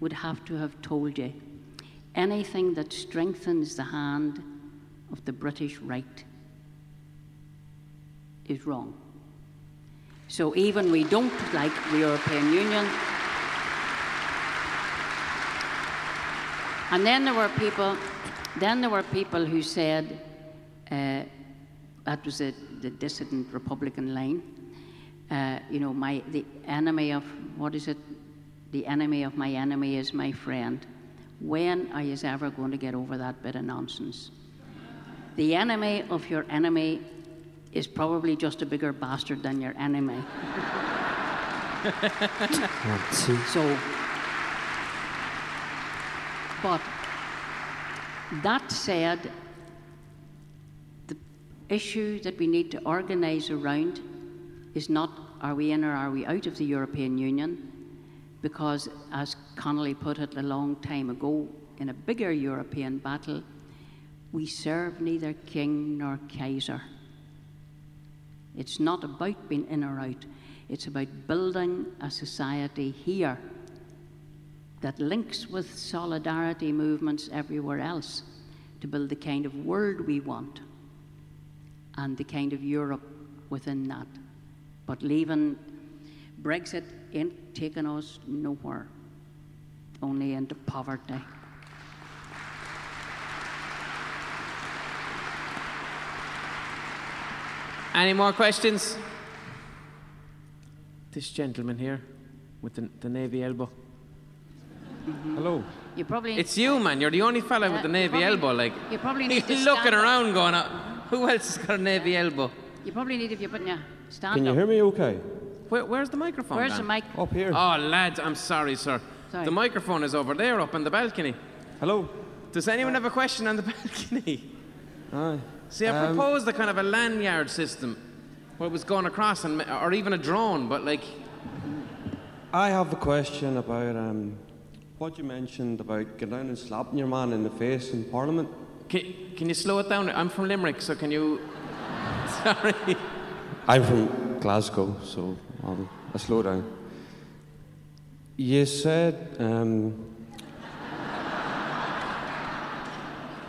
would have to have told you, anything that strengthens the hand of the British right is wrong. So even we don't like the European Union. And then there were people, then there were people who said, uh, that was a, the dissident Republican line, uh, you know, my, the enemy of, what is it? The enemy of my enemy is my friend. When are you ever going to get over that bit of nonsense? The enemy of your enemy is probably just a bigger bastard than your enemy. So, but that said, the issue that we need to organise around is not are we in or are we out of the European Union, because as Connolly put it a long time ago, in a bigger European battle, we serve neither king nor Kaiser. It's not about being in or out. It's about building a society here that links with solidarity movements everywhere else to build the kind of world we want and the kind of Europe within that. But leaving Brexit ain't taking us nowhere, only into poverty. Any more questions? This gentleman here with the, the navy elbow. Mm-hmm. Hello. You probably it's you, man. You're the only fella uh, with the navy probably, elbow. Like you probably need you're to looking around, up. going, who else has got a navy yeah. elbow? You probably need if you're putting your stand Can you up. hear me? Okay. Where, where's the microphone? Where's man? the mic? Up here. Oh, lads, I'm sorry, sir. Sorry. The microphone is over there, up on the balcony. Hello. Does anyone uh, have a question on the balcony? Aye. See, I proposed um, a kind of a lanyard system where it was going across, and, or even a drone, but like... I have a question about um, what you mentioned about going down and slapping your man in the face in Parliament. Can, can you slow it down? I'm from Limerick, so can you... Sorry. I'm from Glasgow, so I'll, I'll slow down. You said... Um,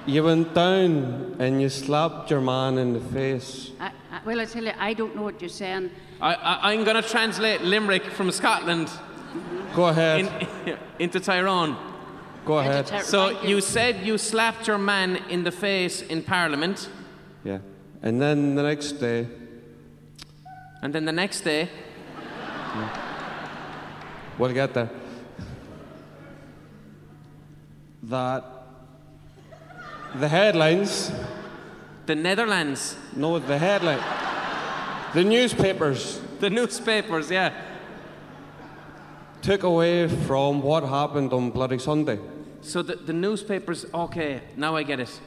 You went down and you slapped your man in the face. I, I, well, I tell you, I don't know what you're saying. I, I, I'm going to translate Limerick from Scotland. Mm-hmm. Go ahead. In, into Tyrone. Go ahead. Ter- so you said you slapped your man in the face in Parliament. Yeah. And then the next day. And then the next day. Yeah. We'll get there. That. The headlines. The Netherlands. No, the headline. The newspapers. The newspapers, yeah. Took away from what happened on Bloody Sunday. So the, the newspapers, okay, now I get it.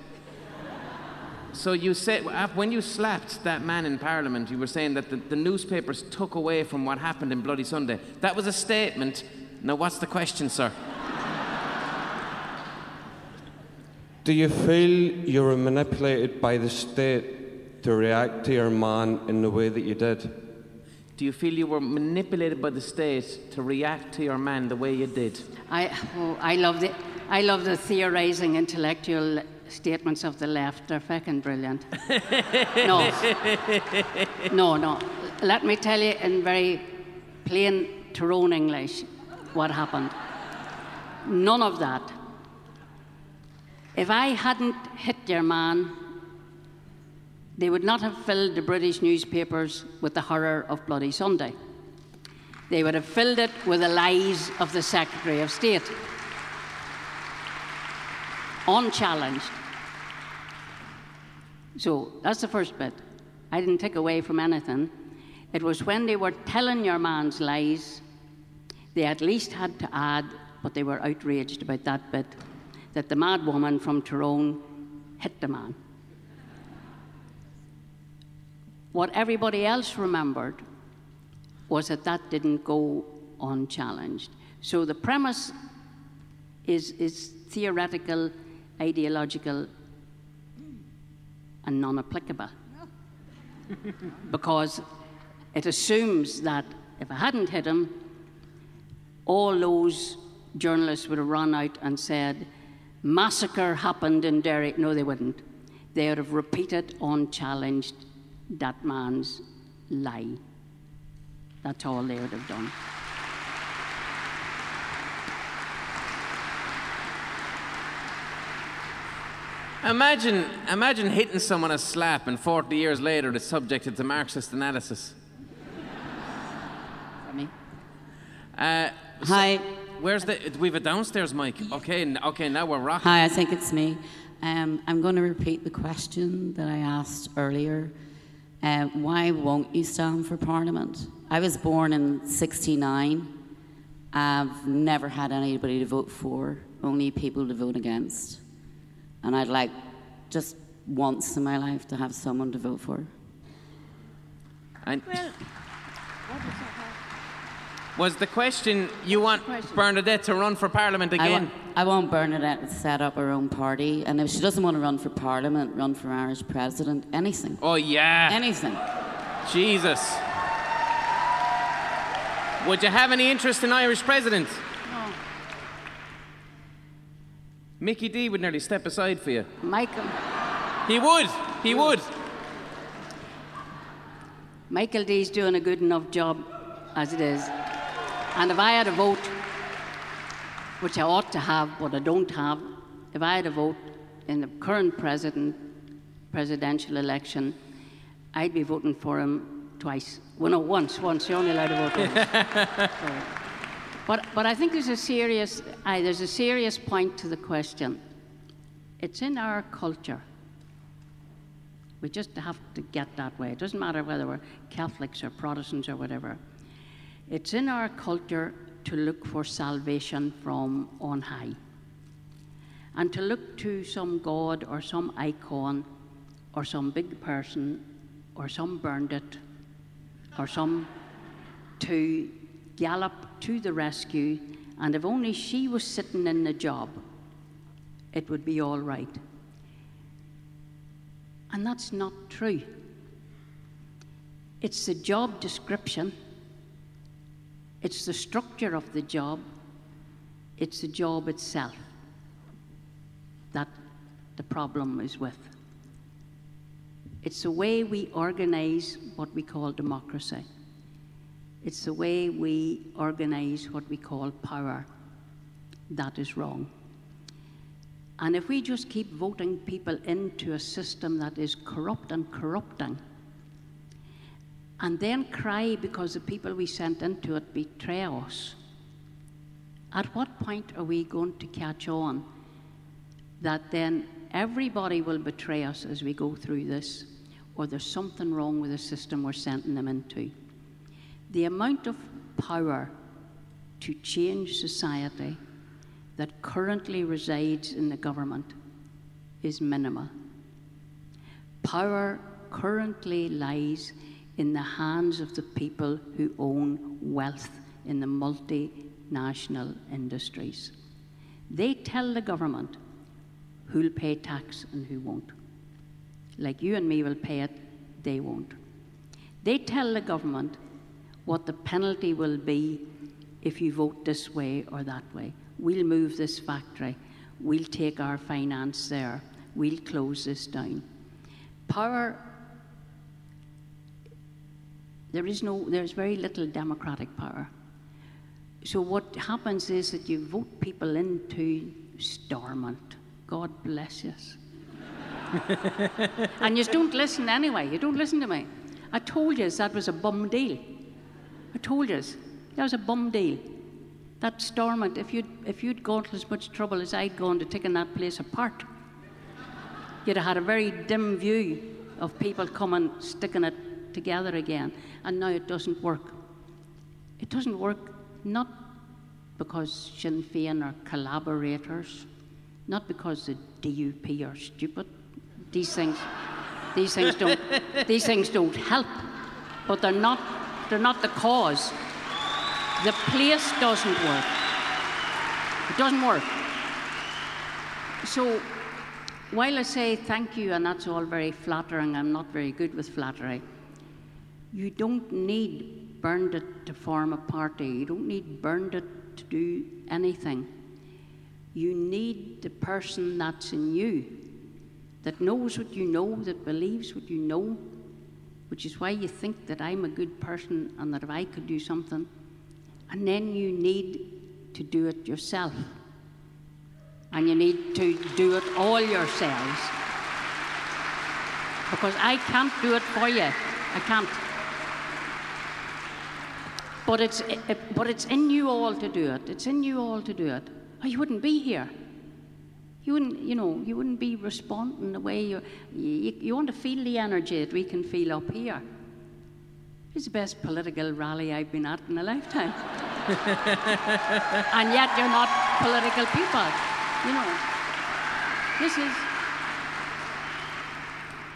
So you said, when you slapped that man in Parliament, you were saying that the, the newspapers took away from what happened in Bloody Sunday. That was a statement. Now what's the question, sir? Do you feel you were manipulated by the state to react to your man in the way that you did? Do you feel you were manipulated by the state to react to your man the way you did? I, oh, I love the, I love the theorising intellectual statements of the left, they're feckin' brilliant. No. No, no. Let me tell you in very plain Tyrone English what happened. None of that. If I hadn't hit your man, they would not have filled the British newspapers with the horror of Bloody Sunday. They would have filled it with the lies of the Secretary of State. Unchallenged. So that's the first bit. I didn't take away from anything. It was when they were telling your man's lies, they at least had to add, but they were outraged about that bit, that the mad woman from Tyrone hit the man. What everybody else remembered was that that didn't go unchallenged. So the premise is, is theoretical, ideological, and non-applicable. No. Because it assumes that if I hadn't hit him, all those journalists would have run out and said, massacre happened in Derry. No, they wouldn't. They would have repeated unchallenged that man's lie. That's all they would have done. Imagine, imagine hitting someone a slap and forty years later it's subjected to Marxist analysis. Funny. Uh, so Hi. Where's the, we've a downstairs mic. Okay, okay, now we're rocking. Hi, I think it's me. Um, I'm going to repeat the question that I asked earlier. Uh, why won't you stand for Parliament? I was born in sixty-nine. I've never had anybody to vote for, only people to vote against. And I'd like just once in my life to have someone to vote for. And well, was the question you want question? Bernadette to run for Parliament again? I want, I want Bernadette to set up her own party, and if she doesn't want to run for Parliament, run for Irish President, anything. Oh yeah, anything. Jesus. Would you have any interest in Irish President? Mickey D would nearly step aside for you. Michael. He would. He would. Michael D's doing a good enough job as it is. And if I had a vote, which I ought to have, but I don't have, if I had a vote in the current president, presidential election, I'd be voting for him twice. Well, no, once. Once. You're only allowed to vote once. So. But, but I think there's a serious uh, there's a serious point to the question. It's in our culture. We just have to get that way. It doesn't matter whether we're Catholics or Protestants or whatever. It's in our culture to look for salvation from on high, and to look to some god or some icon or some big person or some Bernadette or some to gallop to the rescue, and if only she was sitting in the job, it would be all right. And that's not true. It's the job description, it's the structure of the job, it's the job itself that the problem is with. It's the way we organize what we call democracy. It's the way we organize what we call power. That is wrong. And if we just keep voting people into a system that is corrupt and corrupting, and then cry because the people we sent into it betray us, at what point are we going to catch on that then everybody will betray us as we go through this, or there's something wrong with the system we're sending them into? The amount of power to change society that currently resides in the government is minimal. Power currently lies in the hands of the people who own wealth in the multinational industries. They tell the government who'll pay tax and who won't. Like you and me will pay it, they won't. They tell the government what the penalty will be if you vote this way or that way. We'll move this factory. We'll take our finance there. we'll close this down. Power, there is no, there's very little democratic power. So what happens is that you vote people into Stormont. God bless us. And you don't listen anyway. You don't listen to me. I told you that was a bum deal. I told you that was a bum deal. That Stormont, if you'd, if you'd gone to as much trouble as I'd gone to taking that place apart, you'd have had a very dim view of people coming, sticking it together again. And now it doesn't work. It doesn't work, not because Sinn Féin are collaborators, not because the D U P are stupid. These things, these things don't, these things don't help, but they're not, they're not the cause. The place doesn't work. It doesn't work. So, while I say thank you, and that's all very flattering, I'm not very good with flattery, you don't need Bernadette to form a party. You don't need Bernadette to do anything. You need the person that's in you, that knows what you know, that believes what you know, which is why you think that I'm a good person and that if I could do something, and then you need to do it yourself. And you need to do it all yourselves. Because I can't do it for you. I can't. But it's, it, but it's in you all to do it. It's in you all to do it. Oh, you wouldn't be here. You wouldn't, you know, you wouldn't be responding the way you, you... You want to feel the energy that we can feel up here. It's the best political rally I've been at in a lifetime. And yet you're not political people. You know, this is...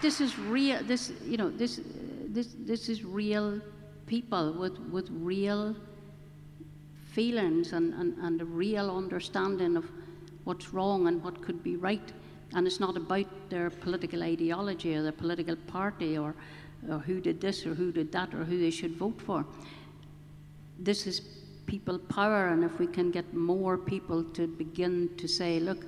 This is real... This, you know, this... This, this is real people with, with real feelings and, and, and a real understanding of what's wrong and what could be right. And it's not about their political ideology or their political party or, or who did this or who did that or who they should vote for. This is people power, and if we can get more people to begin to say, look,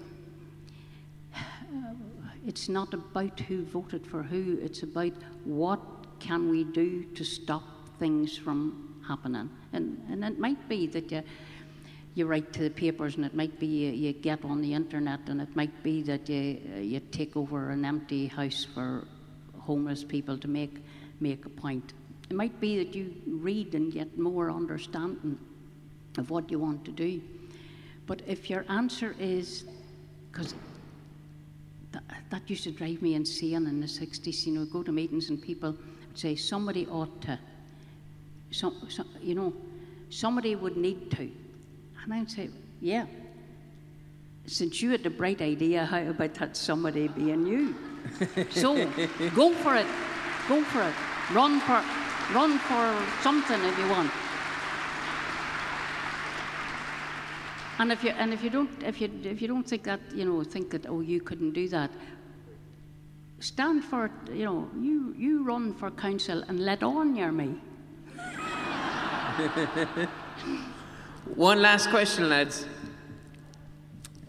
it's not about who voted for who, it's about what can we do to stop things from happening. And, and it might be that you, you write to the papers, and it might be you, you get on the internet, and it might be that you, you take over an empty house for homeless people to make, make a point. It might be that you read and get more understanding of what you want to do. But if your answer is, because th that used to drive me insane in the sixties, you know, go to meetings and people would say, somebody ought to, some, some, you know, somebody would need to. And I'd say, yeah, since you had the bright idea, how about that somebody being you? So, go for it, go for it, run for, run for something if you want. And if you and if you don't if you if you don't think that, you know, think that, oh, you couldn't do that, stand for, you know, you you run for council and let on you're me. One last question, lads.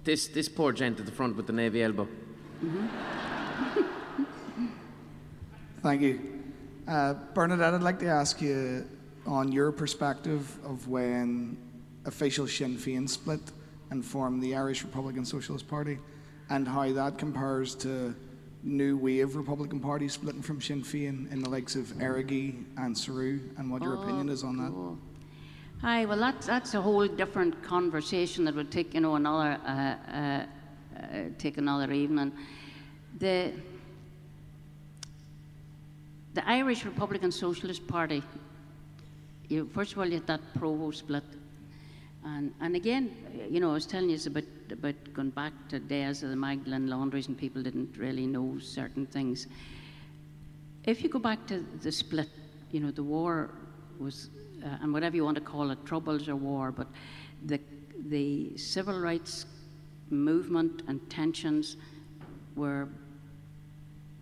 This this poor gent at the front with the navy elbow. Mm-hmm. Thank you. Uh, Bernadette, I'd like to ask you on your perspective of when official Sinn Féin split and formed the Irish Republican Socialist Party, and how that compares to new wave Republican Party splitting from Sinn Féin in the likes of Errigee and Saru, and what your oh, opinion is on that. Cool. Aye, well, that's, that's a whole different conversation that would take, you know, another, uh, uh, uh, take another evening. The, the Irish Republican Socialist Party, you, first of all, you had that Provost split. And, and again, you know, I was telling you it's about, about going back to days of the Magdalene laundries and people didn't really know certain things. If you go back to the split, you know, the war was... Uh, and whatever you want to call it, troubles or war, but the, the civil rights movement and tensions were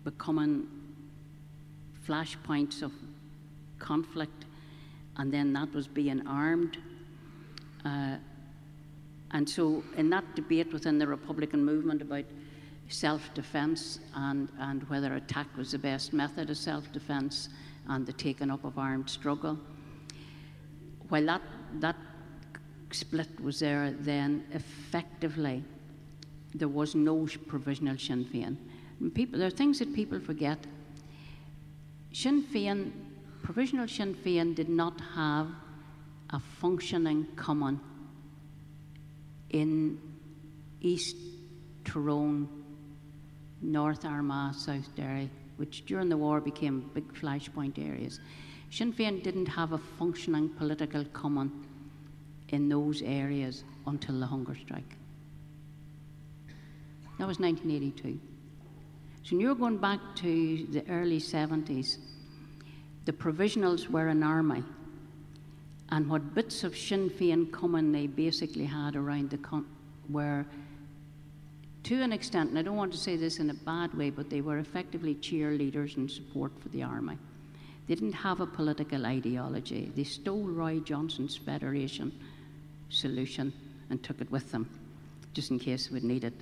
becoming flashpoints of conflict, and then that was being armed. Uh, and so in that debate within the Republican movement about self-defence and, and whether attack was the best method of self-defence and the taking up of armed struggle. While that, that split was there, then effectively there was no provisional Sinn Féin. And people, there are things that people forget. Sinn Féin, provisional Sinn Féin did not have a functioning common in East Tyrone, North Armagh, South Derry, which during the war became big flashpoint areas. Sinn Féin didn't have a functioning political common in those areas until the hunger strike. That was nineteen eighty-two. So when you're going back to the early seventies, the provisionals were an army. And what bits of Sinn Féin common they basically had around the country were, to an extent, and I don't want to say this in a bad way, but they were effectively cheerleaders and support for the army. They didn't have a political ideology. They stole Roy Johnson's federation solution and took it with them, just in case we'd need it,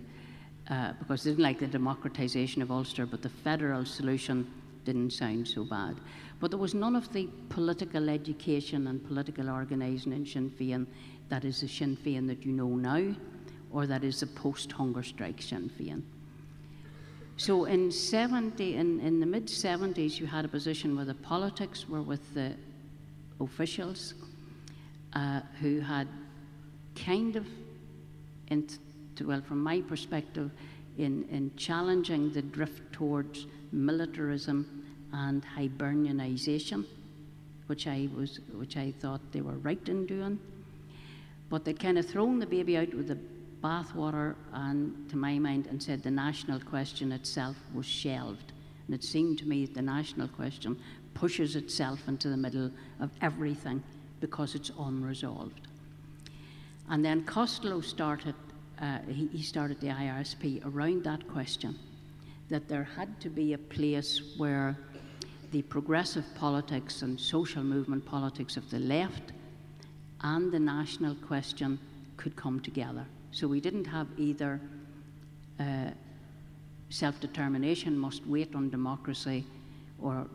uh, because they didn't like the democratization of Ulster, but the federal solution didn't sound so bad. But there was none of the political education and political organizing in Sinn Féin that is the Sinn Féin that you know now, or that is the post-hunger strike Sinn Féin. So in seventy, in, in the mid seventies, you had a position where the politics were with the officials uh, who had kind of, in, well, from my perspective, in, in challenging the drift towards militarism and Hibernianization, which I, was, which I thought they were right in doing. But they'd kind of thrown the baby out with the bathwater, and to my mind, and said the national question itself was shelved. And it seemed to me that the national question pushes itself into the middle of everything because it's unresolved. And then Costello started, uh, he, he started the I R S P around that question, that there had to be a place where the progressive politics and social movement politics of the left and the national question could come together. So we didn't have either uh, self-determination must wait on democracy, or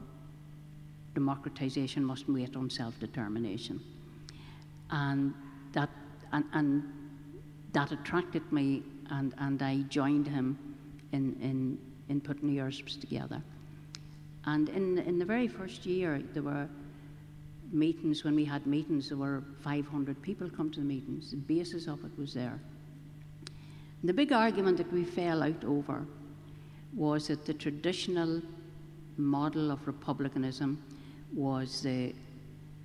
democratization must wait on self-determination. And that, and, and that attracted me, and, and I joined him in, in, in putting the I R S Ps together. And in, in the very first year, there were meetings. When we had meetings, there were five hundred people come to the meetings. The basis of it was there. The big argument that we fell out over was that the traditional model of republicanism was the,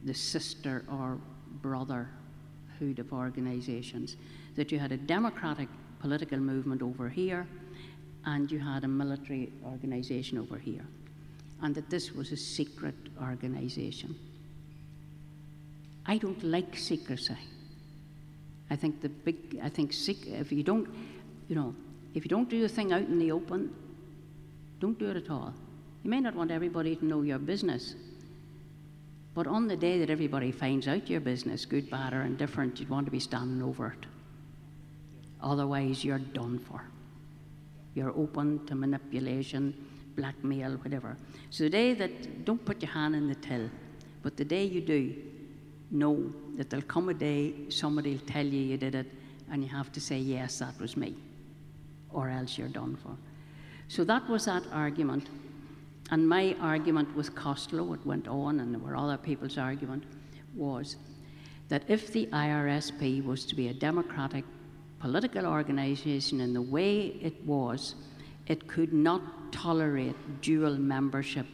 the sister or brotherhood of organizations, that you had a democratic political movement over here and you had a military organization over here, and that this was a secret organization. I don't like secrecy. I think the big, I think if you don't, you know, if you don't do the thing out in the open, don't do it at all. You may not want everybody to know your business, but on the day that everybody finds out your business, good, bad, or indifferent, you'd want to be standing over it. Otherwise, you're done for. You're open to manipulation, blackmail, whatever. So the day that, don't put your hand in the till, but the day you do, know that there'll come a day somebody will tell you you did it, and you have to say, yes, that was me, or else you're done for. So that was that argument. And my argument with Costello, it went on, and there were other people's argument, was that if the I R S P was to be a democratic political organization in the way it was, it could not tolerate dual membership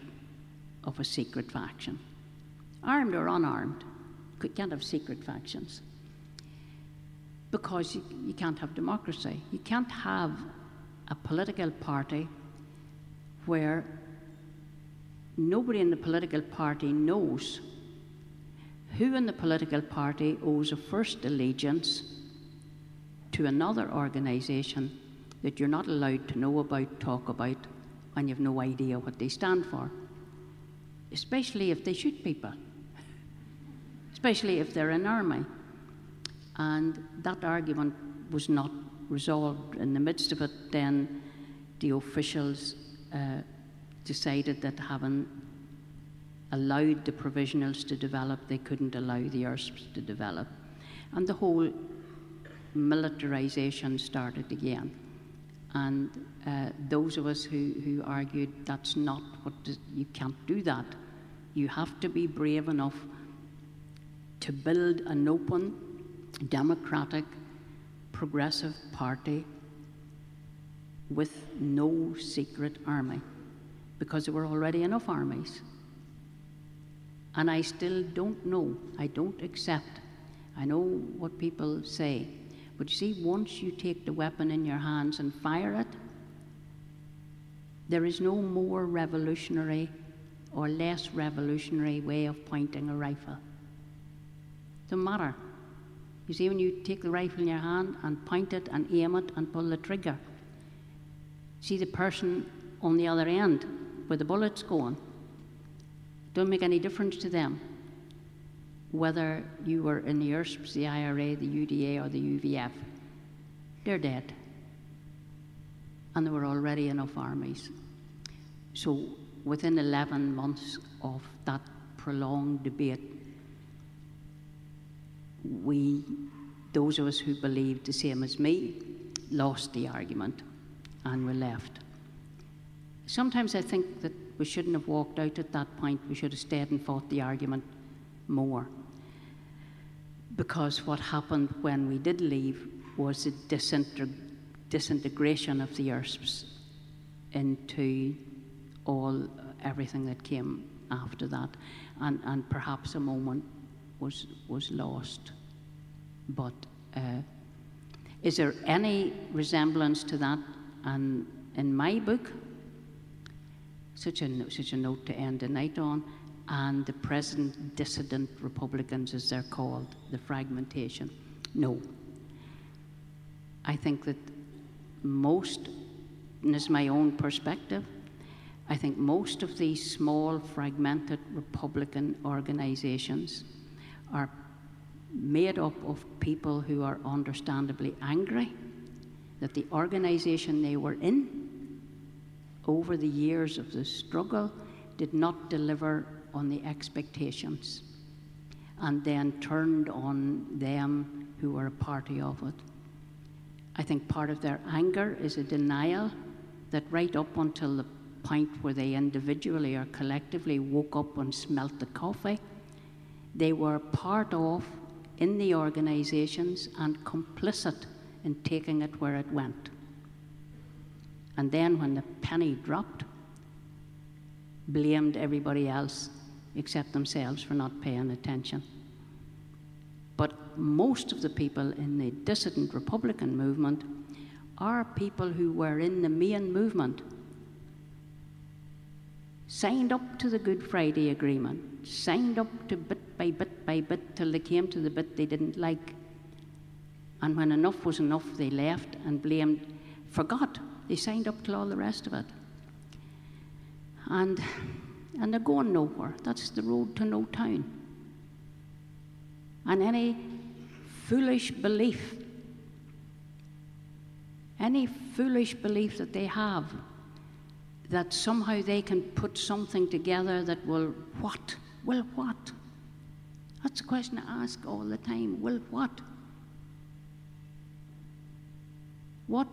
of a secret faction, armed or unarmed. You can't have secret factions, because you, you can't have democracy. You can't have a political party where nobody in the political party knows who in the political party owes a first allegiance to another organization that you're not allowed to know about, talk about, and you've no idea what they stand for, especially if they shoot people. Especially if they're an army. And that argument was not resolved. In the midst of it, then the officials uh, decided that having allowed the provisionals to develop, they couldn't allow the I R S Ps to develop. And the whole militarization started again. And uh, those of us who, who argued that's not what, the, you can't do that. You have to be brave enough to build an open, democratic, progressive party with no secret army, because there were already enough armies. And I still don't know, I don't accept, I know what people say, but you see, once you take the weapon in your hands and fire it, there is no more revolutionary or less revolutionary way of pointing a rifle. It doesn't matter. You see, when you take the rifle in your hand and point it and aim it and pull the trigger, see the person on the other end where the bullet's going. Don't make any difference to them whether you were in the I R S Ps, the I R A, the U D A, or the U V F. They're dead. And there were already enough armies. So within eleven months of that prolonged debate, we, those of us who believed the same as me, lost the argument and were left. Sometimes I think that we shouldn't have walked out at that point. We should have stayed and fought the argument more. Because what happened when we did leave was the disinteg disintegration of the I R S Ps into all, everything that came after that. And, and perhaps a moment was, was lost. But uh, is there any resemblance to that? And in my book, such a, such a note to end the night on, and the present dissident Republicans, as they're called, the fragmentation. No. I think that most, and this is my own perspective, I think most of these small, fragmented Republican organizations are made up of people who are understandably angry that the organization they were in over the years of the struggle did not deliver on the expectations, and then turned on them who were a party of it. I think part of their anger is a denial that right up until the point where they individually or collectively woke up and smelt the coffee, they were part of, in the organizations, and complicit in taking it where it went. And then when the penny dropped, blamed everybody else except themselves for not paying attention. But most of the people in the dissident Republican movement are people who were in the main movement, signed up to the Good Friday Agreement, signed up to bit by bit by bit till they came to the bit they didn't like. And when enough was enough, they left and blamed, forgot. They signed up to all the rest of it. And, and they're going nowhere. That's the road to no town. And any foolish belief, any foolish belief that they have that somehow they can put something together that will what? Will what? That's a question I ask all the time. Will what? What,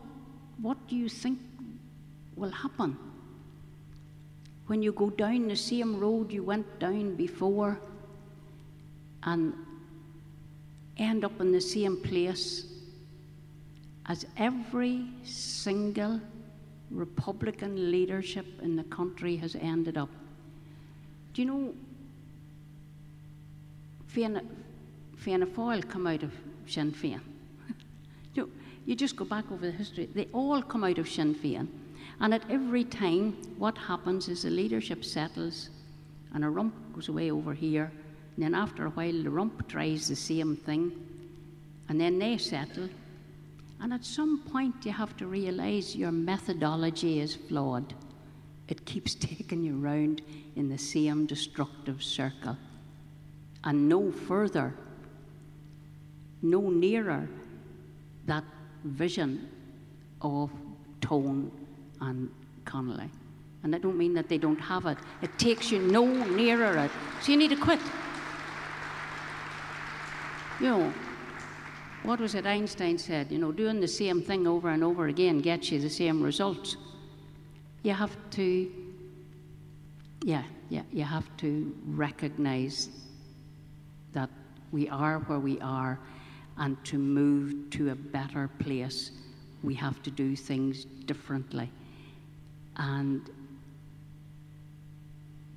what do you think will happen when you go down the same road you went down before and end up in the same place as every single Republican leadership in the country has ended up? Do you know, Fianna, Fianna Fáil come out of Sinn Féin. you, know, you just go back over the history. They all come out of Sinn Féin. And at every time, what happens is the leadership settles and a rump goes away over here. And then after a while, the rump tries the same thing. And then they settle. And at some point, you have to realize your methodology is flawed. It keeps taking you round in the same destructive circle. And no further, no nearer that vision of tone and Connolly. And I don't mean that they don't have it. It takes you no nearer it. So you need to quit. You know, what was it Einstein said? You know, doing the same thing over and over again gets you the same results. You have to, yeah, yeah, you have to recognize that we are where we are, and to move to a better place, we have to do things differently. And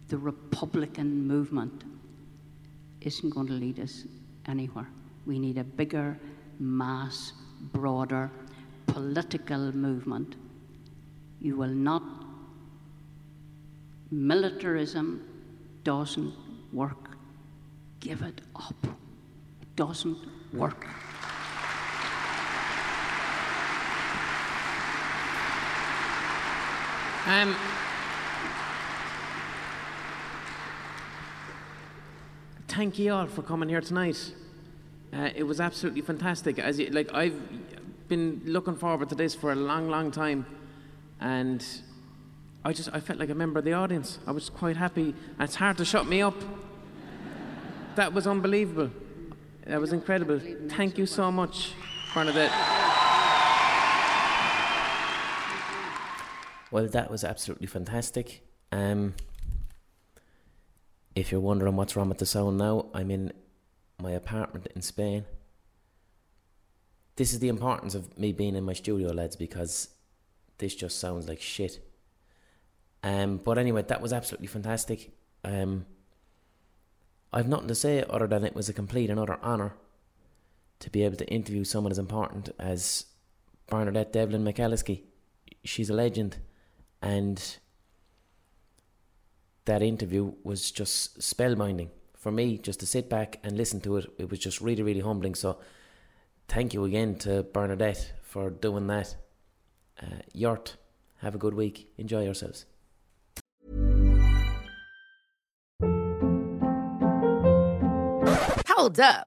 the Republican movement isn't going to lead us anywhere. We need a bigger, mass, broader political movement. You will not, militarism doesn't work. Give it up. It doesn't work. Um, thank you all for coming here tonight. Uh, it was absolutely fantastic. As you, like, I've been looking forward to this for a long, long time, and I just I felt like a member of the audience. I was quite happy. And it's hard to shut me up. That was unbelievable. That was incredible. Thank you so much, Bernadette. Well, that was absolutely fantastic. Um, if you're wondering what's wrong with the sound now, I'm in my apartment in Spain. This is the importance of me being in my studio, lads, because this just sounds like shit. Um, but anyway, that was absolutely fantastic. Um, I've nothing to say other than it was a complete and utter honour to be able to interview someone as important as Bernadette Devlin McAliskey. She's a legend, and that interview was just spellbinding. For me, just to sit back and listen to it, it was just really, really humbling. So thank you again to Bernadette for doing that. Uh, Yort, have a good week. Enjoy yourselves. Hold up.